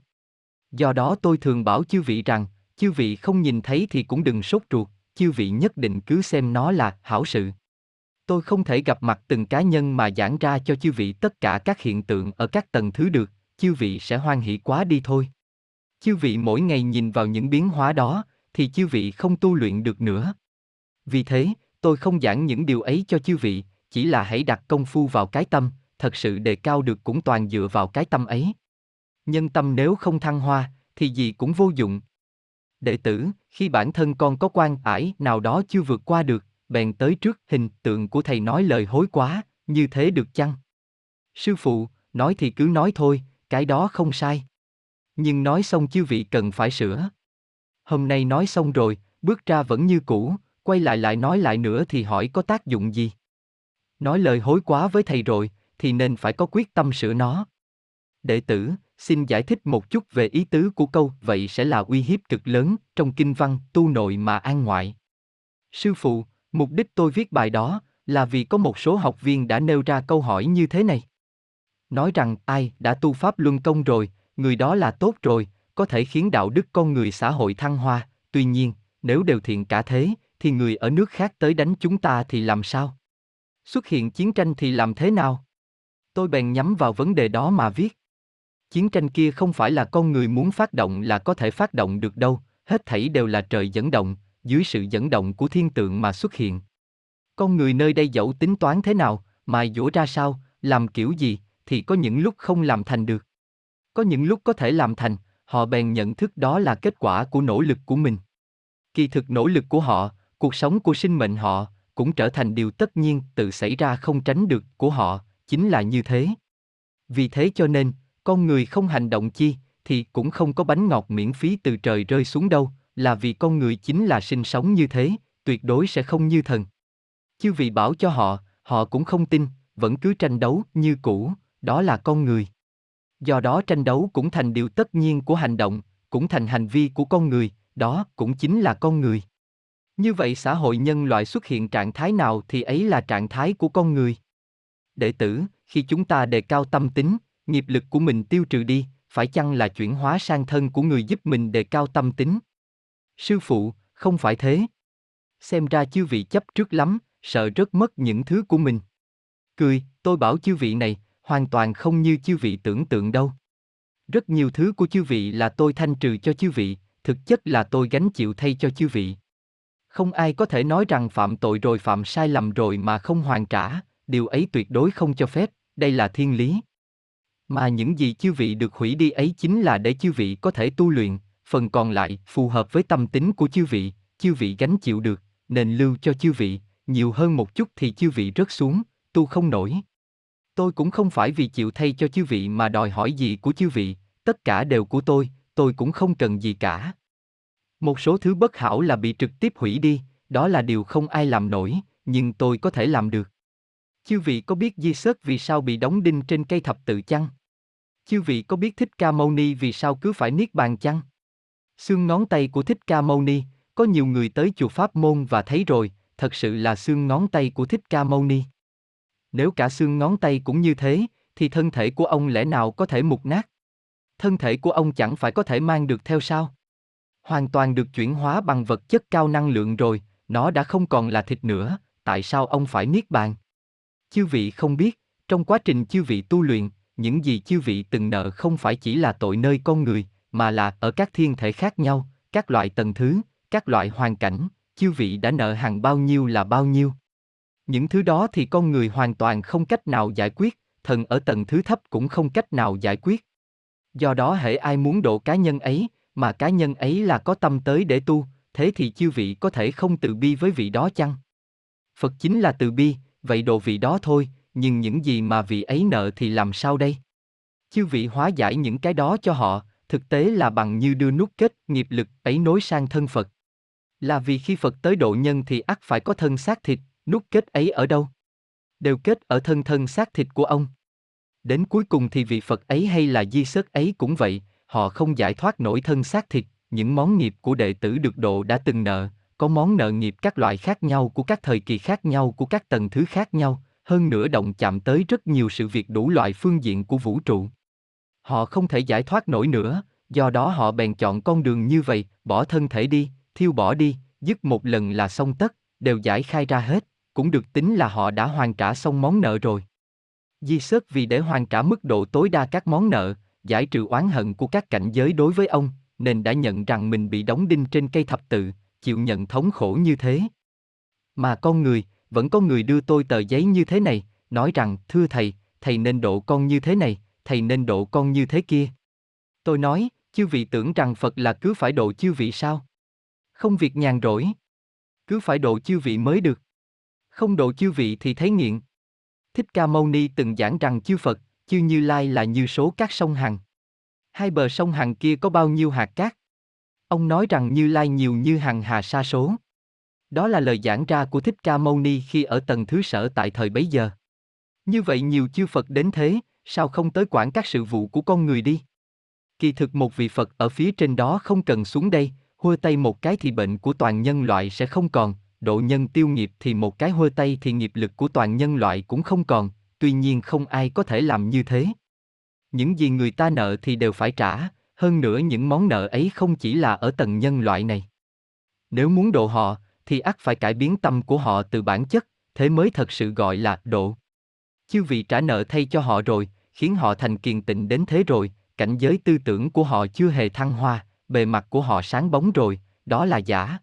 Do đó tôi thường bảo chư vị rằng, chư vị không nhìn thấy thì cũng đừng sốt ruột, chư vị nhất định cứ xem nó là hảo sự. Tôi không thể gặp mặt từng cá nhân mà giảng ra cho chư vị tất cả các hiện tượng ở các tầng thứ được, chư vị sẽ hoan hỷ quá đi thôi. Chư vị mỗi ngày nhìn vào những biến hóa đó, thì chư vị không tu luyện được nữa. Vì thế, tôi không giảng những điều ấy cho chư vị, chỉ là hãy đặt công phu vào cái tâm, thật sự đề cao được cũng toàn dựa vào cái tâm ấy. Nhân tâm nếu không thăng hoa, thì gì cũng vô dụng. Đệ tử, khi bản thân con có quan ải nào đó chưa vượt qua được, bèn tới trước hình tượng của thầy nói lời hối quá, như thế được chăng? Sư phụ, nói thì cứ nói thôi, cái đó không sai. Nhưng nói xong chư vị cần phải sửa. Hôm nay nói xong rồi, bước ra vẫn như cũ, quay lại nói lại nữa thì hỏi có tác dụng gì? Nói lời hối quá với thầy rồi, thì nên phải có quyết tâm sửa nó. Đệ tử, xin giải thích một chút về ý tứ của câu vậy sẽ là uy hiếp cực lớn trong kinh văn tu nội mà an ngoại. Sư phụ, mục đích tôi viết bài đó là vì có một số học viên đã nêu ra câu hỏi như thế này. Nói rằng ai đã tu Pháp Luân Công rồi, người đó là tốt rồi, có thể khiến đạo đức con người xã hội thăng hoa, tuy nhiên, nếu đều thiện cả thế, thì người ở nước khác tới đánh chúng ta thì làm sao? Xuất hiện chiến tranh thì làm thế nào? Tôi bèn nhắm vào vấn đề đó mà viết. Chiến tranh kia không phải là con người muốn phát động là có thể phát động được đâu, hết thảy đều là trời dẫn động, dưới sự dẫn động của thiên tượng mà xuất hiện. Con người nơi đây dẫu tính toán thế nào, mài dũa ra sao, làm kiểu gì, thì có những lúc không làm thành được. Có những lúc có thể làm thành, họ bèn nhận thức đó là kết quả của nỗ lực của mình. Kỳ thực nỗ lực của họ, cuộc sống của sinh mệnh họ, cũng trở thành điều tất nhiên tự xảy ra không tránh được của họ, chính là như thế. Vì thế cho nên, con người không hành động chi, thì cũng không có bánh ngọt miễn phí từ trời rơi xuống đâu, là vì con người chính là sinh sống như thế, tuyệt đối sẽ không như thần. Chư vị bảo cho họ, họ cũng không tin, vẫn cứ tranh đấu như cũ, đó là con người. Do đó tranh đấu cũng thành điều tất nhiên của hành động, cũng thành hành vi của con người, đó cũng chính là con người. Như vậy xã hội nhân loại xuất hiện trạng thái nào thì ấy là trạng thái của con người. Đệ tử, khi chúng ta đề cao tâm tính, nghiệp lực của mình tiêu trừ đi, phải chăng là chuyển hóa sang thân của người giúp mình đề cao tâm tính? Sư phụ, không phải thế. Xem ra chư vị chấp trước lắm, sợ rớt mất những thứ của mình. Cười, tôi bảo chư vị này, hoàn toàn không như chư vị tưởng tượng đâu. Rất nhiều thứ của chư vị là tôi thanh trừ cho chư vị, thực chất là tôi gánh chịu thay cho chư vị. Không ai có thể nói rằng phạm tội rồi phạm sai lầm rồi mà không hoàn trả, điều ấy tuyệt đối không cho phép, đây là thiên lý. Mà những gì chư vị được hủy đi ấy chính là để chư vị có thể tu luyện, phần còn lại phù hợp với tâm tính của chư vị gánh chịu được, nên lưu cho chư vị, nhiều hơn một chút thì chư vị rớt xuống, tu không nổi. Tôi cũng không phải vì chịu thay cho chư vị mà đòi hỏi gì của chư vị, tất cả đều của tôi cũng không cần gì cả. Một số thứ bất hảo là bị trực tiếp hủy đi, đó là điều không ai làm nổi, nhưng tôi có thể làm được. Chư vị có biết Di Sức vì sao bị đóng đinh trên cây thập tự chăng? Chư vị có biết Thích Ca Mâu Ni vì sao cứ phải niết bàn chăng? Xương ngón tay của Thích Ca Mâu Ni, có nhiều người tới chùa Pháp Môn và thấy rồi, thật sự là xương ngón tay của Thích Ca Mâu Ni. Nếu cả xương ngón tay cũng như thế, thì thân thể của ông lẽ nào có thể mục nát? Thân thể của ông chẳng phải có thể mang được theo sao? Hoàn toàn được chuyển hóa bằng vật chất cao năng lượng rồi, nó đã không còn là thịt nữa, tại sao ông phải niết bàn? Chư vị không biết, trong quá trình chư vị tu luyện, những gì chư vị từng nợ không phải chỉ là tội nơi con người, mà là ở các thiên thể khác nhau, các loại tầng thứ, các loại hoàn cảnh, chư vị đã nợ hàng bao nhiêu là bao nhiêu. Những thứ đó thì con người hoàn toàn không cách nào giải quyết, thần ở tầng thứ thấp cũng không cách nào giải quyết. Do đó hễ ai muốn độ cá nhân ấy, mà cá nhân ấy là có tâm tới để tu, thế thì chư vị có thể không từ bi với vị đó chăng? Phật chính là từ bi, vậy độ vị đó thôi, nhưng những gì mà vị ấy nợ thì làm sao đây? Chư vị hóa giải những cái đó cho họ, thực tế là bằng như đưa nút kết nghiệp lực ấy nối sang thân Phật. Là vì khi Phật tới độ nhân thì ắt phải có thân xác thịt, nút kết ấy ở đâu? Đều kết ở thân xác thịt của ông. Đến cuối cùng thì vị Phật ấy hay là Di Sức ấy cũng vậy, họ không giải thoát nổi thân xác thịt, những món nghiệp của đệ tử được độ đã từng nợ, có món nợ nghiệp các loại khác nhau của các thời kỳ khác nhau của các tầng thứ khác nhau, hơn nữa động chạm tới rất nhiều sự việc đủ loại phương diện của vũ trụ. Họ không thể giải thoát nổi nữa, do đó họ bèn chọn con đường như vậy, bỏ thân thể đi, thiêu bỏ đi, dứt một lần là xong tất, đều giải khai ra hết, cũng được tính là họ đã hoàn trả xong món nợ rồi. Di Sức vì để hoàn trả mức độ tối đa các món nợ, giải trừ oán hận của các cảnh giới đối với ông, nên đã nhận rằng mình bị đóng đinh trên cây thập tự, chịu nhận thống khổ như thế. Mà con người, vẫn có người đưa tôi tờ giấy như thế này, nói rằng, thưa thầy, thầy nên độ con như thế này, thầy nên độ con như thế kia. Tôi nói, chư vị tưởng rằng Phật là cứ phải độ chư vị sao? Không việc nhàn rỗi. Cứ phải độ chư vị mới được. Không độ chư vị thì thấy nghiện. Thích Ca Mâu Ni từng giảng rằng chư Phật, chư Như Lai là như số các sông Hằng. Hai bờ sông Hằng kia có bao nhiêu hạt cát? Ông nói rằng Như Lai nhiều như hằng hà sa số. Đó là lời giảng ra của Thích Ca Mâu Ni khi ở tầng thứ sở tại thời bấy giờ. Như vậy nhiều chư Phật đến thế, sao không tới quản các sự vụ của con người đi? Kỳ thực một vị Phật ở phía trên đó không cần xuống đây, huơ tay một cái thì bệnh của toàn nhân loại sẽ không còn, độ nhân tiêu nghiệp thì một cái huơ tay thì nghiệp lực của toàn nhân loại cũng không còn, tuy nhiên không ai có thể làm như thế. Những gì người ta nợ thì đều phải trả, hơn nữa những món nợ ấy không chỉ là ở tầng nhân loại này. Nếu muốn độ họ, thì ắt phải cải biến tâm của họ từ bản chất, thế mới thật sự gọi là độ. Chư vị trả nợ thay cho họ rồi, khiến họ thành kiền tịnh đến thế rồi, cảnh giới tư tưởng của họ chưa hề thăng hoa, bề mặt của họ sáng bóng rồi, đó là giả.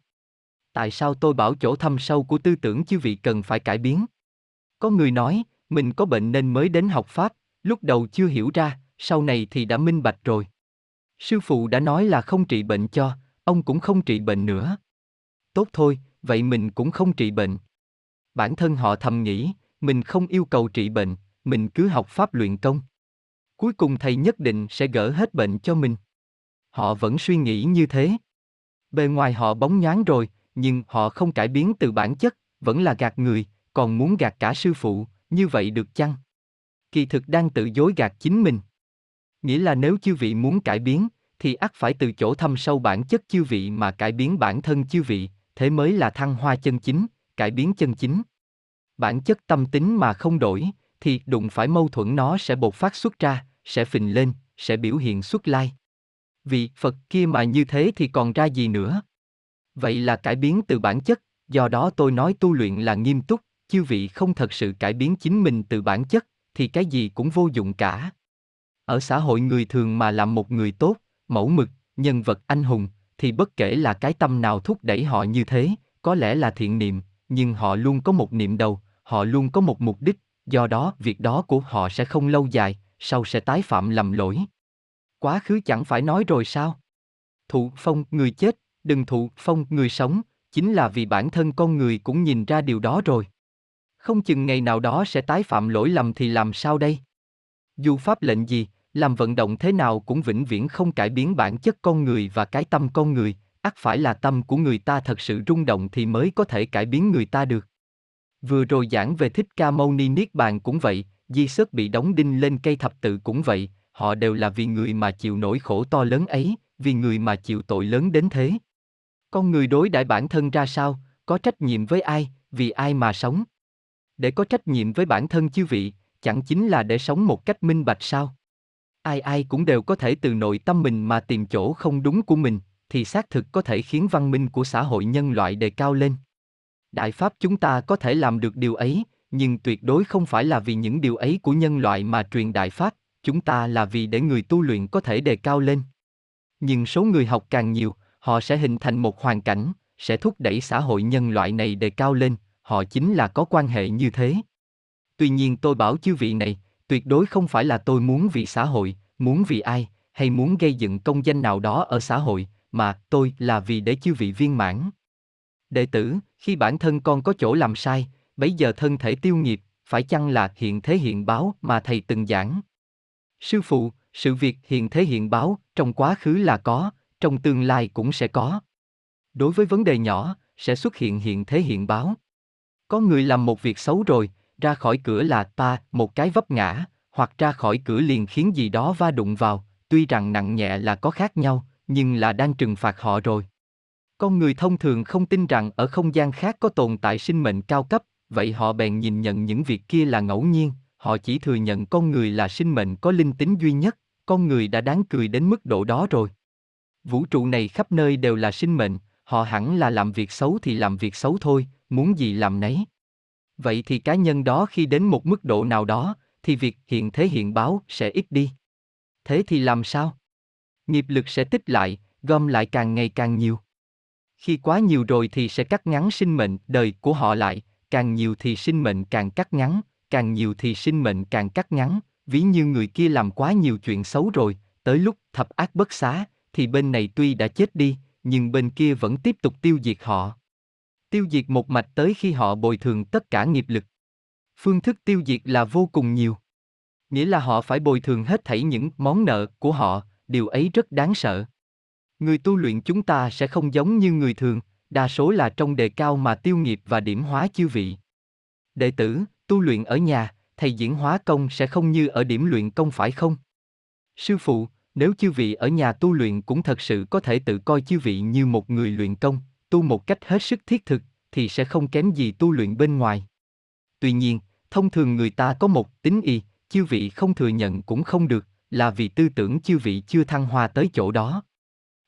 Tại sao tôi bảo chỗ thâm sâu của tư tưởng chư vị cần phải cải biến? Có người nói, mình có bệnh nên mới đến học Pháp, lúc đầu chưa hiểu ra, sau này thì đã minh bạch rồi. Sư phụ đã nói là không trị bệnh cho, ông cũng không trị bệnh nữa. Tốt thôi, vậy mình cũng không trị bệnh. Bản thân họ thầm nghĩ, mình không yêu cầu trị bệnh, mình cứ học Pháp luyện công. Cuối cùng thầy nhất định sẽ gỡ hết bệnh cho mình. Họ vẫn suy nghĩ như thế. Bề ngoài họ bóng nhoáng rồi, nhưng họ không cải biến từ bản chất, vẫn là gạt người, còn muốn gạt cả sư phụ, như vậy được chăng? Kỳ thực đang tự dối gạt chính mình. Nghĩa là nếu chư vị muốn cải biến, thì ắt phải từ chỗ thâm sâu bản chất chư vị mà cải biến bản thân chư vị, thế mới là thăng hoa chân chính, cải biến chân chính. Bản chất tâm tính mà không đổi, thì đụng phải mâu thuẫn nó sẽ bộc phát xuất ra, sẽ phình lên, sẽ biểu hiện xuất lai. Vì Phật kia mà như thế thì còn ra gì nữa? Vậy là cải biến từ bản chất, do đó tôi nói tu luyện là nghiêm túc, chư vị không thật sự cải biến chính mình từ bản chất, thì cái gì cũng vô dụng cả. Ở xã hội người thường mà làm một người tốt, mẫu mực, nhân vật anh hùng, thì bất kể là cái tâm nào thúc đẩy họ như thế, có lẽ là thiện niệm, nhưng họ luôn có một niệm đầu, họ luôn có một mục đích, do đó việc đó của họ sẽ không lâu dài, sau sẽ tái phạm lầm lỗi. Quá khứ chẳng phải nói rồi sao? Thụ phong người chết, đừng thụ phong người sống, chính là vì bản thân con người cũng nhìn ra điều đó rồi. Không chừng ngày nào đó sẽ tái phạm lỗi lầm thì làm sao đây? Dù pháp lệnh gì, làm vận động thế nào cũng vĩnh viễn không cải biến bản chất con người và cái tâm con người, ắt phải là tâm của người ta thật sự rung động thì mới có thể cải biến người ta được. Vừa rồi giảng về Thích Ca Mâu Ni Niết Bàn cũng vậy, Di Sức bị đóng đinh lên cây thập tự cũng vậy, họ đều là vì người mà chịu nỗi khổ to lớn ấy, vì người mà chịu tội lớn đến thế. Con người đối đãi bản thân ra sao, có trách nhiệm với ai, vì ai mà sống? Để có trách nhiệm với bản thân chư vị, chẳng chính là để sống một cách minh bạch sao? Ai ai cũng đều có thể từ nội tâm mình mà tìm chỗ không đúng của mình, thì xác thực có thể khiến văn minh của xã hội nhân loại đề cao lên. Đại Pháp chúng ta có thể làm được điều ấy, nhưng tuyệt đối không phải là vì những điều ấy của nhân loại mà truyền Đại Pháp, chúng ta là vì để người tu luyện có thể đề cao lên. Nhưng số người học càng nhiều, họ sẽ hình thành một hoàn cảnh, sẽ thúc đẩy xã hội nhân loại này đề cao lên, họ chính là có quan hệ như thế. Tuy nhiên tôi bảo chư vị này, tuyệt đối không phải là tôi muốn vì xã hội, muốn vì ai, hay muốn gây dựng công danh nào đó ở xã hội, mà tôi là vì để chư vị viên mãn. Đệ tử, khi bản thân con có chỗ làm sai, bấy giờ thân thể tiêu nghiệp, phải chăng là hiện thế hiện báo mà thầy từng giảng? Sư phụ, sự việc hiện thế hiện báo, trong quá khứ là có, trong tương lai cũng sẽ có. Đối với vấn đề nhỏ, sẽ xuất hiện hiện thế hiện báo. Có người làm một việc xấu rồi, ra khỏi cửa là một cái vấp ngã, hoặc ra khỏi cửa liền khiến gì đó va đụng vào, tuy rằng nặng nhẹ là có khác nhau, nhưng là đang trừng phạt họ rồi. Con người thông thường không tin rằng ở không gian khác có tồn tại sinh mệnh cao cấp, vậy họ bèn nhìn nhận những việc kia là ngẫu nhiên, họ chỉ thừa nhận con người là sinh mệnh có linh tính duy nhất, con người đã đáng cười đến mức độ đó rồi. Vũ trụ này khắp nơi đều là sinh mệnh, họ hẳn là làm việc xấu thì làm việc xấu thôi, muốn gì làm nấy. Vậy thì cá nhân đó khi đến một mức độ nào đó, thì việc hiện thế hiện báo sẽ ít đi. Thế thì làm sao? Nghiệp lực sẽ tích lại, gom lại càng ngày càng nhiều. Khi quá nhiều rồi thì sẽ cắt ngắn sinh mệnh đời của họ lại, càng nhiều thì sinh mệnh càng cắt ngắn, càng nhiều thì sinh mệnh càng cắt ngắn. Ví như người kia làm quá nhiều chuyện xấu rồi, tới lúc thập ác bất xá, thì bên này tuy đã chết đi, nhưng bên kia vẫn tiếp tục tiêu diệt họ. Tiêu diệt một mạch tới khi họ bồi thường tất cả nghiệp lực. Phương thức tiêu diệt là vô cùng nhiều. Nghĩa là họ phải bồi thường hết thảy những món nợ của họ, điều ấy rất đáng sợ. Người tu luyện chúng ta sẽ không giống như người thường, đa số là trong đề cao mà tiêu nghiệp và điểm hóa chư vị. Đệ tử, tu luyện ở nhà, thầy diễn hóa công sẽ không như ở điểm luyện công phải không? Sư phụ, nếu chư vị ở nhà tu luyện cũng thật sự có thể tự coi chư vị như một người luyện công, tu một cách hết sức thiết thực, thì sẽ không kém gì tu luyện bên ngoài. Tuy nhiên, thông thường người ta có một tính y, chư vị không thừa nhận cũng không được, là vì tư tưởng chư vị chưa thăng hoa tới chỗ đó.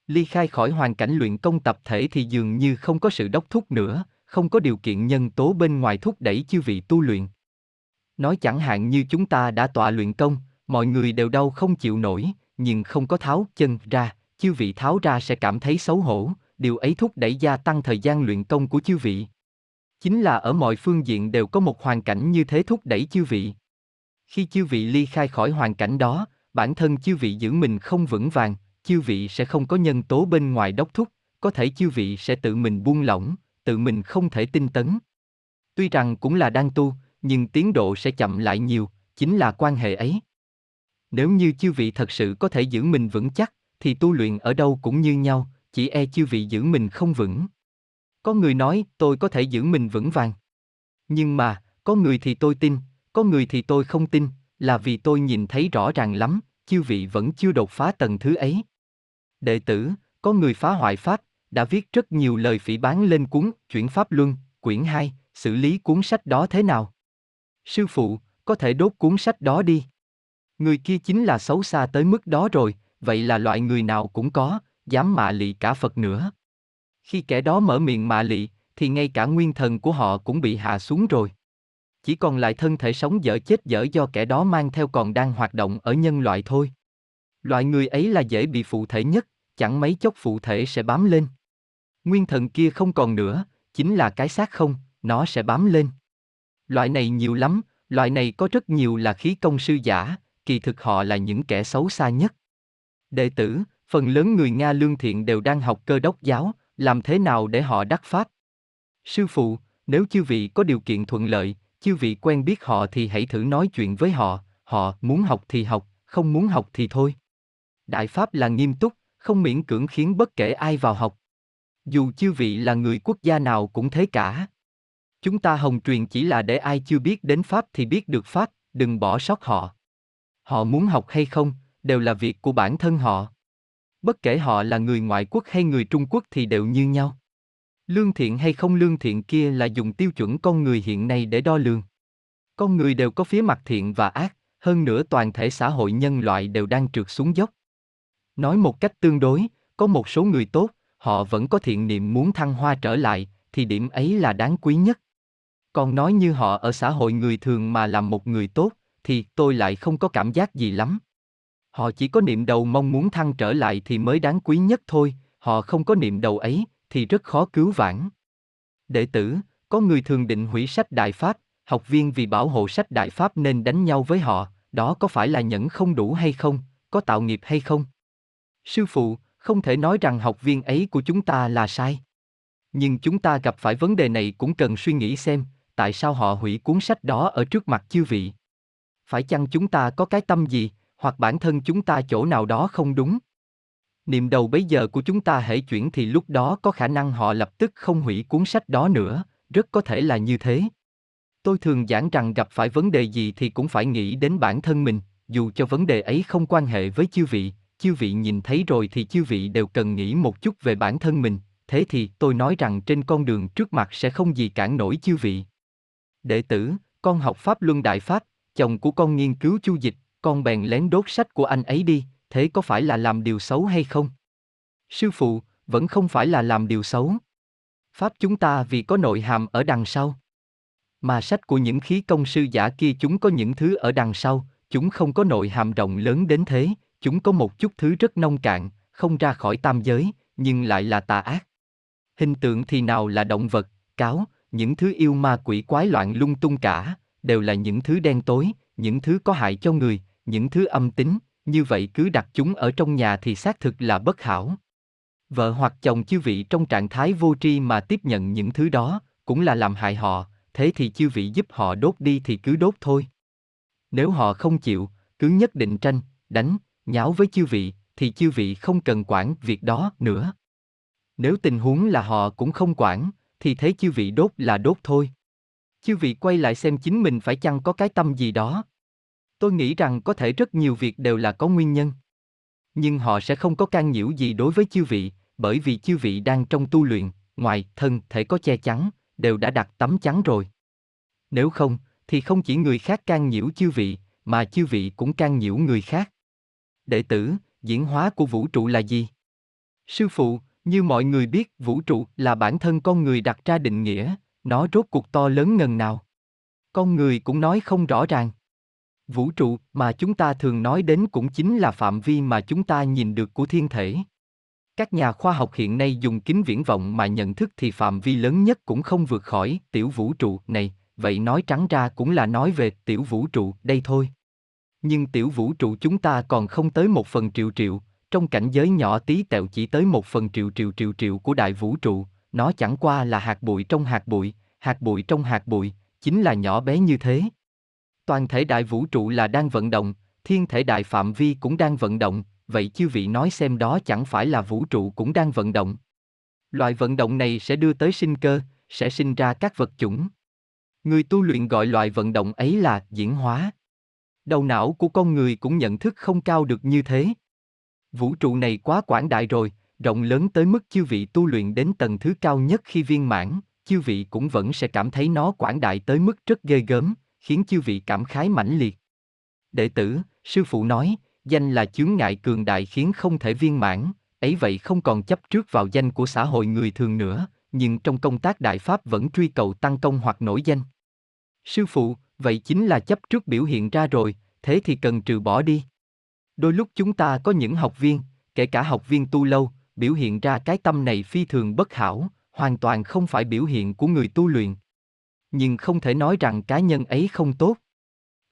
Ly khai khỏi hoàn cảnh luyện công tập thể thì dường như không có sự đốc thúc nữa, không có điều kiện nhân tố bên ngoài thúc đẩy chư vị tu luyện. Nói chẳng hạn như chúng ta đã tọa luyện công, mọi người đều đau không chịu nổi, nhưng không có tháo chân ra, chư vị tháo ra sẽ cảm thấy xấu hổ, điều ấy thúc đẩy gia tăng thời gian luyện công của chư vị. chính là ở mọi phương diện đều có một hoàn cảnh như thế thúc đẩy chư vị. Khi chư vị ly khai khỏi hoàn cảnh đó, bản thân chư vị giữ mình không vững vàng, chư vị sẽ không có nhân tố bên ngoài đốc thúc, có thể chư vị sẽ tự mình buông lỏng, tự mình không thể tinh tấn. Tuy rằng cũng là đang tu, nhưng tiến độ sẽ chậm lại nhiều, chính là quan hệ ấy. Nếu như chư vị thật sự có thể giữ mình vững chắc, thì tu luyện ở đâu cũng như nhau, chỉ e chư vị giữ mình không vững. Có người nói, tôi có thể giữ mình vững vàng. Nhưng mà, có người thì tôi tin, có người thì tôi không tin, là vì tôi nhìn thấy rõ ràng lắm, chư vị vẫn chưa đột phá tầng thứ ấy. Đệ tử, có người phá hoại Pháp, đã viết rất nhiều lời phỉ báng lên cuốn Chuyển Pháp Luân, quyển 2, xử lý cuốn sách đó thế nào? Sư phụ, có thể đốt cuốn sách đó đi. Người kia chính là xấu xa tới mức đó rồi, vậy là loại người nào cũng có, dám mạ lị cả Phật nữa. Khi kẻ đó mở miệng mạ lị, thì ngay cả nguyên thần của họ cũng bị hạ xuống rồi. Chỉ còn lại thân thể sống dở chết dở do kẻ đó mang theo còn đang hoạt động ở nhân loại thôi. Loại người ấy là dễ bị phụ thể nhất, chẳng mấy chốc phụ thể sẽ bám lên. Nguyên thần kia không còn nữa, chính là cái xác không, nó sẽ bám lên. Loại này nhiều lắm, loại này có rất nhiều là khí công sư giả, kỳ thực họ là những kẻ xấu xa nhất. Đệ tử, phần lớn người Nga lương thiện đều đang học Cơ Đốc giáo, làm thế nào để họ đắc pháp? Sư phụ, nếu chư vị có điều kiện thuận lợi, chư vị quen biết họ thì hãy thử nói chuyện với họ, họ muốn học thì học, không muốn học thì thôi. Đại Pháp là nghiêm túc, không miễn cưỡng khiến bất kể ai vào học. Dù chư vị là người quốc gia nào cũng thế cả. Chúng ta hồng truyền chỉ là để ai chưa biết đến Pháp thì biết được Pháp, đừng bỏ sót họ. Họ muốn học hay không, đều là việc của bản thân họ. Bất kể họ là người ngoại quốc hay người Trung Quốc thì đều như nhau. Lương thiện hay không lương thiện kia là dùng tiêu chuẩn con người hiện nay để đo lường. Con người đều có phía mặt thiện và ác, hơn nữa toàn thể xã hội nhân loại đều đang trượt xuống dốc. Nói một cách tương đối, có một số người tốt, họ vẫn có thiện niệm muốn thăng hoa trở lại, thì điểm ấy là đáng quý nhất. Còn nói như họ ở xã hội người thường mà làm một người tốt, thì tôi lại không có cảm giác gì lắm. Họ chỉ có niệm đầu mong muốn thăng trở lại thì mới đáng quý nhất thôi, họ không có niệm đầu ấy thì rất khó cứu vãn. Đệ tử, có người thường định hủy sách Đại Pháp, học viên vì bảo hộ sách Đại Pháp nên đánh nhau với họ, đó có phải là nhẫn không đủ hay không, có tạo nghiệp hay không? Sư phụ, không thể nói rằng học viên ấy của chúng ta là sai. Nhưng chúng ta gặp phải vấn đề này cũng cần suy nghĩ xem, tại sao họ hủy cuốn sách đó ở trước mặt chư vị? Phải chăng chúng ta có cái tâm gì, hoặc bản thân chúng ta chỗ nào đó không đúng? Niệm đầu bấy giờ của chúng ta hễ chuyển thì lúc đó có khả năng họ lập tức không hủy cuốn sách đó nữa, rất có thể là như thế. Tôi thường giảng rằng gặp phải vấn đề gì thì cũng phải nghĩ đến bản thân mình, dù cho vấn đề ấy không quan hệ với chư vị nhìn thấy rồi thì chư vị đều cần nghĩ một chút về bản thân mình, thế thì tôi nói rằng trên con đường trước mặt sẽ không gì cản nổi chư vị. Đệ tử, con học Pháp Luân Đại Pháp, chồng của con nghiên cứu chu dịch, con bèn lén đốt sách của anh ấy đi, thế có phải là làm điều xấu hay không? Sư phụ, vẫn không phải là làm điều xấu. Pháp chúng ta vì có nội hàm ở đằng sau. Mà sách của những khí công sư giả kia chúng có những thứ ở đằng sau, chúng không có nội hàm rộng lớn đến thế, chúng có một chút thứ rất nông cạn, không ra khỏi tam giới, nhưng lại là tà ác. Hình tượng thì nào là động vật, cáo, những thứ yêu ma quỷ quái loạn lung tung cả, đều là những thứ đen tối, những thứ có hại cho người, những thứ âm tính. Như vậy cứ đặt chúng ở trong nhà thì xác thực là bất hảo. Vợ hoặc chồng chư vị trong trạng thái vô tri mà tiếp nhận những thứ đó, cũng là làm hại họ, thế thì chư vị giúp họ đốt đi thì cứ đốt thôi. Nếu họ không chịu, cứ nhất định tranh, đánh, nháo với chư vị, thì chư vị không cần quản việc đó nữa. Nếu tình huống là họ cũng không quản, thì thế chư vị đốt là đốt thôi. Chư vị quay lại xem chính mình phải chăng có cái tâm gì đó. Tôi nghĩ rằng có thể rất nhiều việc đều là có nguyên nhân. Nhưng họ sẽ không có can nhiễu gì đối với chư vị, bởi vì chư vị đang trong tu luyện, ngoài thân thể có che chắn, đều đã đặt tấm chắn rồi. Nếu không, thì không chỉ người khác can nhiễu chư vị, mà chư vị cũng can nhiễu người khác. Đệ tử, diễn hóa của vũ trụ là gì? Sư phụ, như mọi người biết, vũ trụ là bản thân con người đặt ra định nghĩa, nó rốt cuộc to lớn ngần nào. Con người cũng nói không rõ ràng. Vũ trụ mà chúng ta thường nói đến cũng chính là phạm vi mà chúng ta nhìn được của thiên thể. Các nhà khoa học hiện nay dùng kính viễn vọng mà nhận thức thì phạm vi lớn nhất cũng không vượt khỏi tiểu vũ trụ này, vậy nói trắng ra cũng là nói về tiểu vũ trụ đây thôi. Nhưng tiểu vũ trụ chúng ta còn không tới 1/1000.000.000, trong cảnh giới nhỏ tí tẹo chỉ tới 1/1000.000.000 của đại vũ trụ, nó chẳng qua là hạt bụi trong hạt bụi, chính là nhỏ bé như thế. Toàn thể đại vũ trụ là đang vận động, thiên thể đại phạm vi cũng đang vận động, vậy chư vị nói xem đó chẳng phải là vũ trụ cũng đang vận động. Loại vận động này sẽ đưa tới sinh cơ, sẽ sinh ra các vật chủng. Người tu luyện gọi loại vận động ấy là diễn hóa. Đầu não của con người cũng nhận thức không cao được như thế. Vũ trụ này quá quảng đại rồi, rộng lớn tới mức chư vị tu luyện đến tầng thứ cao nhất khi viên mãn, chư vị cũng vẫn sẽ cảm thấy nó quảng đại tới mức rất ghê gớm, khiến chư vị cảm khái mãnh liệt. Đệ tử, sư phụ nói, danh là chướng ngại cường đại khiến không thể viên mãn, ấy vậy không còn chấp trước vào danh của xã hội người thường nữa, nhưng trong công tác đại pháp vẫn truy cầu tăng công hoặc nổi danh. Sư phụ, vậy chính là chấp trước biểu hiện ra rồi, thế thì cần trừ bỏ đi. Đôi lúc chúng ta có những học viên, kể cả học viên tu lâu, biểu hiện ra cái tâm này phi thường bất hảo, hoàn toàn không phải biểu hiện của người tu luyện. Nhưng không thể nói rằng cá nhân ấy không tốt.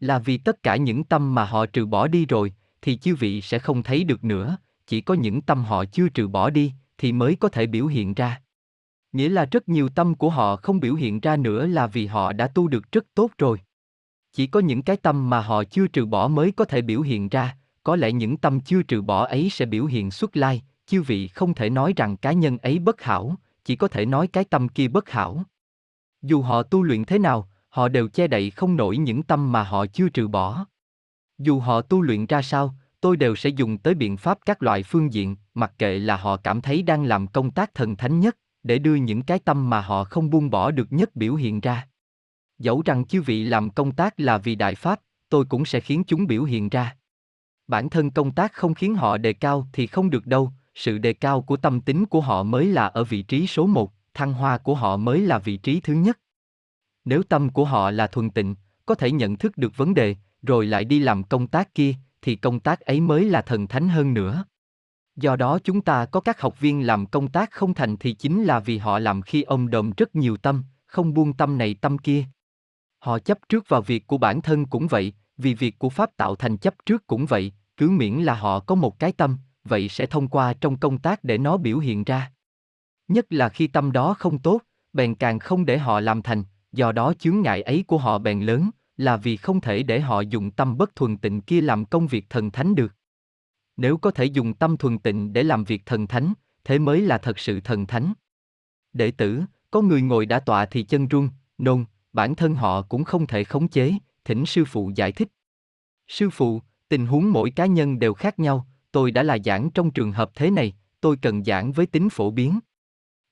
Là vì tất cả những tâm mà họ trừ bỏ đi rồi, thì chư vị sẽ không thấy được nữa, chỉ có những tâm họ chưa trừ bỏ đi, thì mới có thể biểu hiện ra. Nghĩa là rất nhiều tâm của họ không biểu hiện ra nữa là vì họ đã tu được rất tốt rồi. Chỉ có những cái tâm mà họ chưa trừ bỏ mới có thể biểu hiện ra, có lẽ những tâm chưa trừ bỏ ấy sẽ biểu hiện xuất lai, chư vị không thể nói rằng cá nhân ấy bất hảo, chỉ có thể nói cái tâm kia bất hảo. Dù họ tu luyện thế nào, họ đều che đậy không nổi những tâm mà họ chưa trừ bỏ. Dù họ tu luyện ra sao, tôi đều sẽ dùng tới biện pháp các loại phương diện, mặc kệ là họ cảm thấy đang làm công tác thần thánh nhất, để đưa những cái tâm mà họ không buông bỏ được nhất biểu hiện ra. Dẫu rằng chư vị làm công tác là vì đại pháp, tôi cũng sẽ khiến chúng biểu hiện ra. Bản thân công tác không khiến họ đề cao thì không được đâu, sự đề cao của tâm tính của họ mới là ở vị trí số 1, thăng hoa của họ mới là vị trí thứ nhất. Nếu tâm của họ là thuần tịnh, có thể nhận thức được vấn đề, rồi lại đi làm công tác kia, thì công tác ấy mới là thần thánh hơn nữa. Do đó chúng ta có các học viên làm công tác không thành thì chính là vì họ làm khi ông đồm rất nhiều tâm, không buông tâm này tâm kia. Họ chấp trước vào việc của bản thân cũng vậy, vì việc của Pháp tạo thành chấp trước cũng vậy, cứ miễn là họ có một cái tâm, vậy sẽ thông qua trong công tác để nó biểu hiện ra. Nhất là khi tâm đó không tốt, bèn càng không để họ làm thành, do đó chướng ngại ấy của họ bèn lớn, là vì không thể để họ dùng tâm bất thuần tịnh kia làm công việc thần thánh được. Nếu có thể dùng tâm thuần tịnh để làm việc thần thánh, thế mới là thật sự thần thánh. Đệ tử, có người ngồi đã tọa thì chân run, nôn, bản thân họ cũng không thể khống chế, thỉnh sư phụ giải thích. Sư phụ, tình huống mỗi cá nhân đều khác nhau, tôi đã là giảng trong trường hợp thế này, tôi cần giảng với tính phổ biến.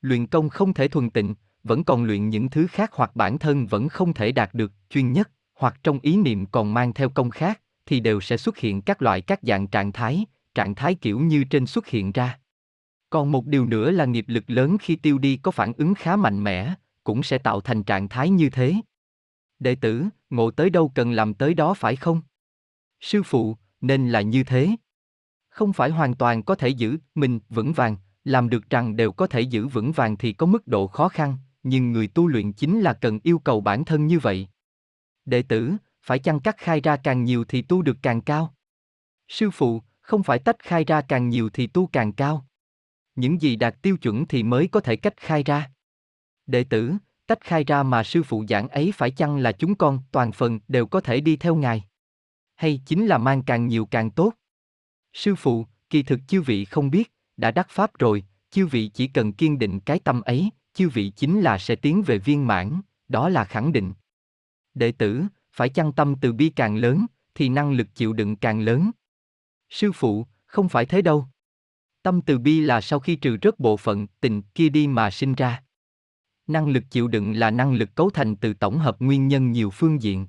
Luyện công không thể thuần tịnh, vẫn còn luyện những thứ khác hoặc bản thân vẫn không thể đạt được chuyên nhất, hoặc trong ý niệm còn mang theo công khác, thì đều sẽ xuất hiện các loại các dạng trạng thái kiểu như trên xuất hiện ra. Còn một điều nữa là nghiệp lực lớn khi tiêu đi có phản ứng khá mạnh mẽ, cũng sẽ tạo thành trạng thái như thế. Đệ tử, ngộ tới đâu cần làm tới đó phải không? Sư phụ, nên là như thế. Không phải hoàn toàn có thể giữ mình vững vàng, làm được rằng đều có thể giữ vững vàng thì có mức độ khó khăn, nhưng người tu luyện chính là cần yêu cầu bản thân như vậy. Đệ tử, phải chăng cắt khai ra càng nhiều thì tu được càng cao? Sư phụ, không phải tách khai ra càng nhiều thì tu càng cao. Những gì đạt tiêu chuẩn thì mới có thể cách khai ra. Đệ tử, tách khai ra mà sư phụ giảng ấy phải chăng là chúng con toàn phần đều có thể đi theo ngài? Hay chính là mang càng nhiều càng tốt? Sư phụ, kỳ thực chư vị không biết, đã đắc pháp rồi, chư vị chỉ cần kiên định cái tâm ấy, chư vị chính là sẽ tiến về viên mãn, đó là khẳng định. Đệ tử, phải chăng tâm từ bi càng lớn, thì năng lực chịu đựng càng lớn? Sư phụ, không phải thế đâu. Tâm từ bi là sau khi trừ rớt bộ phận tình kia đi mà sinh ra. Năng lực chịu đựng là năng lực cấu thành từ tổng hợp nguyên nhân nhiều phương diện.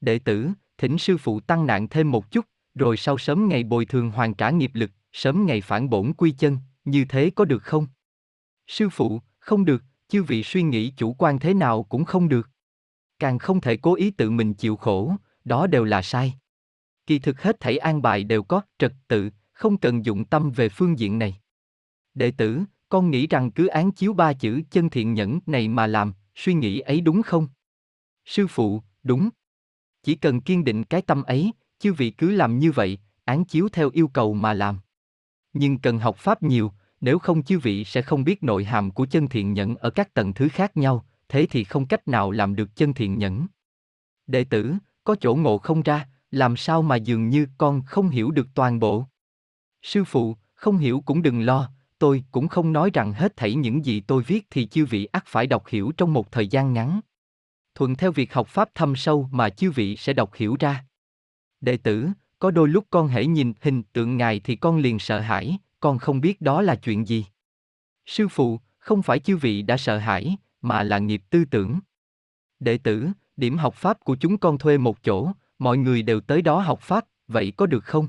Đệ tử, thỉnh sư phụ tăng nặng thêm một chút, rồi sau sớm ngày bồi thường hoàn trả nghiệp lực, sớm ngày phản bổn quy chân, như thế có được không? Sư phụ, không được, chư vị suy nghĩ chủ quan thế nào cũng không được. Càng không thể cố ý tự mình chịu khổ, đó đều là sai. Kỳ thực hết thảy an bài đều có trật tự, không cần dụng tâm về phương diện này. Đệ tử, con nghĩ rằng cứ án chiếu ba chữ chân thiện nhẫn này mà làm, suy nghĩ ấy đúng không? Sư phụ, đúng. Chỉ cần kiên định cái tâm ấy, chư vị cứ làm như vậy, án chiếu theo yêu cầu mà làm. Nhưng cần học pháp nhiều, nếu không chư vị sẽ không biết nội hàm của chân thiện nhẫn ở các tầng thứ khác nhau, thế thì không cách nào làm được chân thiện nhẫn. Đệ tử, có chỗ ngộ không ra, làm sao mà dường như con không hiểu được toàn bộ. Sư phụ, không hiểu cũng đừng lo, tôi cũng không nói rằng hết thảy những gì tôi viết thì chư vị ắt phải đọc hiểu trong một thời gian ngắn. Thuận theo việc học pháp thâm sâu mà chư vị sẽ đọc hiểu ra. Đệ tử, có đôi lúc con hễ nhìn hình tượng ngài thì con liền sợ hãi, con không biết đó là chuyện gì. Sư phụ, không phải chư vị đã sợ hãi, mà là nghiệp tư tưởng. Đệ tử, điểm học pháp của chúng con thuê một chỗ, mọi người đều tới đó học pháp, vậy có được không?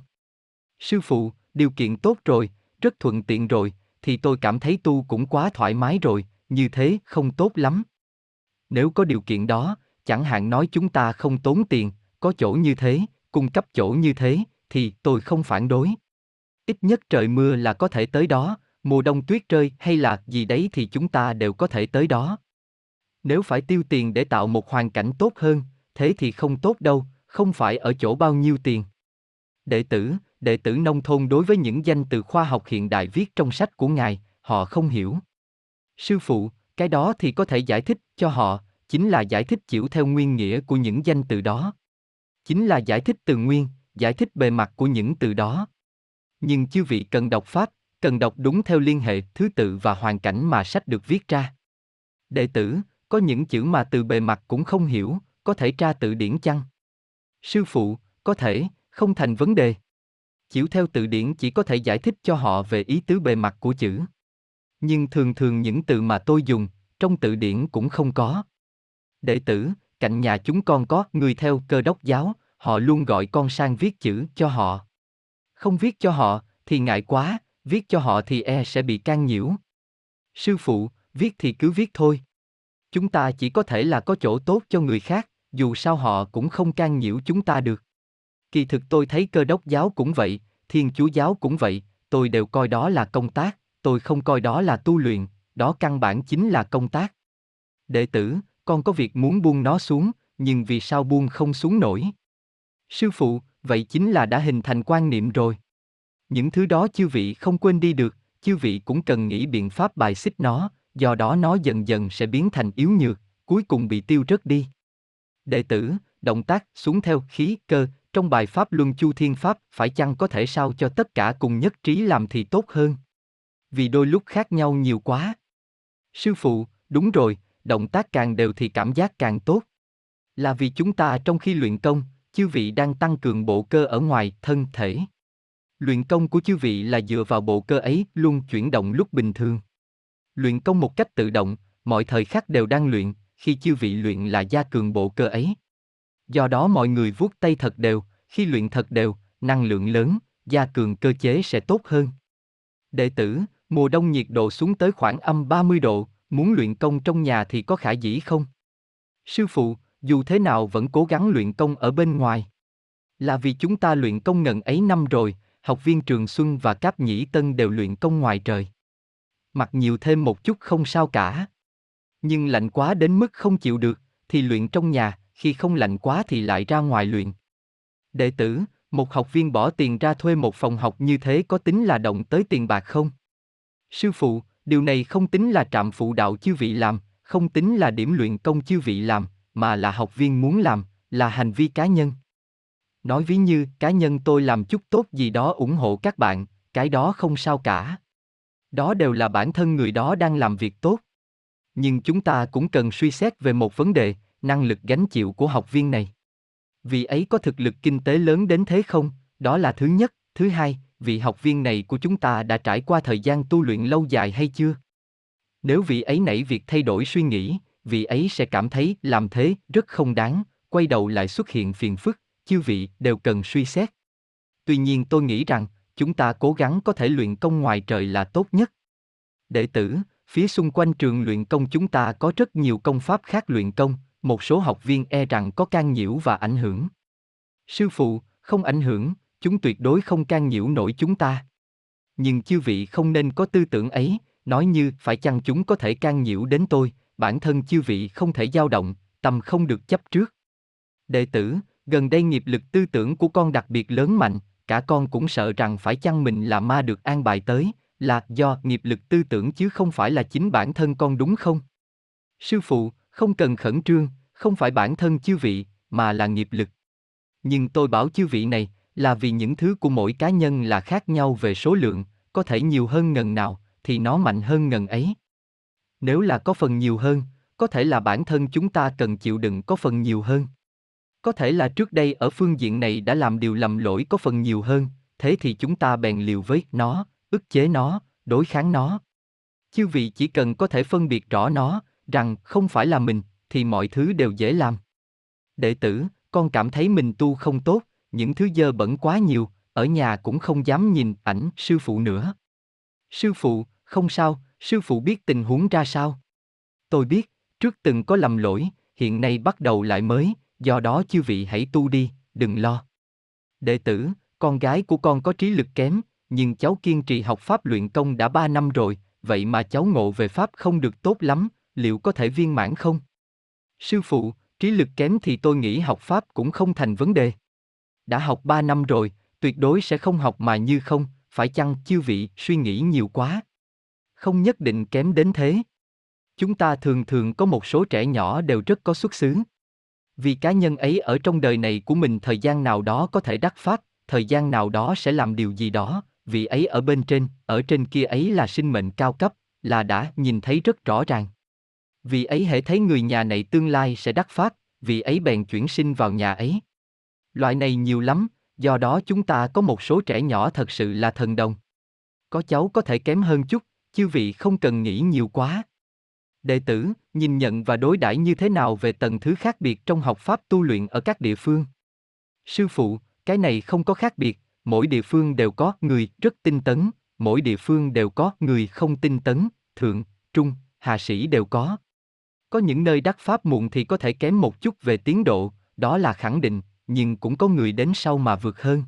Sư phụ, điều kiện tốt rồi, rất thuận tiện rồi, thì tôi cảm thấy tu cũng quá thoải mái rồi, như thế không tốt lắm. Nếu có điều kiện đó, chẳng hạn nói chúng ta không tốn tiền, có chỗ như thế, cung cấp chỗ như thế, thì tôi không phản đối. Ít nhất trời mưa là có thể tới đó, mùa đông tuyết rơi hay là gì đấy thì chúng ta đều có thể tới đó. Nếu phải tiêu tiền để tạo một hoàn cảnh tốt hơn, thế thì không tốt đâu, không phải ở chỗ bao nhiêu tiền. Đệ tử nông thôn đối với những danh từ khoa học hiện đại viết trong sách của ngài, họ không hiểu. Sư phụ, cái đó thì có thể giải thích cho họ, chính là giải thích chịu theo nguyên nghĩa của những danh từ đó. Chính là giải thích từ nguyên, giải thích bề mặt của những từ đó. Nhưng chư vị cần đọc pháp, cần đọc đúng theo liên hệ, thứ tự và hoàn cảnh mà sách được viết ra. Đệ tử, có những chữ mà từ bề mặt cũng không hiểu, có thể tra từ điển chăng? Sư phụ, có thể, không thành vấn đề. Chịu theo từ điển chỉ có thể giải thích cho họ về ý tứ bề mặt của chữ. Nhưng thường thường những từ mà tôi dùng, trong từ điển cũng không có. Đệ tử, cạnh nhà chúng con có người theo Cơ Đốc giáo, họ luôn gọi con sang viết chữ cho họ. Không viết cho họ thì ngại quá, viết cho họ thì sẽ bị can nhiễu. Sư phụ, viết thì cứ viết thôi. Chúng ta chỉ có thể là có chỗ tốt cho người khác, dù sao họ cũng không can nhiễu chúng ta được. Kỳ thực tôi thấy Cơ Đốc giáo cũng vậy, Thiên Chúa giáo cũng vậy, tôi đều coi đó là công tác, tôi không coi đó là tu luyện, đó căn bản chính là công tác. Đệ tử, con có việc muốn buông nó xuống, nhưng vì sao buông không xuống nổi? Sư phụ, vậy chính là đã hình thành quan niệm rồi. Những thứ đó chư vị không quên đi được, chư vị cũng cần nghĩ biện pháp bài xích nó, do đó nó dần dần sẽ biến thành yếu nhược, cuối cùng bị tiêu rớt đi. Đệ tử, động tác xuống theo khí cơ, trong bài Pháp Luân Chu Thiên Pháp phải chăng có thể sao cho tất cả cùng nhất trí làm thì tốt hơn? Vì đôi lúc khác nhau nhiều quá. Sư phụ, đúng rồi, động tác càng đều thì cảm giác càng tốt. Là vì chúng ta trong khi luyện công, chư vị đang tăng cường bộ cơ ở ngoài thân thể. Luyện công của chư vị là dựa vào bộ cơ ấy luôn chuyển động lúc bình thường. Luyện công một cách tự động, mọi thời khắc đều đang luyện, khi chư vị luyện là gia cường bộ cơ ấy. Do đó mọi người vuốt tay thật đều, khi luyện thật đều, năng lượng lớn, gia cường cơ chế sẽ tốt hơn. Đệ tử, mùa đông nhiệt độ xuống tới khoảng -30 độ, muốn luyện công trong nhà thì có khả dĩ không? Sư phụ, dù thế nào vẫn cố gắng luyện công ở bên ngoài. Là vì chúng ta luyện công ngần ấy năm rồi, học viên Trường Xuân và Cáp Nhĩ Tân đều luyện công ngoài trời. Mặc nhiều thêm một chút không sao cả. Nhưng lạnh quá đến mức không chịu được, thì luyện trong nhà, khi không lạnh quá thì lại ra ngoài luyện. Đệ tử, một học viên bỏ tiền ra thuê một phòng học như thế có tính là động tới tiền bạc không? Sư phụ, điều này không tính là trạm phụ đạo chư vị làm, không tính là điểm luyện công chư vị làm, mà là học viên muốn làm, là hành vi cá nhân. Nói ví như cá nhân tôi làm chút tốt gì đó ủng hộ các bạn, cái đó không sao cả. Đó đều là bản thân người đó đang làm việc tốt. Nhưng chúng ta cũng cần suy xét về một vấn đề, năng lực gánh chịu của học viên này. Vị ấy có thực lực kinh tế lớn đến thế không? Đó là thứ nhất. Thứ hai, vị học viên này của chúng ta đã trải qua thời gian tu luyện lâu dài hay chưa? Nếu vị ấy nảy việc thay đổi suy nghĩ, vị ấy sẽ cảm thấy làm thế rất không đáng, quay đầu lại xuất hiện phiền phức, chư vị đều cần suy xét. Tuy nhiên tôi nghĩ rằng, chúng ta cố gắng có thể luyện công ngoài trời là tốt nhất. Đệ tử, phía xung quanh trường luyện công chúng ta có rất nhiều công pháp khác luyện công, một số học viên e rằng có can nhiễu và ảnh hưởng. Sư phụ, không ảnh hưởng, chúng tuyệt đối không can nhiễu nổi chúng ta. nhưng chư vị không nên có tư tưởng ấy, nói như phải chăng chúng có thể can nhiễu đến tôi, bản thân chư vị không thể dao động, tâm không được chấp trước. Đệ tử, gần đây nghiệp lực tư tưởng của con đặc biệt lớn mạnh, cả con cũng sợ rằng phải chăng mình là ma được an bài tới, là do nghiệp lực tư tưởng chứ không phải là chính bản thân con đúng không? Sư phụ, không cần khẩn trương, không phải bản thân chư vị, mà là nghiệp lực. Nhưng tôi bảo chư vị này, là vì những thứ của mỗi cá nhân là khác nhau về số lượng, có thể nhiều hơn ngần nào, thì nó mạnh hơn ngần ấy. Nếu là có phần nhiều hơn, có thể là bản thân chúng ta cần chịu đựng có phần nhiều hơn. Có thể là trước đây ở phương diện này đã làm điều lầm lỗi có phần nhiều hơn, thế thì chúng ta bèn liều với nó, ức chế nó, đối kháng nó. Chư vị chỉ cần có thể phân biệt rõ nó, rằng không phải là mình, thì mọi thứ đều dễ làm. Đệ tử, con cảm thấy mình tu không tốt, những thứ dơ bẩn quá nhiều, ở nhà cũng không dám nhìn ảnh sư phụ nữa. Sư phụ, không sao, sư phụ biết tình huống ra sao. Tôi biết, trước từng có lầm lỗi, hiện nay bắt đầu lại mới, do đó chư vị hãy tu đi, đừng lo. Đệ tử, con gái của con có trí lực kém, nhưng cháu kiên trì học Pháp Luân Công đã 3 năm rồi, vậy mà cháu ngộ về Pháp không được tốt lắm, liệu có thể viên mãn không? Sư phụ, trí lực kém thì tôi nghĩ học Pháp cũng không thành vấn đề. Đã học 3 năm rồi, tuyệt đối sẽ không học mà như không, phải chăng chư vị suy nghĩ nhiều quá? Không nhất định kém đến thế. Chúng ta thường thường có một số trẻ nhỏ đều rất có xuất xứ. Vì cá nhân ấy ở trong đời này của mình thời gian nào đó có thể đắc Pháp, thời gian nào đó sẽ làm điều gì đó, vị ấy ở bên trên, ở trên kia ấy là sinh mệnh cao cấp, là đã nhìn thấy rất rõ ràng. Vị ấy hễ thấy người nhà này tương lai sẽ đắc Pháp, vị ấy bèn chuyển sinh vào nhà ấy. Loại này nhiều lắm, do đó chúng ta có một số trẻ nhỏ thật sự là thần đồng. Có cháu có thể kém hơn chút, chư vị không cần nghĩ nhiều quá. Đệ tử, nhìn nhận và đối đãi như thế nào về tầng thứ khác biệt trong học Pháp tu luyện ở các địa phương? Sư phụ, cái này không có khác biệt, mỗi địa phương đều có người rất tinh tấn, mỗi địa phương đều có người không tinh tấn, thượng, trung, hạ sĩ đều có. Có những nơi đắc Pháp muộn thì có thể kém một chút về tiến độ, đó là khẳng định, nhưng cũng có người đến sau mà vượt hơn.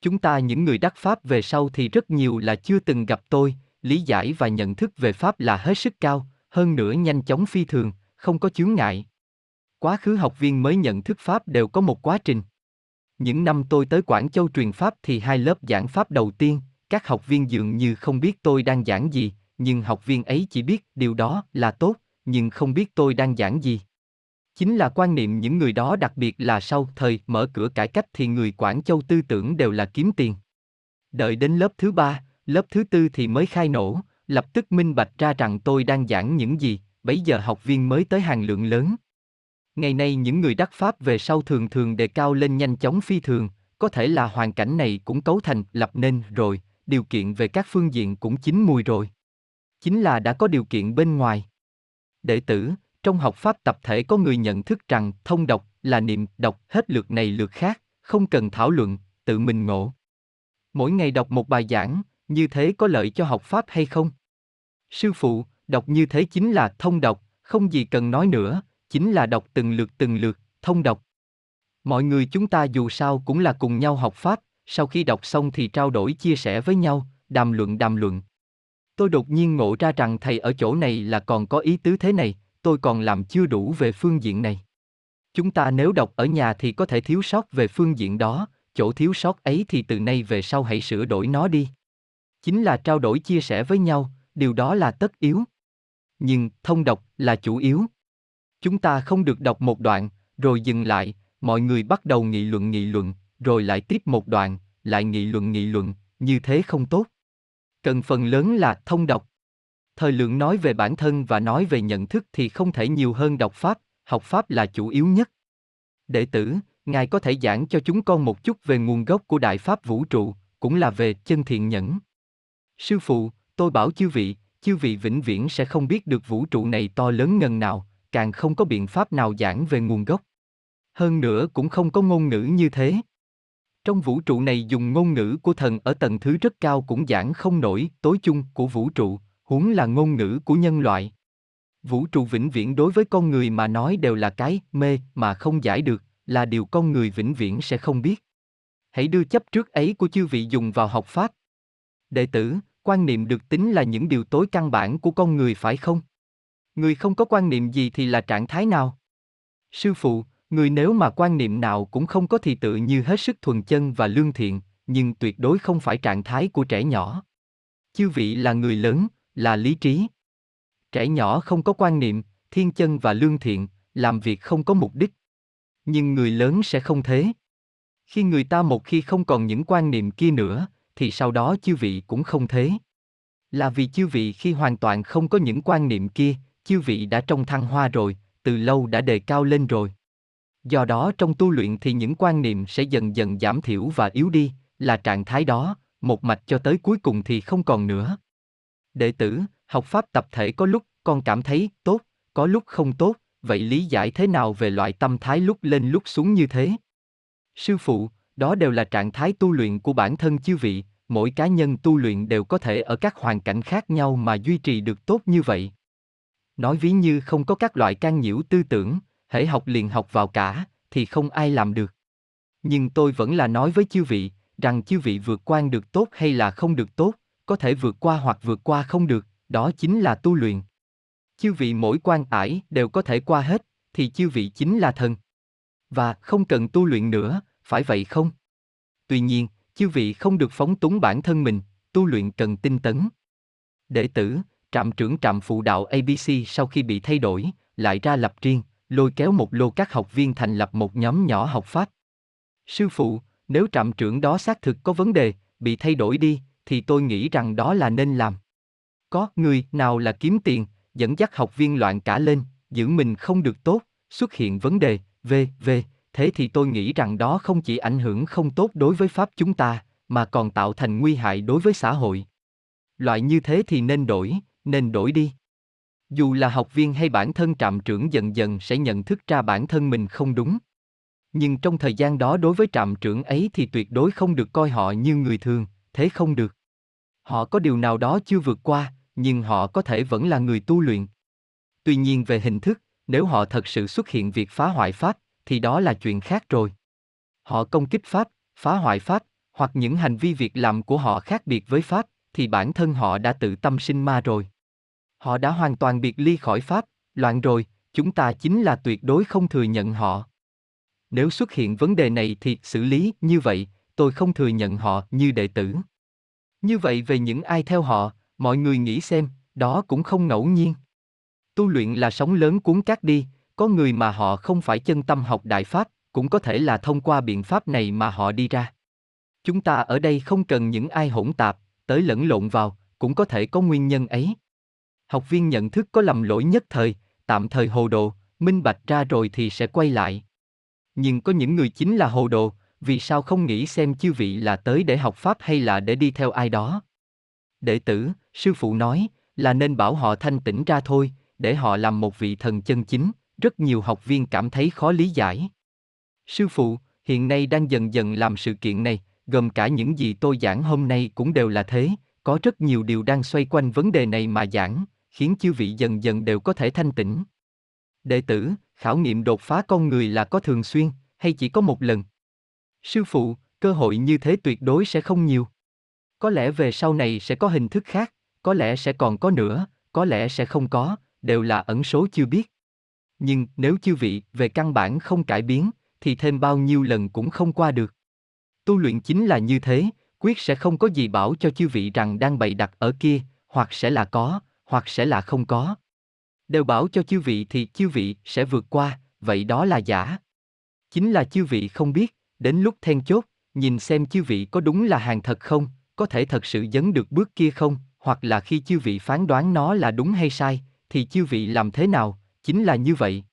Chúng ta những người đắc Pháp về sau thì rất nhiều là chưa từng gặp tôi, lý giải và nhận thức về Pháp là hết sức cao, hơn nữa nhanh chóng phi thường, không có chướng ngại. Quá khứ học viên mới nhận thức Pháp đều có một quá trình. Những năm tôi tới Quảng Châu truyền Pháp thì 2 lớp giảng Pháp đầu tiên, các học viên dường như không biết tôi đang giảng gì, nhưng học viên ấy chỉ biết điều đó là tốt, nhưng không biết tôi đang giảng gì. Chính là quan niệm những người đó, đặc biệt là sau thời mở cửa cải cách thì người Quảng Châu tư tưởng đều là kiếm tiền. Đợi đến lớp thứ 3, lớp thứ 4 thì mới khai nổ, lập tức minh bạch ra rằng tôi đang giảng những gì, bấy giờ học viên mới tới hàng lượng lớn. Ngày nay những người đắc Pháp về sau thường thường đề cao lên nhanh chóng phi thường, có thể là hoàn cảnh này cũng cấu thành lập nên rồi, điều kiện về các phương diện cũng chín mùi rồi. Chính là đã có điều kiện bên ngoài. Đệ tử, trong học Pháp tập thể có người nhận thức rằng thông đọc là niệm đọc hết lượt này lượt khác, không cần thảo luận, tự mình ngộ. Mỗi ngày đọc một bài giảng, như thế có lợi cho học Pháp hay không? Sư phụ, đọc như thế chính là thông đọc, không gì cần nói nữa, chính là đọc từng lượt, thông đọc. Mọi người chúng ta dù sao cũng là cùng nhau học Pháp, sau khi đọc xong thì trao đổi chia sẻ với nhau, đàm luận. Tôi đột nhiên ngộ ra rằng thầy ở chỗ này là còn có ý tứ thế này, tôi còn làm chưa đủ về phương diện này. Chúng ta nếu đọc ở nhà thì có thể thiếu sót về phương diện đó, chỗ thiếu sót ấy thì từ nay về sau hãy sửa đổi nó đi. Chính là trao đổi chia sẻ với nhau, điều đó là tất yếu. Nhưng thông đọc là chủ yếu. Chúng ta không được đọc một đoạn, rồi dừng lại, mọi người bắt đầu nghị luận, rồi lại tiếp một đoạn, lại nghị luận, như thế không tốt. Cần phần lớn là thông đọc. Thời lượng nói về bản thân và nói về nhận thức thì không thể nhiều hơn đọc Pháp, học Pháp là chủ yếu nhất. Đệ tử, Ngài có thể giảng cho chúng con một chút về nguồn gốc của Đại Pháp Vũ Trụ, cũng là về chân thiện nhẫn. Sư phụ, tôi bảo chư vị vĩnh viễn sẽ không biết được vũ trụ này to lớn ngần nào, càng không có biện pháp nào giảng về nguồn gốc. Hơn nữa cũng không có ngôn ngữ như thế. Trong vũ trụ này dùng ngôn ngữ của thần ở tầng thứ rất cao cũng giảng không nổi tối chung của vũ trụ, huống là ngôn ngữ của nhân loại. Vũ trụ vĩnh viễn đối với con người mà nói đều là cái mê mà không giải được, là điều con người vĩnh viễn sẽ không biết. Hãy đưa chấp trước ấy của chư vị dùng vào học Pháp. Đệ tử, quan niệm được tính là những điều tối căn bản của con người phải không? Người không có quan niệm gì thì là trạng thái nào? Sư phụ, người nếu mà quan niệm nào cũng không có thì tự như hết sức thuần chân và lương thiện, nhưng tuyệt đối không phải trạng thái của trẻ nhỏ. Chư vị là người lớn, là lý trí. Trẻ nhỏ không có quan niệm, thiên chân và lương thiện, làm việc không có mục đích. Nhưng người lớn sẽ không thế. Khi người ta một khi không còn những quan niệm kia nữa, thì sau đó chư vị cũng không thế. Là vì chư vị khi hoàn toàn không có những quan niệm kia, chư vị đã trong thăng hoa rồi, từ lâu đã đề cao lên rồi. Do đó trong tu luyện thì những quan niệm sẽ dần dần giảm thiểu và yếu đi, là trạng thái đó, một mạch cho tới cuối cùng thì không còn nữa. Đệ tử, học pháp tập thể có lúc con cảm thấy tốt, có lúc không tốt, vậy lý giải thế nào về loại tâm thái lúc lên lúc xuống như thế? Sư phụ, đó đều là trạng thái tu luyện của bản thân chư vị, mỗi cá nhân tu luyện đều có thể ở các hoàn cảnh khác nhau mà duy trì được tốt như vậy. Nói ví như không có các loại can nhiễu tư tưởng, hễ học liền học vào cả, thì không ai làm được. Nhưng tôi vẫn là nói với chư vị, rằng chư vị vượt qua được tốt hay là không được tốt, có thể vượt qua hoặc vượt qua không được, đó chính là tu luyện. Chư vị mỗi quan ải đều có thể qua hết, thì chư vị chính là thần. Và không cần tu luyện nữa, phải vậy không? Tuy nhiên, chư vị không được phóng túng bản thân mình, tu luyện cần tinh tấn. Đệ tử, trạm trưởng trạm phụ đạo ABC sau khi bị thay đổi, lại ra lập riêng, lôi kéo một lô các học viên thành lập một nhóm nhỏ học pháp. Sư phụ, nếu trạm trưởng đó xác thực có vấn đề, bị thay đổi đi, thì tôi nghĩ rằng đó là nên làm. Có người nào là kiếm tiền, dẫn dắt học viên loạn cả lên, giữ mình không được tốt, xuất hiện vấn đề, thế thì tôi nghĩ rằng đó không chỉ ảnh hưởng không tốt đối với Pháp chúng ta, mà còn tạo thành nguy hại đối với xã hội. Loại như thế thì nên đổi đi. Dù là học viên hay bản thân trạm trưởng dần dần sẽ nhận thức ra bản thân mình không đúng. Nhưng trong thời gian đó đối với trạm trưởng ấy thì tuyệt đối không được coi họ như người thường, thế không được. Họ có điều nào đó chưa vượt qua, nhưng họ có thể vẫn là người tu luyện. Tuy nhiên về hình thức, nếu họ thật sự xuất hiện việc phá hoại Pháp, thì đó là chuyện khác rồi. Họ công kích Pháp, phá hoại Pháp, hoặc những hành vi việc làm của họ khác biệt với Pháp, thì bản thân họ đã tự tâm sinh ma rồi. Họ đã hoàn toàn biệt ly khỏi Pháp, loạn rồi, chúng ta chính là tuyệt đối không thừa nhận họ. Nếu xuất hiện vấn đề này thì xử lý như vậy, tôi không thừa nhận họ như đệ tử. Như vậy về những ai theo họ, mọi người nghĩ xem, đó cũng không ngẫu nhiên. Tu luyện là sóng lớn cuốn cát đi, có người mà họ không phải chân tâm học Đại Pháp, cũng có thể là thông qua biện pháp này mà họ đi ra. Chúng ta ở đây không cần những ai hỗn tạp, tới lẫn lộn vào, cũng có thể có nguyên nhân ấy. Học viên nhận thức có lầm lỗi nhất thời, tạm thời hồ đồ, minh bạch ra rồi thì sẽ quay lại. Nhưng có những người chính là hồ đồ, vì sao không nghĩ xem chư vị là tới để học Pháp hay là để đi theo ai đó? Đệ tử, sư phụ nói, là nên bảo họ thanh tĩnh ra thôi, để họ làm một vị thần chân chính, rất nhiều học viên cảm thấy khó lý giải. Sư phụ, hiện nay đang dần dần làm sự kiện này, gồm cả những gì tôi giảng hôm nay cũng đều là thế, có rất nhiều điều đang xoay quanh vấn đề này mà giảng, khiến chư vị dần dần đều có thể thanh tĩnh. Đệ tử, khảo nghiệm đột phá con người là có thường xuyên, hay chỉ có một lần? Sư phụ, cơ hội như thế tuyệt đối sẽ không nhiều. Có lẽ về sau này sẽ có hình thức khác, có lẽ sẽ còn có nữa, có lẽ sẽ không có, đều là ẩn số chưa biết. Nhưng nếu chư vị về căn bản không cải biến, thì thêm bao nhiêu lần cũng không qua được. Tu luyện chính là như thế, quyết sẽ không có gì bảo cho chư vị rằng đang bày đặt ở kia, hoặc sẽ là có, hoặc sẽ là không có. Đều bảo cho chư vị thì chư vị sẽ vượt qua, vậy đó là giả. Chính là chư vị không biết, đến lúc then chốt, nhìn xem chư vị có đúng là hàng thật không, có thể thật sự dấn được bước kia không, hoặc là khi chư vị phán đoán nó là đúng hay sai, thì chư vị làm thế nào, chính là như vậy.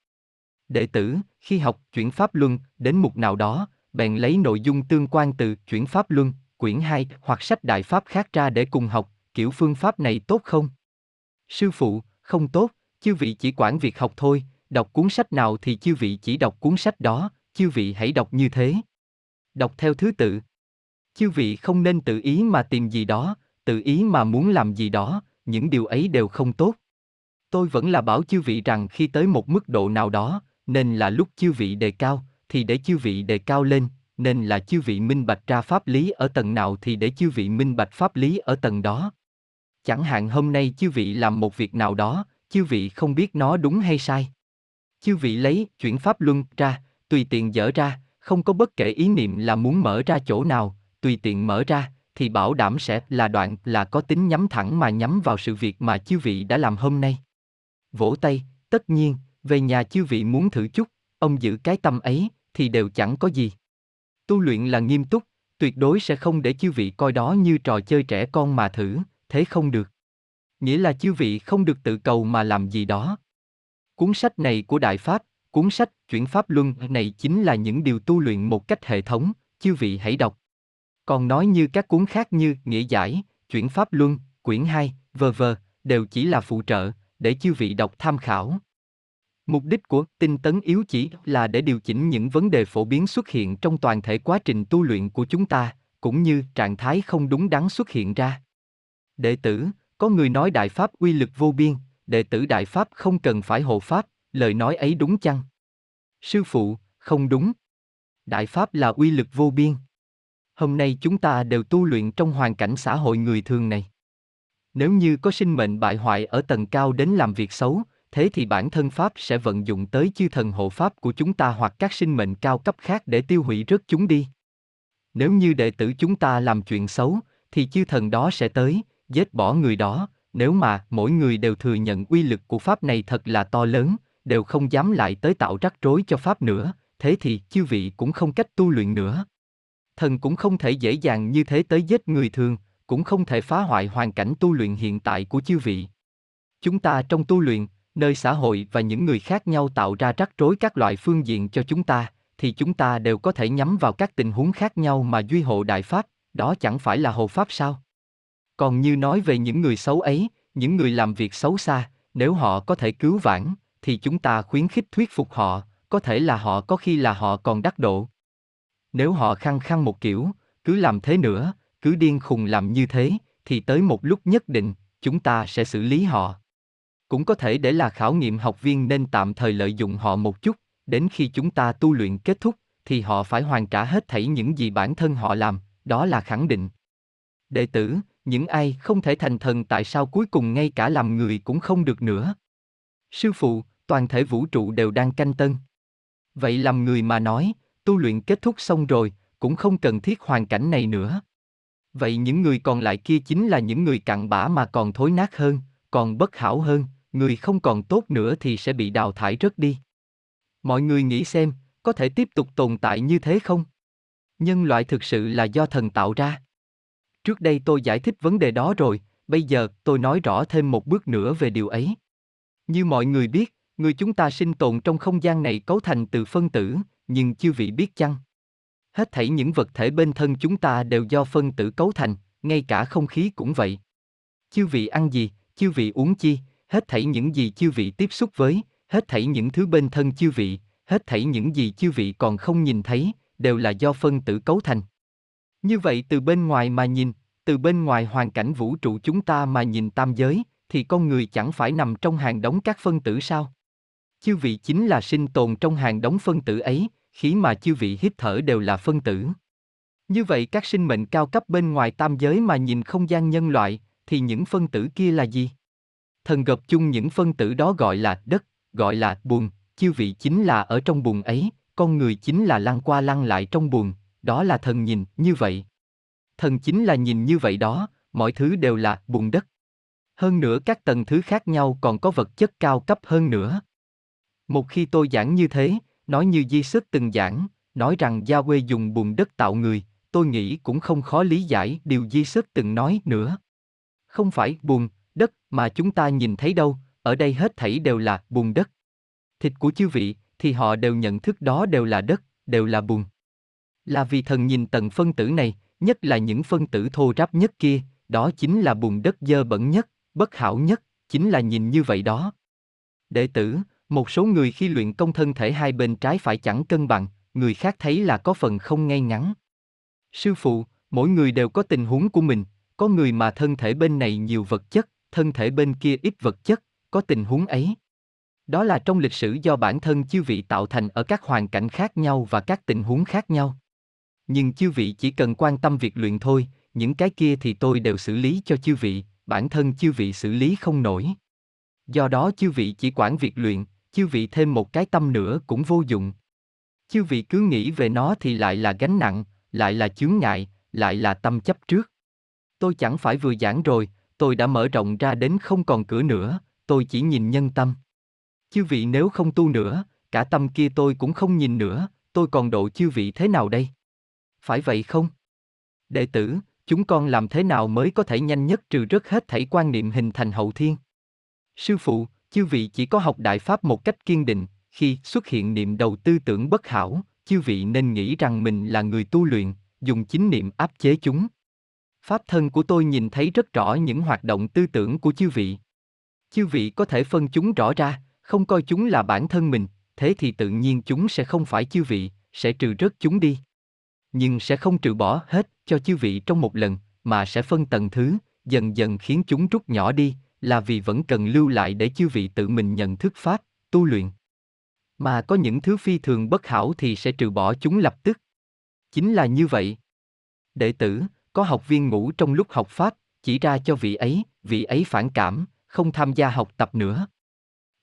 Đệ tử, khi học Chuyển Pháp Luân đến mục nào đó, bèn lấy nội dung tương quan từ Chuyển Pháp Luân, quyển 2 hoặc sách Đại Pháp khác ra để cùng học, kiểu phương pháp này tốt không? Sư phụ, không tốt, chư vị chỉ quản việc học thôi, đọc cuốn sách nào thì chư vị chỉ đọc cuốn sách đó, chư vị hãy đọc như thế. Đọc theo thứ tự. Chư vị không nên tự ý mà tìm gì đó, tự ý mà muốn làm gì đó, những điều ấy đều không tốt. Tôi vẫn là bảo chư vị rằng khi tới một mức độ nào đó, nên là lúc chư vị đề cao, thì để chư vị đề cao lên, nên là chư vị minh bạch ra pháp lý ở tầng nào thì để chư vị minh bạch pháp lý ở tầng đó. Chẳng hạn hôm nay chư vị làm một việc nào đó, chư vị không biết nó đúng hay sai. Chư vị lấy Chuyển Pháp Luân ra, tùy tiện dở ra, không có bất kể ý niệm là muốn mở ra chỗ nào, tùy tiện mở ra, thì bảo đảm sẽ là đoạn là có tính nhắm thẳng mà nhắm vào sự việc mà chư vị đã làm hôm nay. Vỗ tay, tất nhiên, về nhà chư vị muốn thử chút, ông giữ cái tâm ấy, thì đều chẳng có gì. Tu luyện là nghiêm túc, tuyệt đối sẽ không để chư vị coi đó như trò chơi trẻ con mà thử, thế không được. Nghĩa là chư vị không được tự cầu mà làm gì đó. Cuốn sách này của Đại Pháp, cuốn sách Chuyển Pháp Luân này chính là những điều tu luyện một cách hệ thống, chư vị hãy đọc. Còn nói như các cuốn khác như Nghĩa Giải, Chuyển Pháp Luân, Quyển 2, v.v. đều chỉ là phụ trợ, để chư vị đọc tham khảo. Mục đích của Tinh Tấn Yếu Chỉ là để điều chỉnh những vấn đề phổ biến xuất hiện trong toàn thể quá trình tu luyện của chúng ta, cũng như trạng thái không đúng đắn xuất hiện ra. Đệ tử, có người nói Đại Pháp uy lực vô biên, đệ tử Đại Pháp không cần phải hộ Pháp, lời nói ấy đúng chăng? Sư phụ, không đúng. Đại Pháp là uy lực vô biên. Hôm nay chúng ta đều tu luyện trong hoàn cảnh xã hội người thường này. Nếu như có sinh mệnh bại hoại ở tầng cao đến làm việc xấu, thế thì bản thân Pháp sẽ vận dụng tới chư thần hộ Pháp của chúng ta hoặc các sinh mệnh cao cấp khác để tiêu hủy rớt chúng đi. Nếu như đệ tử chúng ta làm chuyện xấu, thì chư thần đó sẽ tới, giết bỏ người đó. Nếu mà mỗi người đều thừa nhận uy lực của Pháp này thật là to lớn, đều không dám lại tới tạo rắc rối cho Pháp nữa, thế thì chư vị cũng không cách tu luyện nữa. Thần cũng không thể dễ dàng như thế tới giết người thường, cũng không thể phá hoại hoàn cảnh tu luyện hiện tại của chư vị. Chúng ta trong tu luyện, nơi xã hội và những người khác nhau tạo ra rắc rối các loại phương diện cho chúng ta, thì chúng ta đều có thể nhắm vào các tình huống khác nhau mà duy hộ Đại Pháp, đó chẳng phải là hộ Pháp sao? Còn như nói về những người xấu ấy, những người làm việc xấu xa, nếu họ có thể cứu vãn, thì chúng ta khuyến khích thuyết phục họ, có thể là họ có khi là họ còn đắc độ. Nếu họ khăng khăng một kiểu, cứ làm thế nữa, cứ điên khùng làm như thế, thì tới một lúc nhất định, chúng ta sẽ xử lý họ. Cũng có thể để là khảo nghiệm học viên nên tạm thời lợi dụng họ một chút, đến khi chúng ta tu luyện kết thúc, thì họ phải hoàn trả hết thảy những gì bản thân họ làm, đó là khẳng định. Đệ tử, những ai không thể thành thần tại sao cuối cùng ngay cả làm người cũng không được nữa? Sư phụ, toàn thể vũ trụ đều đang canh tân. Vậy làm người mà nói, tu luyện kết thúc xong rồi, cũng không cần thiết hoàn cảnh này nữa. Vậy những người còn lại kia chính là những người cặn bã mà còn thối nát hơn, còn bất hảo hơn, người không còn tốt nữa thì sẽ bị đào thải rớt đi. Mọi người nghĩ xem, có thể tiếp tục tồn tại như thế không? Nhân loại thực sự là do thần tạo ra. Trước đây tôi giải thích vấn đề đó rồi, bây giờ tôi nói rõ thêm một bước nữa về điều ấy. Như mọi người biết, người chúng ta sinh tồn trong không gian này cấu thành từ phân tử, nhưng chư vị biết chăng? Hết thảy những vật thể bên thân chúng ta đều do phân tử cấu thành, ngay cả không khí cũng vậy. Chư vị ăn gì, chư vị uống chi, hết thảy những gì chư vị tiếp xúc với, hết thảy những thứ bên thân chư vị, hết thảy những gì chư vị còn không nhìn thấy, đều là do phân tử cấu thành. Như vậy từ bên ngoài mà nhìn, từ bên ngoài hoàn cảnh vũ trụ chúng ta mà nhìn tam giới, thì con người chẳng phải nằm trong hàng đống các phân tử sao? Chư vị chính là sinh tồn trong hàng đống phân tử ấy, khí mà chư vị hít thở đều là phân tử. Như vậy các sinh mệnh cao cấp bên ngoài tam giới mà nhìn không gian nhân loại, thì những phân tử kia là gì? Thần gộp chung những phân tử đó gọi là đất, gọi là bùn, chư vị chính là ở trong bùn ấy, con người chính là lăn qua lăn lại trong bùn, đó là thần nhìn như vậy. Thần chính là nhìn như vậy đó, mọi thứ đều là bùn đất. Hơn nữa các tầng thứ khác nhau còn có vật chất cao cấp hơn nữa. Một khi tôi giảng như thế, nói như Di Sức từng giảng, nói rằng Gia Quê dùng bùn đất tạo người, tôi nghĩ cũng không khó lý giải điều Di Sức từng nói nữa. Không phải bùn đất mà chúng ta nhìn thấy đâu, ở đây hết thảy đều là bùn đất. Thịt của chư vị thì họ đều nhận thức đó đều là đất, đều là bùn. Là vì thần nhìn tầng phân tử này, nhất là những phân tử thô ráp nhất kia, đó chính là bùn đất dơ bẩn nhất, bất hảo nhất, chính là nhìn như vậy đó. Đệ tử, một số người khi luyện công thân thể hai bên trái phải chẳng cân bằng, người khác thấy là có phần không ngay ngắn. Sư phụ, mỗi người đều có tình huống của mình, có người mà thân thể bên này nhiều vật chất, thân thể bên kia ít vật chất, có tình huống ấy. Đó là trong lịch sử do bản thân chư vị tạo thành ở các hoàn cảnh khác nhau và các tình huống khác nhau. Nhưng chư vị chỉ cần quan tâm việc luyện thôi, những cái kia thì tôi đều xử lý cho chư vị, bản thân chư vị xử lý không nổi. Do đó chư vị chỉ quản việc luyện, chư vị thêm một cái tâm nữa cũng vô dụng. Chư vị cứ nghĩ về nó thì lại là gánh nặng, lại là chướng ngại, lại là tâm chấp trước. Tôi chẳng phải vừa giảng rồi, tôi đã mở rộng ra đến không còn cửa nữa, tôi chỉ nhìn nhân tâm. Chư vị nếu không tu nữa, cả tâm kia tôi cũng không nhìn nữa, tôi còn độ chư vị thế nào đây? Phải vậy không? Đệ tử, chúng con làm thế nào mới có thể nhanh nhất trừ rớt hết thảy quan niệm hình thành hậu thiên? Sư phụ, chư vị chỉ có học Đại Pháp một cách kiên định, khi xuất hiện niệm đầu tư tưởng bất hảo, chư vị nên nghĩ rằng mình là người tu luyện, dùng chính niệm áp chế chúng. Pháp thân của tôi nhìn thấy rất rõ những hoạt động tư tưởng của chư vị. Chư vị có thể phân chúng rõ ra, không coi chúng là bản thân mình, thế thì tự nhiên chúng sẽ không phải chư vị, sẽ trừ rớt chúng đi. Nhưng sẽ không trừ bỏ hết cho chư vị trong một lần, mà sẽ phân tầng thứ, dần dần khiến chúng rút nhỏ đi, là vì vẫn cần lưu lại để chư vị tự mình nhận thức Pháp, tu luyện. Mà có những thứ phi thường bất hảo thì sẽ trừ bỏ chúng lập tức. Chính là như vậy. Đệ tử, có học viên ngủ trong lúc học Pháp, chỉ ra cho vị ấy phản cảm, không tham gia học tập nữa.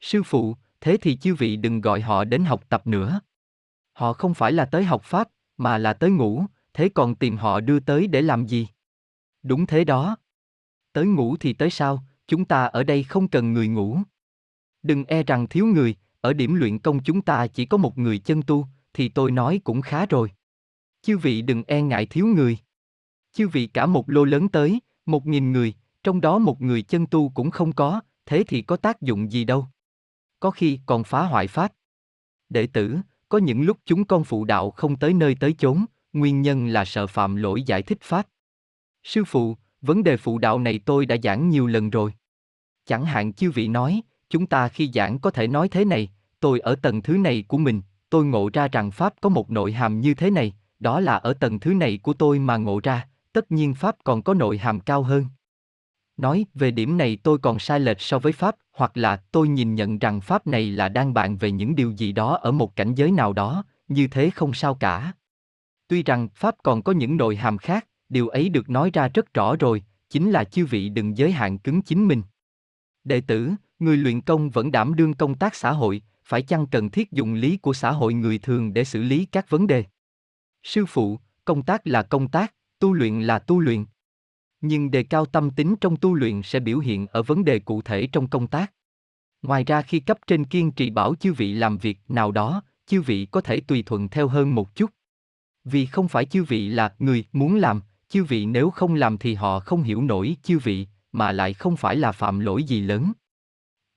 Sư phụ, thế thì chư vị đừng gọi họ đến học tập nữa. Họ không phải là tới học Pháp, mà là tới ngủ, thế còn tìm họ đưa tới để làm gì? Đúng thế đó. Tới ngủ thì tới sao, chúng ta ở đây không cần người ngủ. Đừng e rằng thiếu người, ở điểm luyện công chúng ta chỉ có một người chân tu, thì tôi nói cũng khá rồi. Chư vị đừng e ngại thiếu người. Chư vị cả một lô lớn tới, 1000 người, trong đó một người chân tu cũng không có, thế thì có tác dụng gì đâu. Có khi còn phá hoại Pháp. Đệ tử, có những lúc chúng con phụ đạo không tới nơi tới chốn, nguyên nhân là sợ phạm lỗi giải thích Pháp. Sư phụ, vấn đề phụ đạo này tôi đã giảng nhiều lần rồi. Chẳng hạn chư vị nói, chúng ta khi giảng có thể nói thế này, tôi ở tầng thứ này của mình, tôi ngộ ra rằng Pháp có một nội hàm như thế này, đó là ở tầng thứ này của tôi mà ngộ ra, tất nhiên Pháp còn có nội hàm cao hơn. Nói về điểm này tôi còn sai lệch so với Pháp, hoặc là tôi nhìn nhận rằng Pháp này là đang bàn về những điều gì đó ở một cảnh giới nào đó, như thế không sao cả. Tuy rằng Pháp còn có những nội hàm khác, điều ấy được nói ra rất rõ rồi, chính là chư vị đừng giới hạn cứng chính mình. Đệ tử, người luyện công vẫn đảm đương công tác xã hội, phải chăng cần thiết dùng lý của xã hội người thường để xử lý các vấn đề? Sư phụ, công tác là công tác, tu luyện là tu luyện. Nhưng đề cao tâm tính trong tu luyện sẽ biểu hiện ở vấn đề cụ thể trong công tác. Ngoài ra khi cấp trên kiên trì bảo chư vị làm việc nào đó, chư vị có thể tùy thuận theo hơn một chút. Vì không phải chư vị là người muốn làm, chư vị nếu không làm thì họ không hiểu nổi chư vị, mà lại không phải là phạm lỗi gì lớn.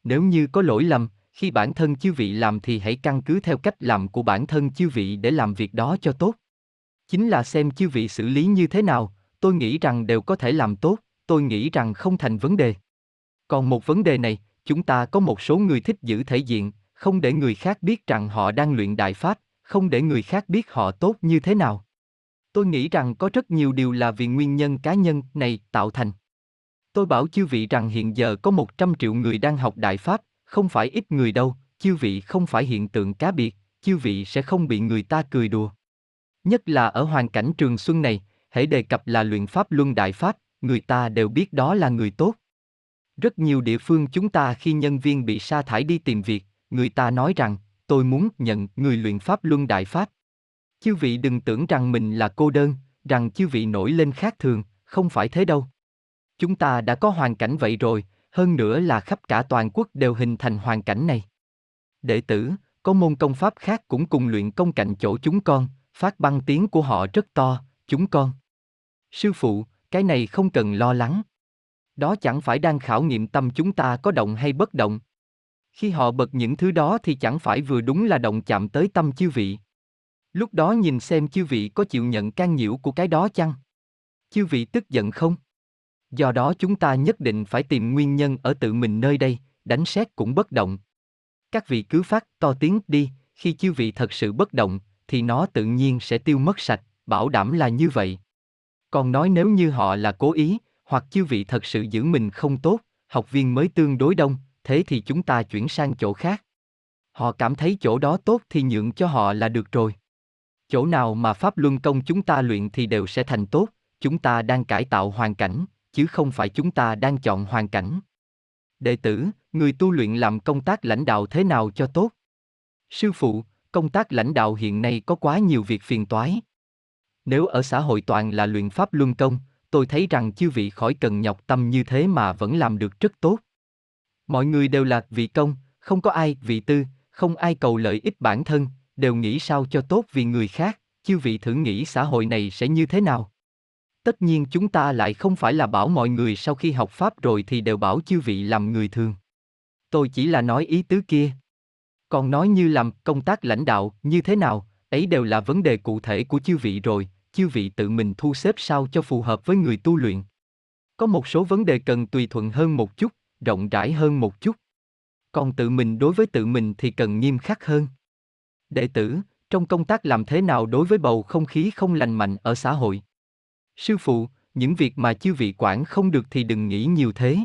Nếu như có lỗi lầm, khi bản thân chư vị làm thì hãy căn cứ theo cách làm của bản thân chư vị để làm việc đó cho tốt. Chính là xem chư vị xử lý như thế nào, tôi nghĩ rằng đều có thể làm tốt, tôi nghĩ rằng không thành vấn đề. Còn một vấn đề này, chúng ta có một số người thích giữ thể diện, không để người khác biết rằng họ đang luyện Đại Pháp, không để người khác biết họ tốt như thế nào. Tôi nghĩ rằng có rất nhiều điều là vì nguyên nhân cá nhân này tạo thành. Tôi bảo chư vị rằng hiện giờ có 100 triệu người đang học Đại Pháp, không phải ít người đâu, chư vị không phải hiện tượng cá biệt, chư vị sẽ không bị người ta cười đùa. Nhất là ở hoàn cảnh Trường Xuân này, hễ đề cập là luyện Pháp Luân Đại Pháp, người ta đều biết đó là người tốt. Rất nhiều địa phương chúng ta khi nhân viên bị sa thải đi tìm việc, người ta nói rằng, tôi muốn nhận người luyện Pháp Luân Đại Pháp. Chư vị đừng tưởng rằng mình là cô đơn, rằng chư vị nổi lên khác thường, không phải thế đâu. Chúng ta đã có hoàn cảnh vậy rồi, hơn nữa là khắp cả toàn quốc đều hình thành hoàn cảnh này. Đệ tử, có môn công pháp khác cũng cùng luyện công cạnh chỗ chúng con, phát băng tiếng của họ rất to, chúng con. Sư phụ, cái này không cần lo lắng. Đó chẳng phải đang khảo nghiệm tâm chúng ta có động hay bất động. Khi họ bật những thứ đó thì chẳng phải vừa đúng là động chạm tới tâm chư vị. Lúc đó nhìn xem chư vị có chịu nhận can nhiễu của cái đó chăng? Chư vị tức giận không? Do đó chúng ta nhất định phải tìm nguyên nhân ở tự mình nơi đây, đánh xét cũng bất động. Các vị cứ phát to tiếng đi, khi chư vị thật sự bất động, thì nó tự nhiên sẽ tiêu mất sạch, bảo đảm là như vậy. Còn nói nếu như họ là cố ý, hoặc chư vị thật sự giữ mình không tốt, học viên mới tương đối đông, thế thì chúng ta chuyển sang chỗ khác. Họ cảm thấy chỗ đó tốt thì nhượng cho họ là được rồi. Chỗ nào mà Pháp Luân Công chúng ta luyện thì đều sẽ thành tốt, chúng ta đang cải tạo hoàn cảnh, chứ không phải chúng ta đang chọn hoàn cảnh. Đệ tử, người tu luyện làm công tác lãnh đạo thế nào cho tốt? Sư phụ, công tác lãnh đạo hiện nay có quá nhiều việc phiền toái. Nếu ở xã hội toàn là luyện Pháp Luân Công, tôi thấy rằng chư vị khỏi cần nhọc tâm như thế mà vẫn làm được rất tốt. Mọi người đều là vị công, không có ai vị tư, không ai cầu lợi ích bản thân, đều nghĩ sao cho tốt vì người khác, chư vị thử nghĩ xã hội này sẽ như thế nào. Tất nhiên chúng ta lại không phải là bảo mọi người sau khi học Pháp rồi thì đều bảo chư vị làm người thường. Tôi chỉ là nói ý tứ kia. Còn nói như làm công tác lãnh đạo như thế nào, ấy đều là vấn đề cụ thể của chư vị rồi, chư vị tự mình thu xếp sao cho phù hợp với người tu luyện. Có một số vấn đề cần tùy thuận hơn một chút, rộng rãi hơn một chút. Còn tự mình đối với tự mình thì cần nghiêm khắc hơn. Đệ tử, trong công tác làm thế nào đối với bầu không khí không lành mạnh ở xã hội? Sư phụ, những việc mà chư vị quản không được thì đừng nghĩ nhiều thế.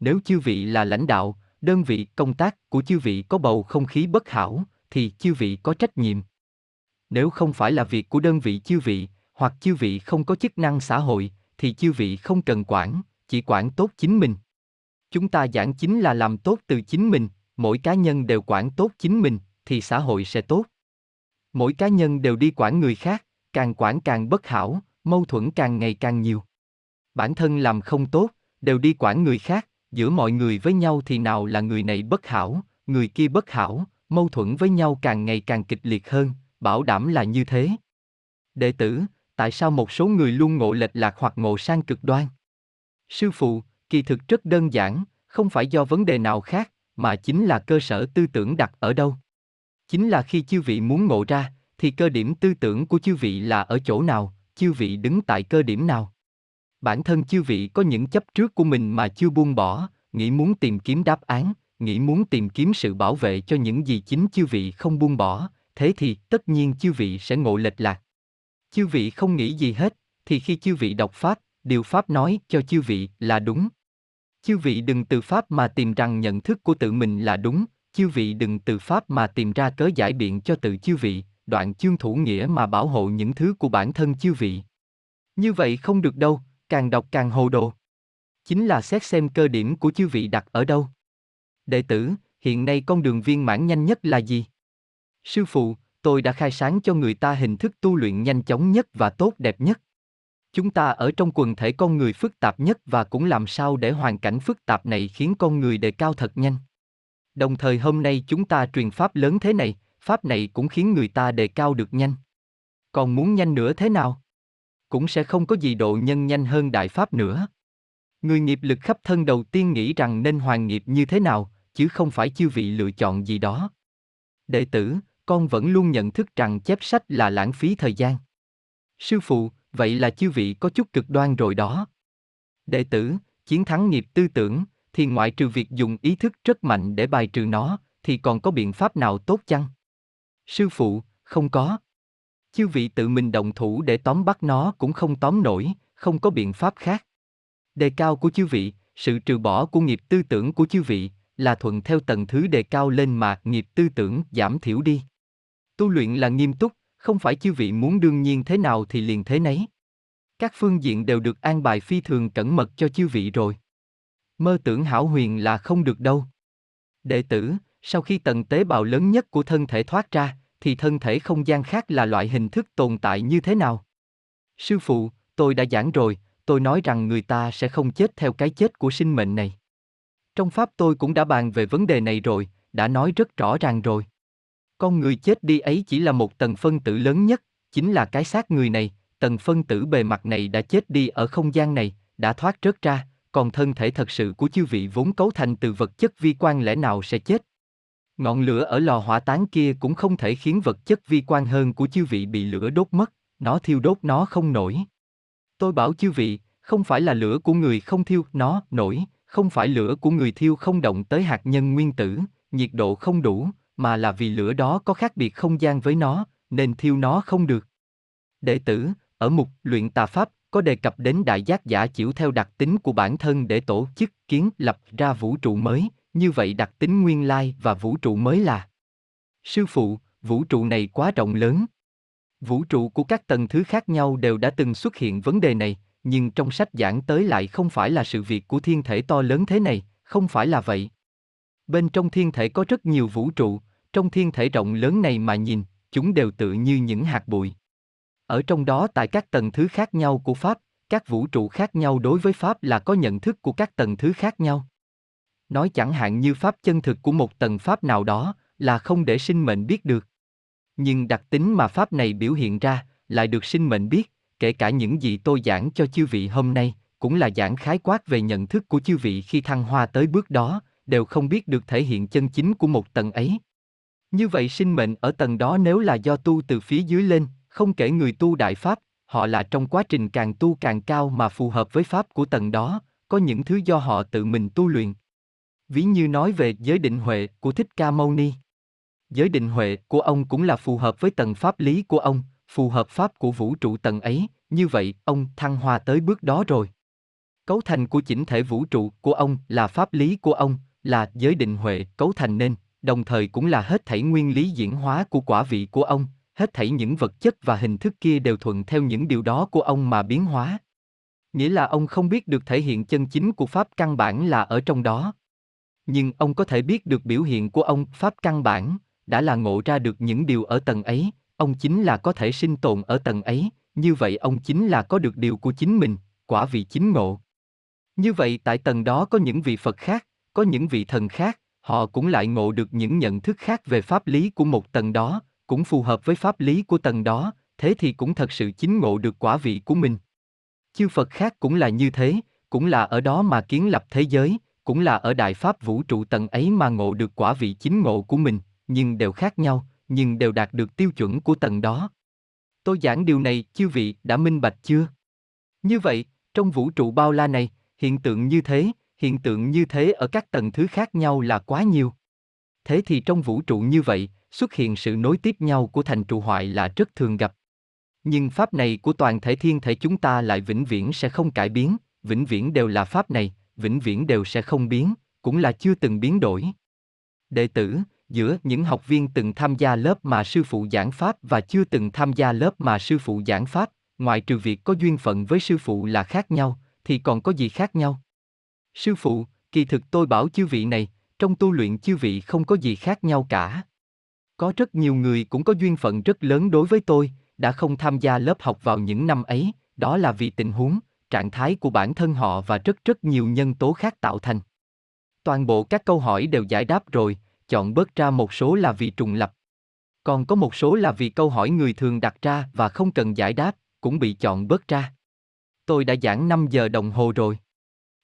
Nếu chư vị là lãnh đạo, đơn vị công tác của chư vị có bầu không khí bất hảo, thì chư vị có trách nhiệm. Nếu không phải là việc của đơn vị chư vị, hoặc chư vị không có chức năng xã hội, thì chư vị không cần quản, chỉ quản tốt chính mình. Chúng ta giảng chính là làm tốt từ chính mình, mỗi cá nhân đều quản tốt chính mình, thì xã hội sẽ tốt. Mỗi cá nhân đều đi quản người khác, càng quản càng bất hảo, mâu thuẫn càng ngày càng nhiều. Bản thân làm không tốt, đều đi quản người khác, giữa mọi người với nhau thì nào là người này bất hảo, người kia bất hảo, mâu thuẫn với nhau càng ngày càng kịch liệt hơn, bảo đảm là như thế. Đệ tử, tại sao một số người luôn ngộ lệch lạc hoặc ngộ sang cực đoan? Sư phụ, kỳ thực rất đơn giản, không phải do vấn đề nào khác, mà chính là cơ sở tư tưởng đặt ở đâu. Chính là khi chư vị muốn ngộ ra, thì cơ điểm tư tưởng của chư vị là ở chỗ nào, chư vị đứng tại cơ điểm nào. Bản thân chư vị có những chấp trước của mình mà chưa buông bỏ, nghĩ muốn tìm kiếm đáp án, nghĩ muốn tìm kiếm sự bảo vệ cho những gì chính chư vị không buông bỏ, thế thì tất nhiên chư vị sẽ ngộ lệch lạc. Chư vị không nghĩ gì hết, thì khi chư vị đọc Pháp, điều Pháp nói cho chư vị là đúng. Chư vị đừng từ Pháp mà tìm rằng nhận thức của tự mình là đúng, chư vị đừng từ Pháp mà tìm ra cớ giải biện cho tự chư vị, đoạn chương thủ nghĩa mà bảo hộ những thứ của bản thân chư vị. Như vậy không được đâu, càng đọc càng hồ đồ. Chính là xét xem cơ điểm của chư vị đặt ở đâu. Đệ tử, hiện nay con đường viên mãn nhanh nhất là gì? Sư phụ, tôi đã khai sáng cho người ta hình thức tu luyện nhanh chóng nhất và tốt đẹp nhất. Chúng ta ở trong quần thể con người phức tạp nhất và cũng làm sao để hoàn cảnh phức tạp này khiến con người đề cao thật nhanh. Đồng thời hôm nay chúng ta truyền Pháp lớn thế này, Pháp này cũng khiến người ta đề cao được nhanh. Còn muốn nhanh nữa thế nào? Cũng sẽ không có gì độ nhân nhanh hơn Đại Pháp nữa. Người nghiệp lực khắp thân đầu tiên nghĩ rằng nên hoàn nghiệp như thế nào, chứ không phải chư vị lựa chọn gì đó. Đệ tử, con vẫn luôn nhận thức rằng chép sách là lãng phí thời gian. Sư phụ, vậy là chư vị có chút cực đoan rồi đó. Đệ tử, chiến thắng nghiệp tư tưởng, thì ngoại trừ việc dùng ý thức rất mạnh để bài trừ nó, thì còn có biện pháp nào tốt chăng? Sư phụ, không có. Chư vị tự mình động thủ để tóm bắt nó cũng không tóm nổi, không có biện pháp khác. Đề cao của chư vị, sự trừ bỏ của nghiệp tư tưởng của chư vị, là thuận theo tầng thứ đề cao lên mà nghiệp tư tưởng giảm thiểu đi. Tu luyện là nghiêm túc, không phải chư vị muốn đương nhiên thế nào thì liền thế nấy. Các phương diện đều được an bài phi thường cẩn mật cho chư vị rồi. Mơ tưởng hão huyền là không được đâu. Đệ tử, sau khi tầng tế bào lớn nhất của thân thể thoát ra, thì thân thể không gian khác là loại hình thức tồn tại như thế nào? Sư phụ, tôi đã giảng rồi, tôi nói rằng người ta sẽ không chết theo cái chết của sinh mệnh này. Trong Pháp tôi cũng đã bàn về vấn đề này rồi, đã nói rất rõ ràng rồi. Con người chết đi ấy chỉ là một tầng phân tử lớn nhất, chính là cái xác người này, tầng phân tử bề mặt này đã chết đi ở không gian này, đã thoát rớt ra, còn thân thể thật sự của chư vị vốn cấu thành từ vật chất vi quan lẽ nào sẽ chết. Ngọn lửa ở lò hỏa táng kia cũng không thể khiến vật chất vi quan hơn của chư vị bị lửa đốt mất, nó thiêu đốt nó không nổi. Tôi bảo chư vị, không phải là lửa của người không thiêu nó nổi, không phải lửa của người thiêu không động tới hạt nhân nguyên tử, nhiệt độ không đủ, mà là vì lửa đó có khác biệt không gian với nó, nên thiêu nó không được. Đệ tử, ở mục luyện tà Pháp có đề cập đến đại giác giả chịu theo đặc tính của bản thân để tổ chức kiến lập ra vũ trụ mới, như vậy đặc tính nguyên lai và vũ trụ mới là. Sư phụ, vũ trụ này quá rộng lớn. Vũ trụ của các tầng thứ khác nhau đều đã từng xuất hiện vấn đề này, nhưng trong sách giảng tới lại không phải là sự việc của thiên thể to lớn thế này, không phải là vậy. Bên trong thiên thể có rất nhiều vũ trụ, trong thiên thể rộng lớn này mà nhìn, chúng đều tự như những hạt bụi. Ở trong đó tại các tầng thứ khác nhau của Pháp, các vũ trụ khác nhau đối với Pháp là có nhận thức của các tầng thứ khác nhau. Nói chẳng hạn như Pháp chân thực của một tầng Pháp nào đó là không để sinh mệnh biết được. Nhưng đặc tính mà Pháp này biểu hiện ra lại được sinh mệnh biết, kể cả những gì tôi giảng cho chư vị hôm nay, cũng là giảng khái quát về nhận thức của chư vị khi thăng hoa tới bước đó, đều không biết được thể hiện chân chính của một tầng ấy. Như vậy sinh mệnh ở tầng đó nếu là do tu từ phía dưới lên, không kể người tu Đại Pháp, họ là trong quá trình càng tu càng cao mà phù hợp với Pháp của tầng đó, có những thứ do họ tự mình tu luyện. Ví như nói về giới định huệ của Thích Ca Mâu Ni. Giới định huệ của ông cũng là phù hợp với tầng pháp lý của ông, phù hợp Pháp của vũ trụ tầng ấy, như vậy ông thăng hoa tới bước đó rồi. Cấu thành của chỉnh thể vũ trụ của ông là pháp lý của ông, là giới định huệ cấu thành nên, đồng thời cũng là hết thảy nguyên lý diễn hóa của quả vị của ông, hết thảy những vật chất và hình thức kia đều thuận theo những điều đó của ông mà biến hóa. Nghĩa là ông không biết được thể hiện chân chính của Pháp căn bản là ở trong đó. Nhưng ông có thể biết được biểu hiện của ông, Pháp căn bản, đã là ngộ ra được những điều ở tầng ấy, ông chính là có thể sinh tồn ở tầng ấy, như vậy ông chính là có được điều của chính mình, quả vị chính ngộ. Như vậy tại tầng đó có những vị Phật khác, có những vị thần khác, họ cũng lại ngộ được những nhận thức khác về pháp lý của một tầng đó, cũng phù hợp với pháp lý của tầng đó, thế thì cũng thật sự chính ngộ được quả vị của mình. Chư Phật khác cũng là như thế, cũng là ở đó mà kiến lập thế giới, cũng là ở Đại Pháp vũ trụ tầng ấy mà ngộ được quả vị chính ngộ của mình, nhưng đều khác nhau, nhưng đều đạt được tiêu chuẩn của tầng đó. Tôi giảng điều này, chư vị đã minh bạch chưa? Như vậy, trong vũ trụ bao la này, hiện tượng như thế ở các tầng thứ khác nhau là quá nhiều. Thế thì trong vũ trụ như vậy, xuất hiện sự nối tiếp nhau của thành trụ hoại là rất thường gặp. Nhưng Pháp này của toàn thể thiên thể chúng ta lại vĩnh viễn sẽ không cải biến, vĩnh viễn đều là Pháp này, vĩnh viễn đều sẽ không biến, cũng là chưa từng biến đổi. Đệ tử, giữa những học viên từng tham gia lớp mà sư phụ giảng Pháp và chưa từng tham gia lớp mà sư phụ giảng Pháp, ngoài trừ việc có duyên phận với sư phụ là khác nhau, thì còn có gì khác nhau? Sư phụ, kỳ thực tôi bảo chư vị này, trong tu luyện chư vị không có gì khác nhau cả. Có rất nhiều người cũng có duyên phận rất lớn đối với tôi, đã không tham gia lớp học vào những năm ấy, đó là vì tình huống, trạng thái của bản thân họ và rất nhiều nhân tố khác tạo thành. Toàn bộ các câu hỏi đều giải đáp rồi, chọn bớt ra một số là vì trùng lập. Còn có một số là vì câu hỏi người thường đặt ra và không cần giải đáp, cũng bị chọn bớt ra. Tôi đã giảng 5 giờ đồng hồ rồi.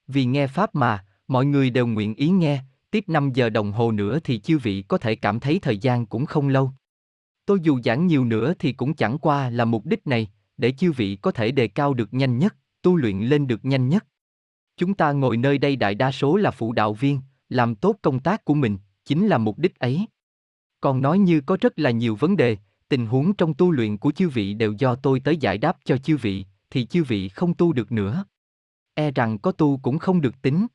Vì nghe Pháp mà, mọi người đều nguyện ý nghe, tiếp 5 giờ đồng hồ nữa thì chư vị có thể cảm thấy thời gian cũng không lâu. Tôi dù giảng nhiều nữa thì cũng chẳng qua là mục đích này, để chư vị có thể đề cao được nhanh nhất, tu luyện lên được nhanh nhất. Chúng ta ngồi nơi đây đại đa số là phụ đạo viên, làm tốt công tác của mình, chính là mục đích ấy. Còn nói như có rất là nhiều vấn đề, tình huống trong tu luyện của chư vị đều do tôi tới giải đáp cho chư vị, thì chư vị không tu được nữa. E rằng có tu cũng không được tính.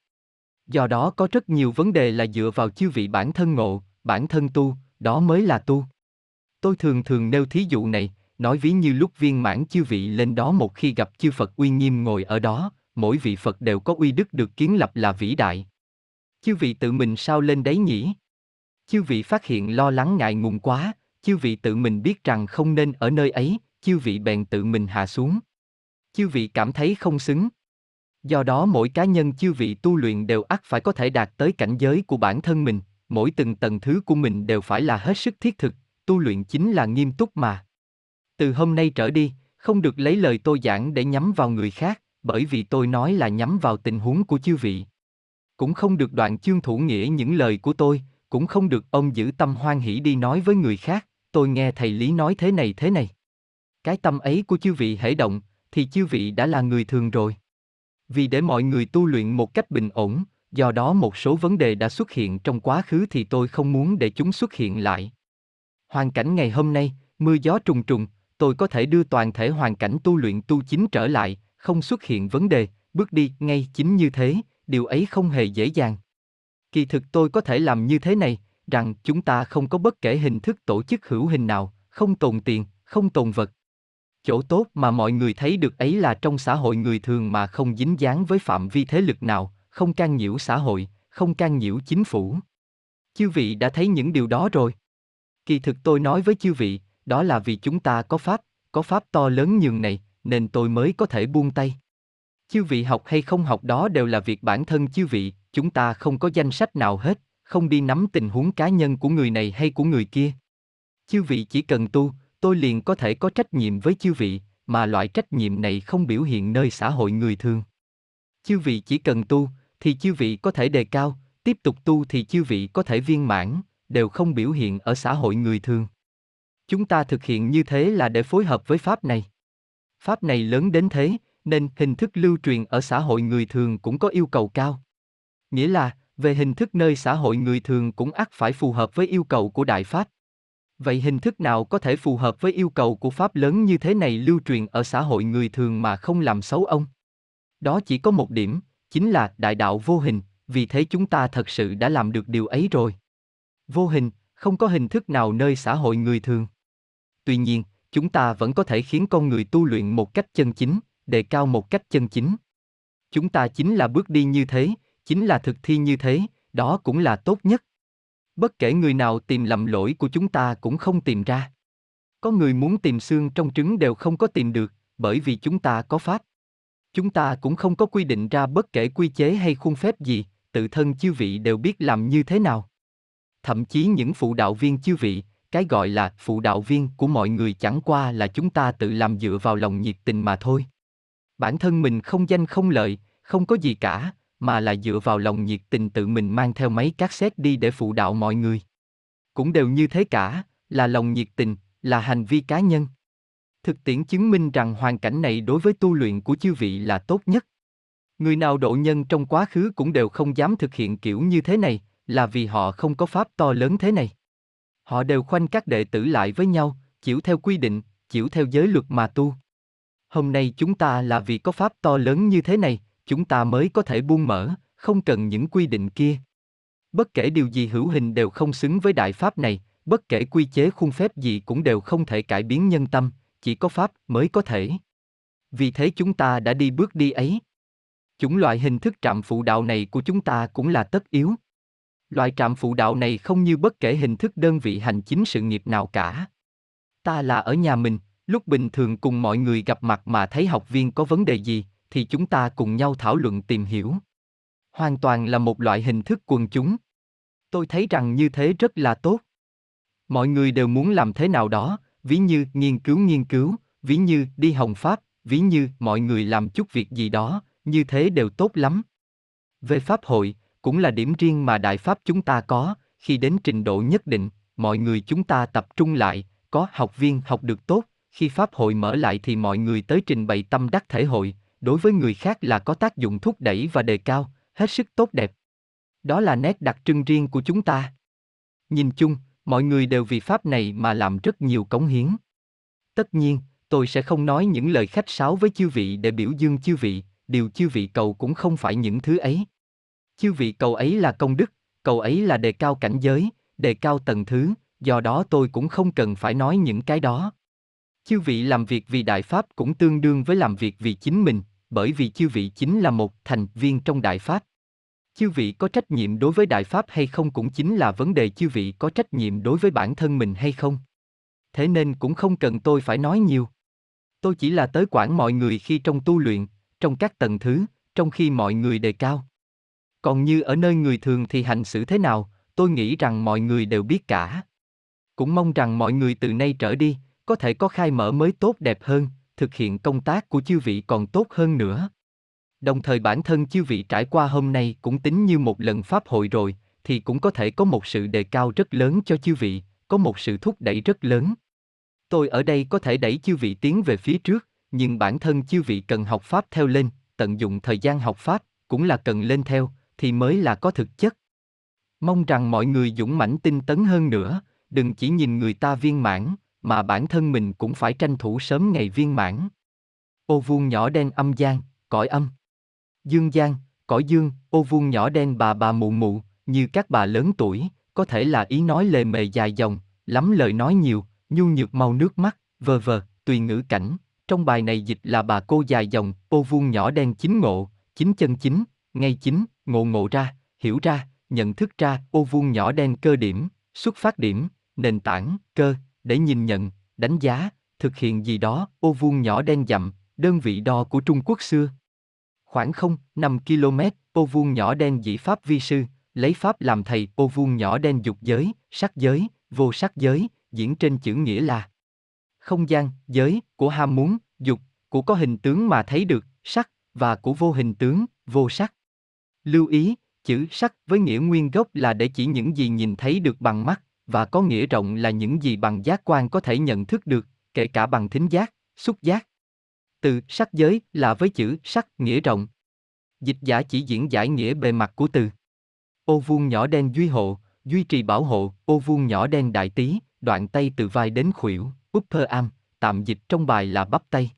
Do đó có rất nhiều vấn đề là dựa vào chư vị bản thân ngộ, bản thân tu, đó mới là tu. Tôi thường nêu thí dụ này, nói ví như lúc viên mãn chư vị lên đó, một khi gặp chư Phật uy nghiêm ngồi ở đó, mỗi vị Phật đều có uy đức được kiến lập là vĩ đại. Chư vị tự mình sao lên đấy nhỉ? Chư vị phát hiện lo lắng ngại ngùng quá, chư vị tự mình biết rằng không nên ở nơi ấy, chư vị bèn tự mình hạ xuống. Chư vị cảm thấy không xứng. Do đó mỗi cá nhân chư vị tu luyện đều ắt phải có thể đạt tới cảnh giới của bản thân mình, mỗi từng tầng thứ của mình đều phải là hết sức thiết thực, tu luyện chính là nghiêm túc mà. Từ hôm nay trở đi, không được lấy lời tôi giảng để nhắm vào người khác, bởi vì tôi nói là nhắm vào tình huống của chư vị. Cũng không được đoạn chương thủ nghĩa những lời của tôi, cũng không được ông giữ tâm hoan hỷ đi nói với người khác, tôi nghe thầy Lý nói thế này. Cái tâm ấy của chư vị hễ động, thì chư vị đã là người thường rồi. Vì để mọi người tu luyện một cách bình ổn, do đó một số vấn đề đã xuất hiện trong quá khứ thì tôi không muốn để chúng xuất hiện lại. Hoàn cảnh ngày hôm nay, mưa gió trùng trùng, tôi có thể đưa toàn thể hoàn cảnh tu luyện tu chính trở lại, không xuất hiện vấn đề, bước đi ngay chính như thế, điều ấy không hề dễ dàng. Kỳ thực tôi có thể làm như thế này, rằng chúng ta không có bất kể hình thức tổ chức hữu hình nào, không tồn tiền, không tồn vật. Chỗ tốt mà mọi người thấy được ấy là trong xã hội người thường mà không dính dáng với phạm vi thế lực nào, không can nhiễu xã hội, không can nhiễu chính phủ. Chư vị đã thấy những điều đó rồi. Kỳ thực tôi nói với chư vị, đó là vì chúng ta có pháp to lớn nhường này, nên tôi mới có thể buông tay. Chư vị học hay không học đó đều là việc bản thân chư vị, chúng ta không có danh sách nào hết, không đi nắm tình huống cá nhân của người này hay của người kia. Chư vị chỉ cần tu, tôi liền có thể có trách nhiệm với chư vị, mà loại trách nhiệm này không biểu hiện nơi xã hội người thường. Chư vị chỉ cần tu, thì chư vị có thể đề cao, tiếp tục tu thì chư vị có thể viên mãn, đều không biểu hiện ở xã hội người thường. Chúng ta thực hiện như thế là để phối hợp với Pháp này. Pháp này lớn đến thế, nên hình thức lưu truyền ở xã hội người thường cũng có yêu cầu cao. Nghĩa là, về hình thức nơi xã hội người thường cũng ắt phải phù hợp với yêu cầu của Đại Pháp. Vậy hình thức nào có thể phù hợp với yêu cầu của Pháp lớn như thế này lưu truyền ở xã hội người thường mà không làm xấu ông? Đó chỉ có một điểm, chính là đại đạo vô hình, vì thế chúng ta thật sự đã làm được điều ấy rồi. Vô hình, không có hình thức nào nơi xã hội người thường. Tuy nhiên, chúng ta vẫn có thể khiến con người tu luyện một cách chân chính, đề cao một cách chân chính. Chúng ta chính là bước đi như thế, chính là thực thi như thế, đó cũng là tốt nhất. Bất kể người nào tìm lầm lỗi của chúng ta cũng không tìm ra. Có người muốn tìm xương trong trứng đều không có tìm được, bởi vì chúng ta có pháp. Chúng ta cũng không có quy định ra bất kể quy chế hay khuôn phép gì, tự thân chư vị đều biết làm như thế nào. Thậm chí những phụ đạo viên chư vị, cái gọi là phụ đạo viên của mọi người chẳng qua là chúng ta tự làm dựa vào lòng nhiệt tình mà thôi. Bản thân mình không danh không lợi, không có gì cả, mà là dựa vào lòng nhiệt tình tự mình mang theo mấy cassette đi để phụ đạo mọi người. Cũng đều như thế cả, là lòng nhiệt tình, là hành vi cá nhân. Thực tiễn chứng minh rằng hoàn cảnh này đối với tu luyện của chư vị là tốt nhất. Người nào độ nhân trong quá khứ cũng đều không dám thực hiện kiểu như thế này, là vì họ không có pháp to lớn thế này. Họ đều khoanh các đệ tử lại với nhau, chiểu theo quy định, chiểu theo giới luật mà tu. Hôm nay chúng ta là vì có pháp to lớn như thế này, chúng ta mới có thể buông mở, không cần những quy định kia. Bất kể điều gì hữu hình đều không xứng với đại pháp này, bất kể quy chế khuôn phép gì cũng đều không thể cải biến nhân tâm, chỉ có pháp mới có thể. Vì thế chúng ta đã đi bước đi ấy. Chủng loại hình thức trạm phụ đạo này của chúng ta cũng là tất yếu. Loại trạm phụ đạo này không như bất kể hình thức đơn vị hành chính sự nghiệp nào cả. Ta là ở nhà mình, lúc bình thường cùng mọi người gặp mặt mà thấy học viên có vấn đề gì, thì chúng ta cùng nhau thảo luận tìm hiểu. Hoàn toàn là một loại hình thức quần chúng. Tôi thấy rằng như thế rất là tốt. Mọi người đều muốn làm thế nào đó, ví như nghiên cứu, ví như đi Hồng Pháp, ví như mọi người làm chút việc gì đó, như thế đều tốt lắm. Về Pháp hội, cũng là điểm riêng mà Đại Pháp chúng ta có, khi đến trình độ nhất định, mọi người chúng ta tập trung lại, có học viên học được tốt, khi Pháp hội mở lại thì mọi người tới trình bày tâm đắc thể hội, đối với người khác là có tác dụng thúc đẩy và đề cao, hết sức tốt đẹp. Đó là nét đặc trưng riêng của chúng ta. Nhìn chung, mọi người đều vì Pháp này mà làm rất nhiều cống hiến. Tất nhiên, tôi sẽ không nói những lời khách sáo với chư vị để biểu dương chư vị, điều chư vị cầu cũng không phải những thứ ấy. Chư vị cầu ấy là công đức, cầu ấy là đề cao cảnh giới, đề cao tầng thứ, do đó tôi cũng không cần phải nói những cái đó. Chư vị làm việc vì Đại Pháp cũng tương đương với làm việc vì chính mình, bởi vì chư vị chính là một thành viên trong Đại Pháp. Chư vị có trách nhiệm đối với Đại Pháp hay không cũng chính là vấn đề chư vị có trách nhiệm đối với bản thân mình hay không. Thế nên cũng không cần tôi phải nói nhiều. Tôi chỉ là tới quản mọi người khi trong tu luyện, trong các tầng thứ, trong khi mọi người đề cao. Còn như ở nơi người thường thì hành xử thế nào, tôi nghĩ rằng mọi người đều biết cả. Cũng mong rằng mọi người từ nay trở đi, có thể có khai mở mới tốt đẹp hơn, thực hiện công tác của chư vị còn tốt hơn nữa. Đồng thời bản thân chư vị trải qua hôm nay cũng tính như một lần Pháp hội rồi, thì cũng có thể có một sự đề cao rất lớn cho chư vị, có một sự thúc đẩy rất lớn. Tôi ở đây có thể đẩy chư vị tiến về phía trước, nhưng bản thân chư vị cần học Pháp theo lên, tận dụng thời gian học Pháp, cũng là cần lên theo, thì mới là có thực chất. Mong rằng mọi người dũng mãnh tinh tấn hơn nữa, đừng chỉ nhìn người ta viên mãn, mà bản thân mình cũng phải tranh thủ sớm ngày viên mãn. Ô vuông nhỏ đen âm gian, cõi âm. Dương gian, cõi dương, ô vuông nhỏ đen bà mụ mụ, như các bà lớn tuổi, có thể là ý nói lề mề dài dòng, lắm lời nói nhiều, nhu nhược mau nước mắt, tùy ngữ cảnh, trong bài này dịch là bà cô dài dòng, ô vuông nhỏ đen chính ngộ, chính chân chính, ngay chính, ngộ ra, hiểu ra, nhận thức ra, ô vuông nhỏ đen cơ điểm, xuất phát điểm, nền tảng, cơ, để nhìn nhận, đánh giá, thực hiện gì đó, ô vuông nhỏ đen dặm, đơn vị đo của Trung Quốc xưa. Khoảng 0,5 km, ô vuông nhỏ đen dĩ pháp vi sư, lấy pháp làm thầy, ô vuông nhỏ đen dục giới, sắc giới, vô sắc giới, diễn trên chữ nghĩa là không gian, giới, của ham muốn, dục, của có hình tướng mà thấy được, sắc, và của vô hình tướng, vô sắc. Lưu ý, chữ sắc với nghĩa nguyên gốc là để chỉ những gì nhìn thấy được bằng mắt, và có nghĩa rộng là những gì bằng giác quan có thể nhận thức được, kể cả bằng thính giác, xúc giác. Từ sắc giới là với chữ sắc nghĩa rộng. Dịch giả chỉ diễn giải nghĩa bề mặt của từ. Ô vuông nhỏ đen duy hộ, duy trì bảo hộ, ô vuông nhỏ đen đại tí, đoạn tay từ vai đến khuỷu, upper arm, tạm dịch trong bài là bắp tay.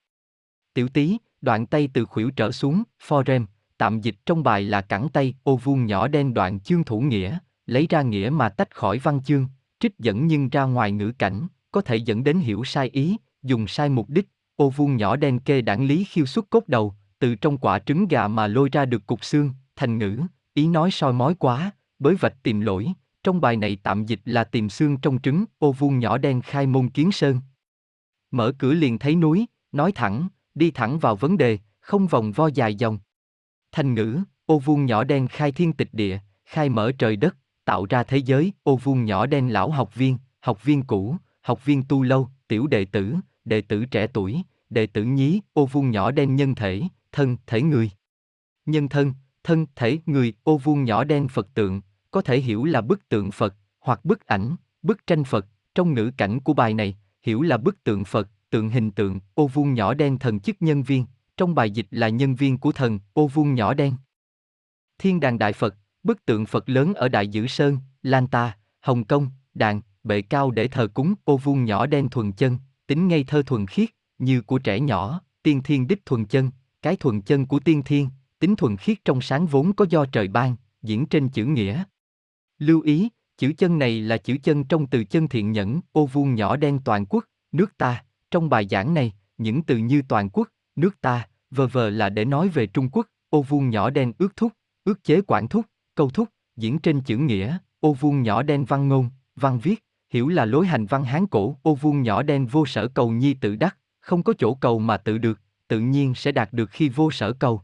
Tiểu tí, đoạn tay từ khuỷu trở xuống, forearm, tạm dịch trong bài là cẳng tay, ô vuông nhỏ đen đoạn chương thủ nghĩa, lấy ra nghĩa mà tách khỏi văn chương, trích dẫn nhưng ra ngoài ngữ cảnh, có thể dẫn đến hiểu sai ý, dùng sai mục đích, ô vuông nhỏ đen kê đảng lý khiêu xuất cốt đầu, từ trong quả trứng gà mà lôi ra được cục xương, thành ngữ, ý nói soi mói quá, bới vạch tìm lỗi, trong bài này tạm dịch là tìm xương trong trứng, ô vuông nhỏ đen khai môn kiến sơn. Mở cửa liền thấy núi, nói thẳng, đi thẳng vào vấn đề, không vòng vo dài dòng. Thành ngữ, ô vuông nhỏ đen khai thiên tịch địa, khai mở trời đất, tạo ra thế giới, ô vuông nhỏ đen lão học viên cũ, học viên tu lâu, tiểu đệ tử trẻ tuổi, đệ tử nhí, ô vuông nhỏ đen nhân thể, thân, thể người. Nhân thân, thân, thể, người, ô vuông nhỏ đen Phật tượng, có thể hiểu là bức tượng Phật, hoặc bức ảnh, bức tranh Phật, trong ngữ cảnh của bài này, hiểu là bức tượng Phật, tượng hình tượng, ô vuông nhỏ đen thần chức nhân viên, trong bài dịch là nhân viên của thần, ô vuông nhỏ đen. Thiên Đàng Đại Phật, bức tượng Phật lớn ở Đại Dữ Sơn, Lan Ta, Hồng Kông, đàn, bệ cao để thờ cúng, ô vuông nhỏ đen thuần chân, tính ngây thơ thuần khiết, như của trẻ nhỏ, tiên thiên đích thuần chân, cái thuần chân của tiên thiên, tính thuần khiết trong sáng vốn có do trời ban, diễn trên chữ nghĩa. Lưu ý, chữ chân này là chữ chân trong từ chân thiện nhẫn, ô vuông nhỏ đen toàn quốc, nước ta, trong bài giảng này, những từ như toàn quốc, nước ta, là để nói về Trung Quốc, ô vuông nhỏ đen ước thúc, ước chế quản thúc, câu thúc, diễn trên chữ nghĩa, ô vuông nhỏ đen văn ngôn, văn viết, hiểu là lối hành văn Hán cổ, ô vuông nhỏ đen vô sở cầu nhi tự đắc, không có chỗ cầu mà tự được, tự nhiên sẽ đạt được khi vô sở cầu.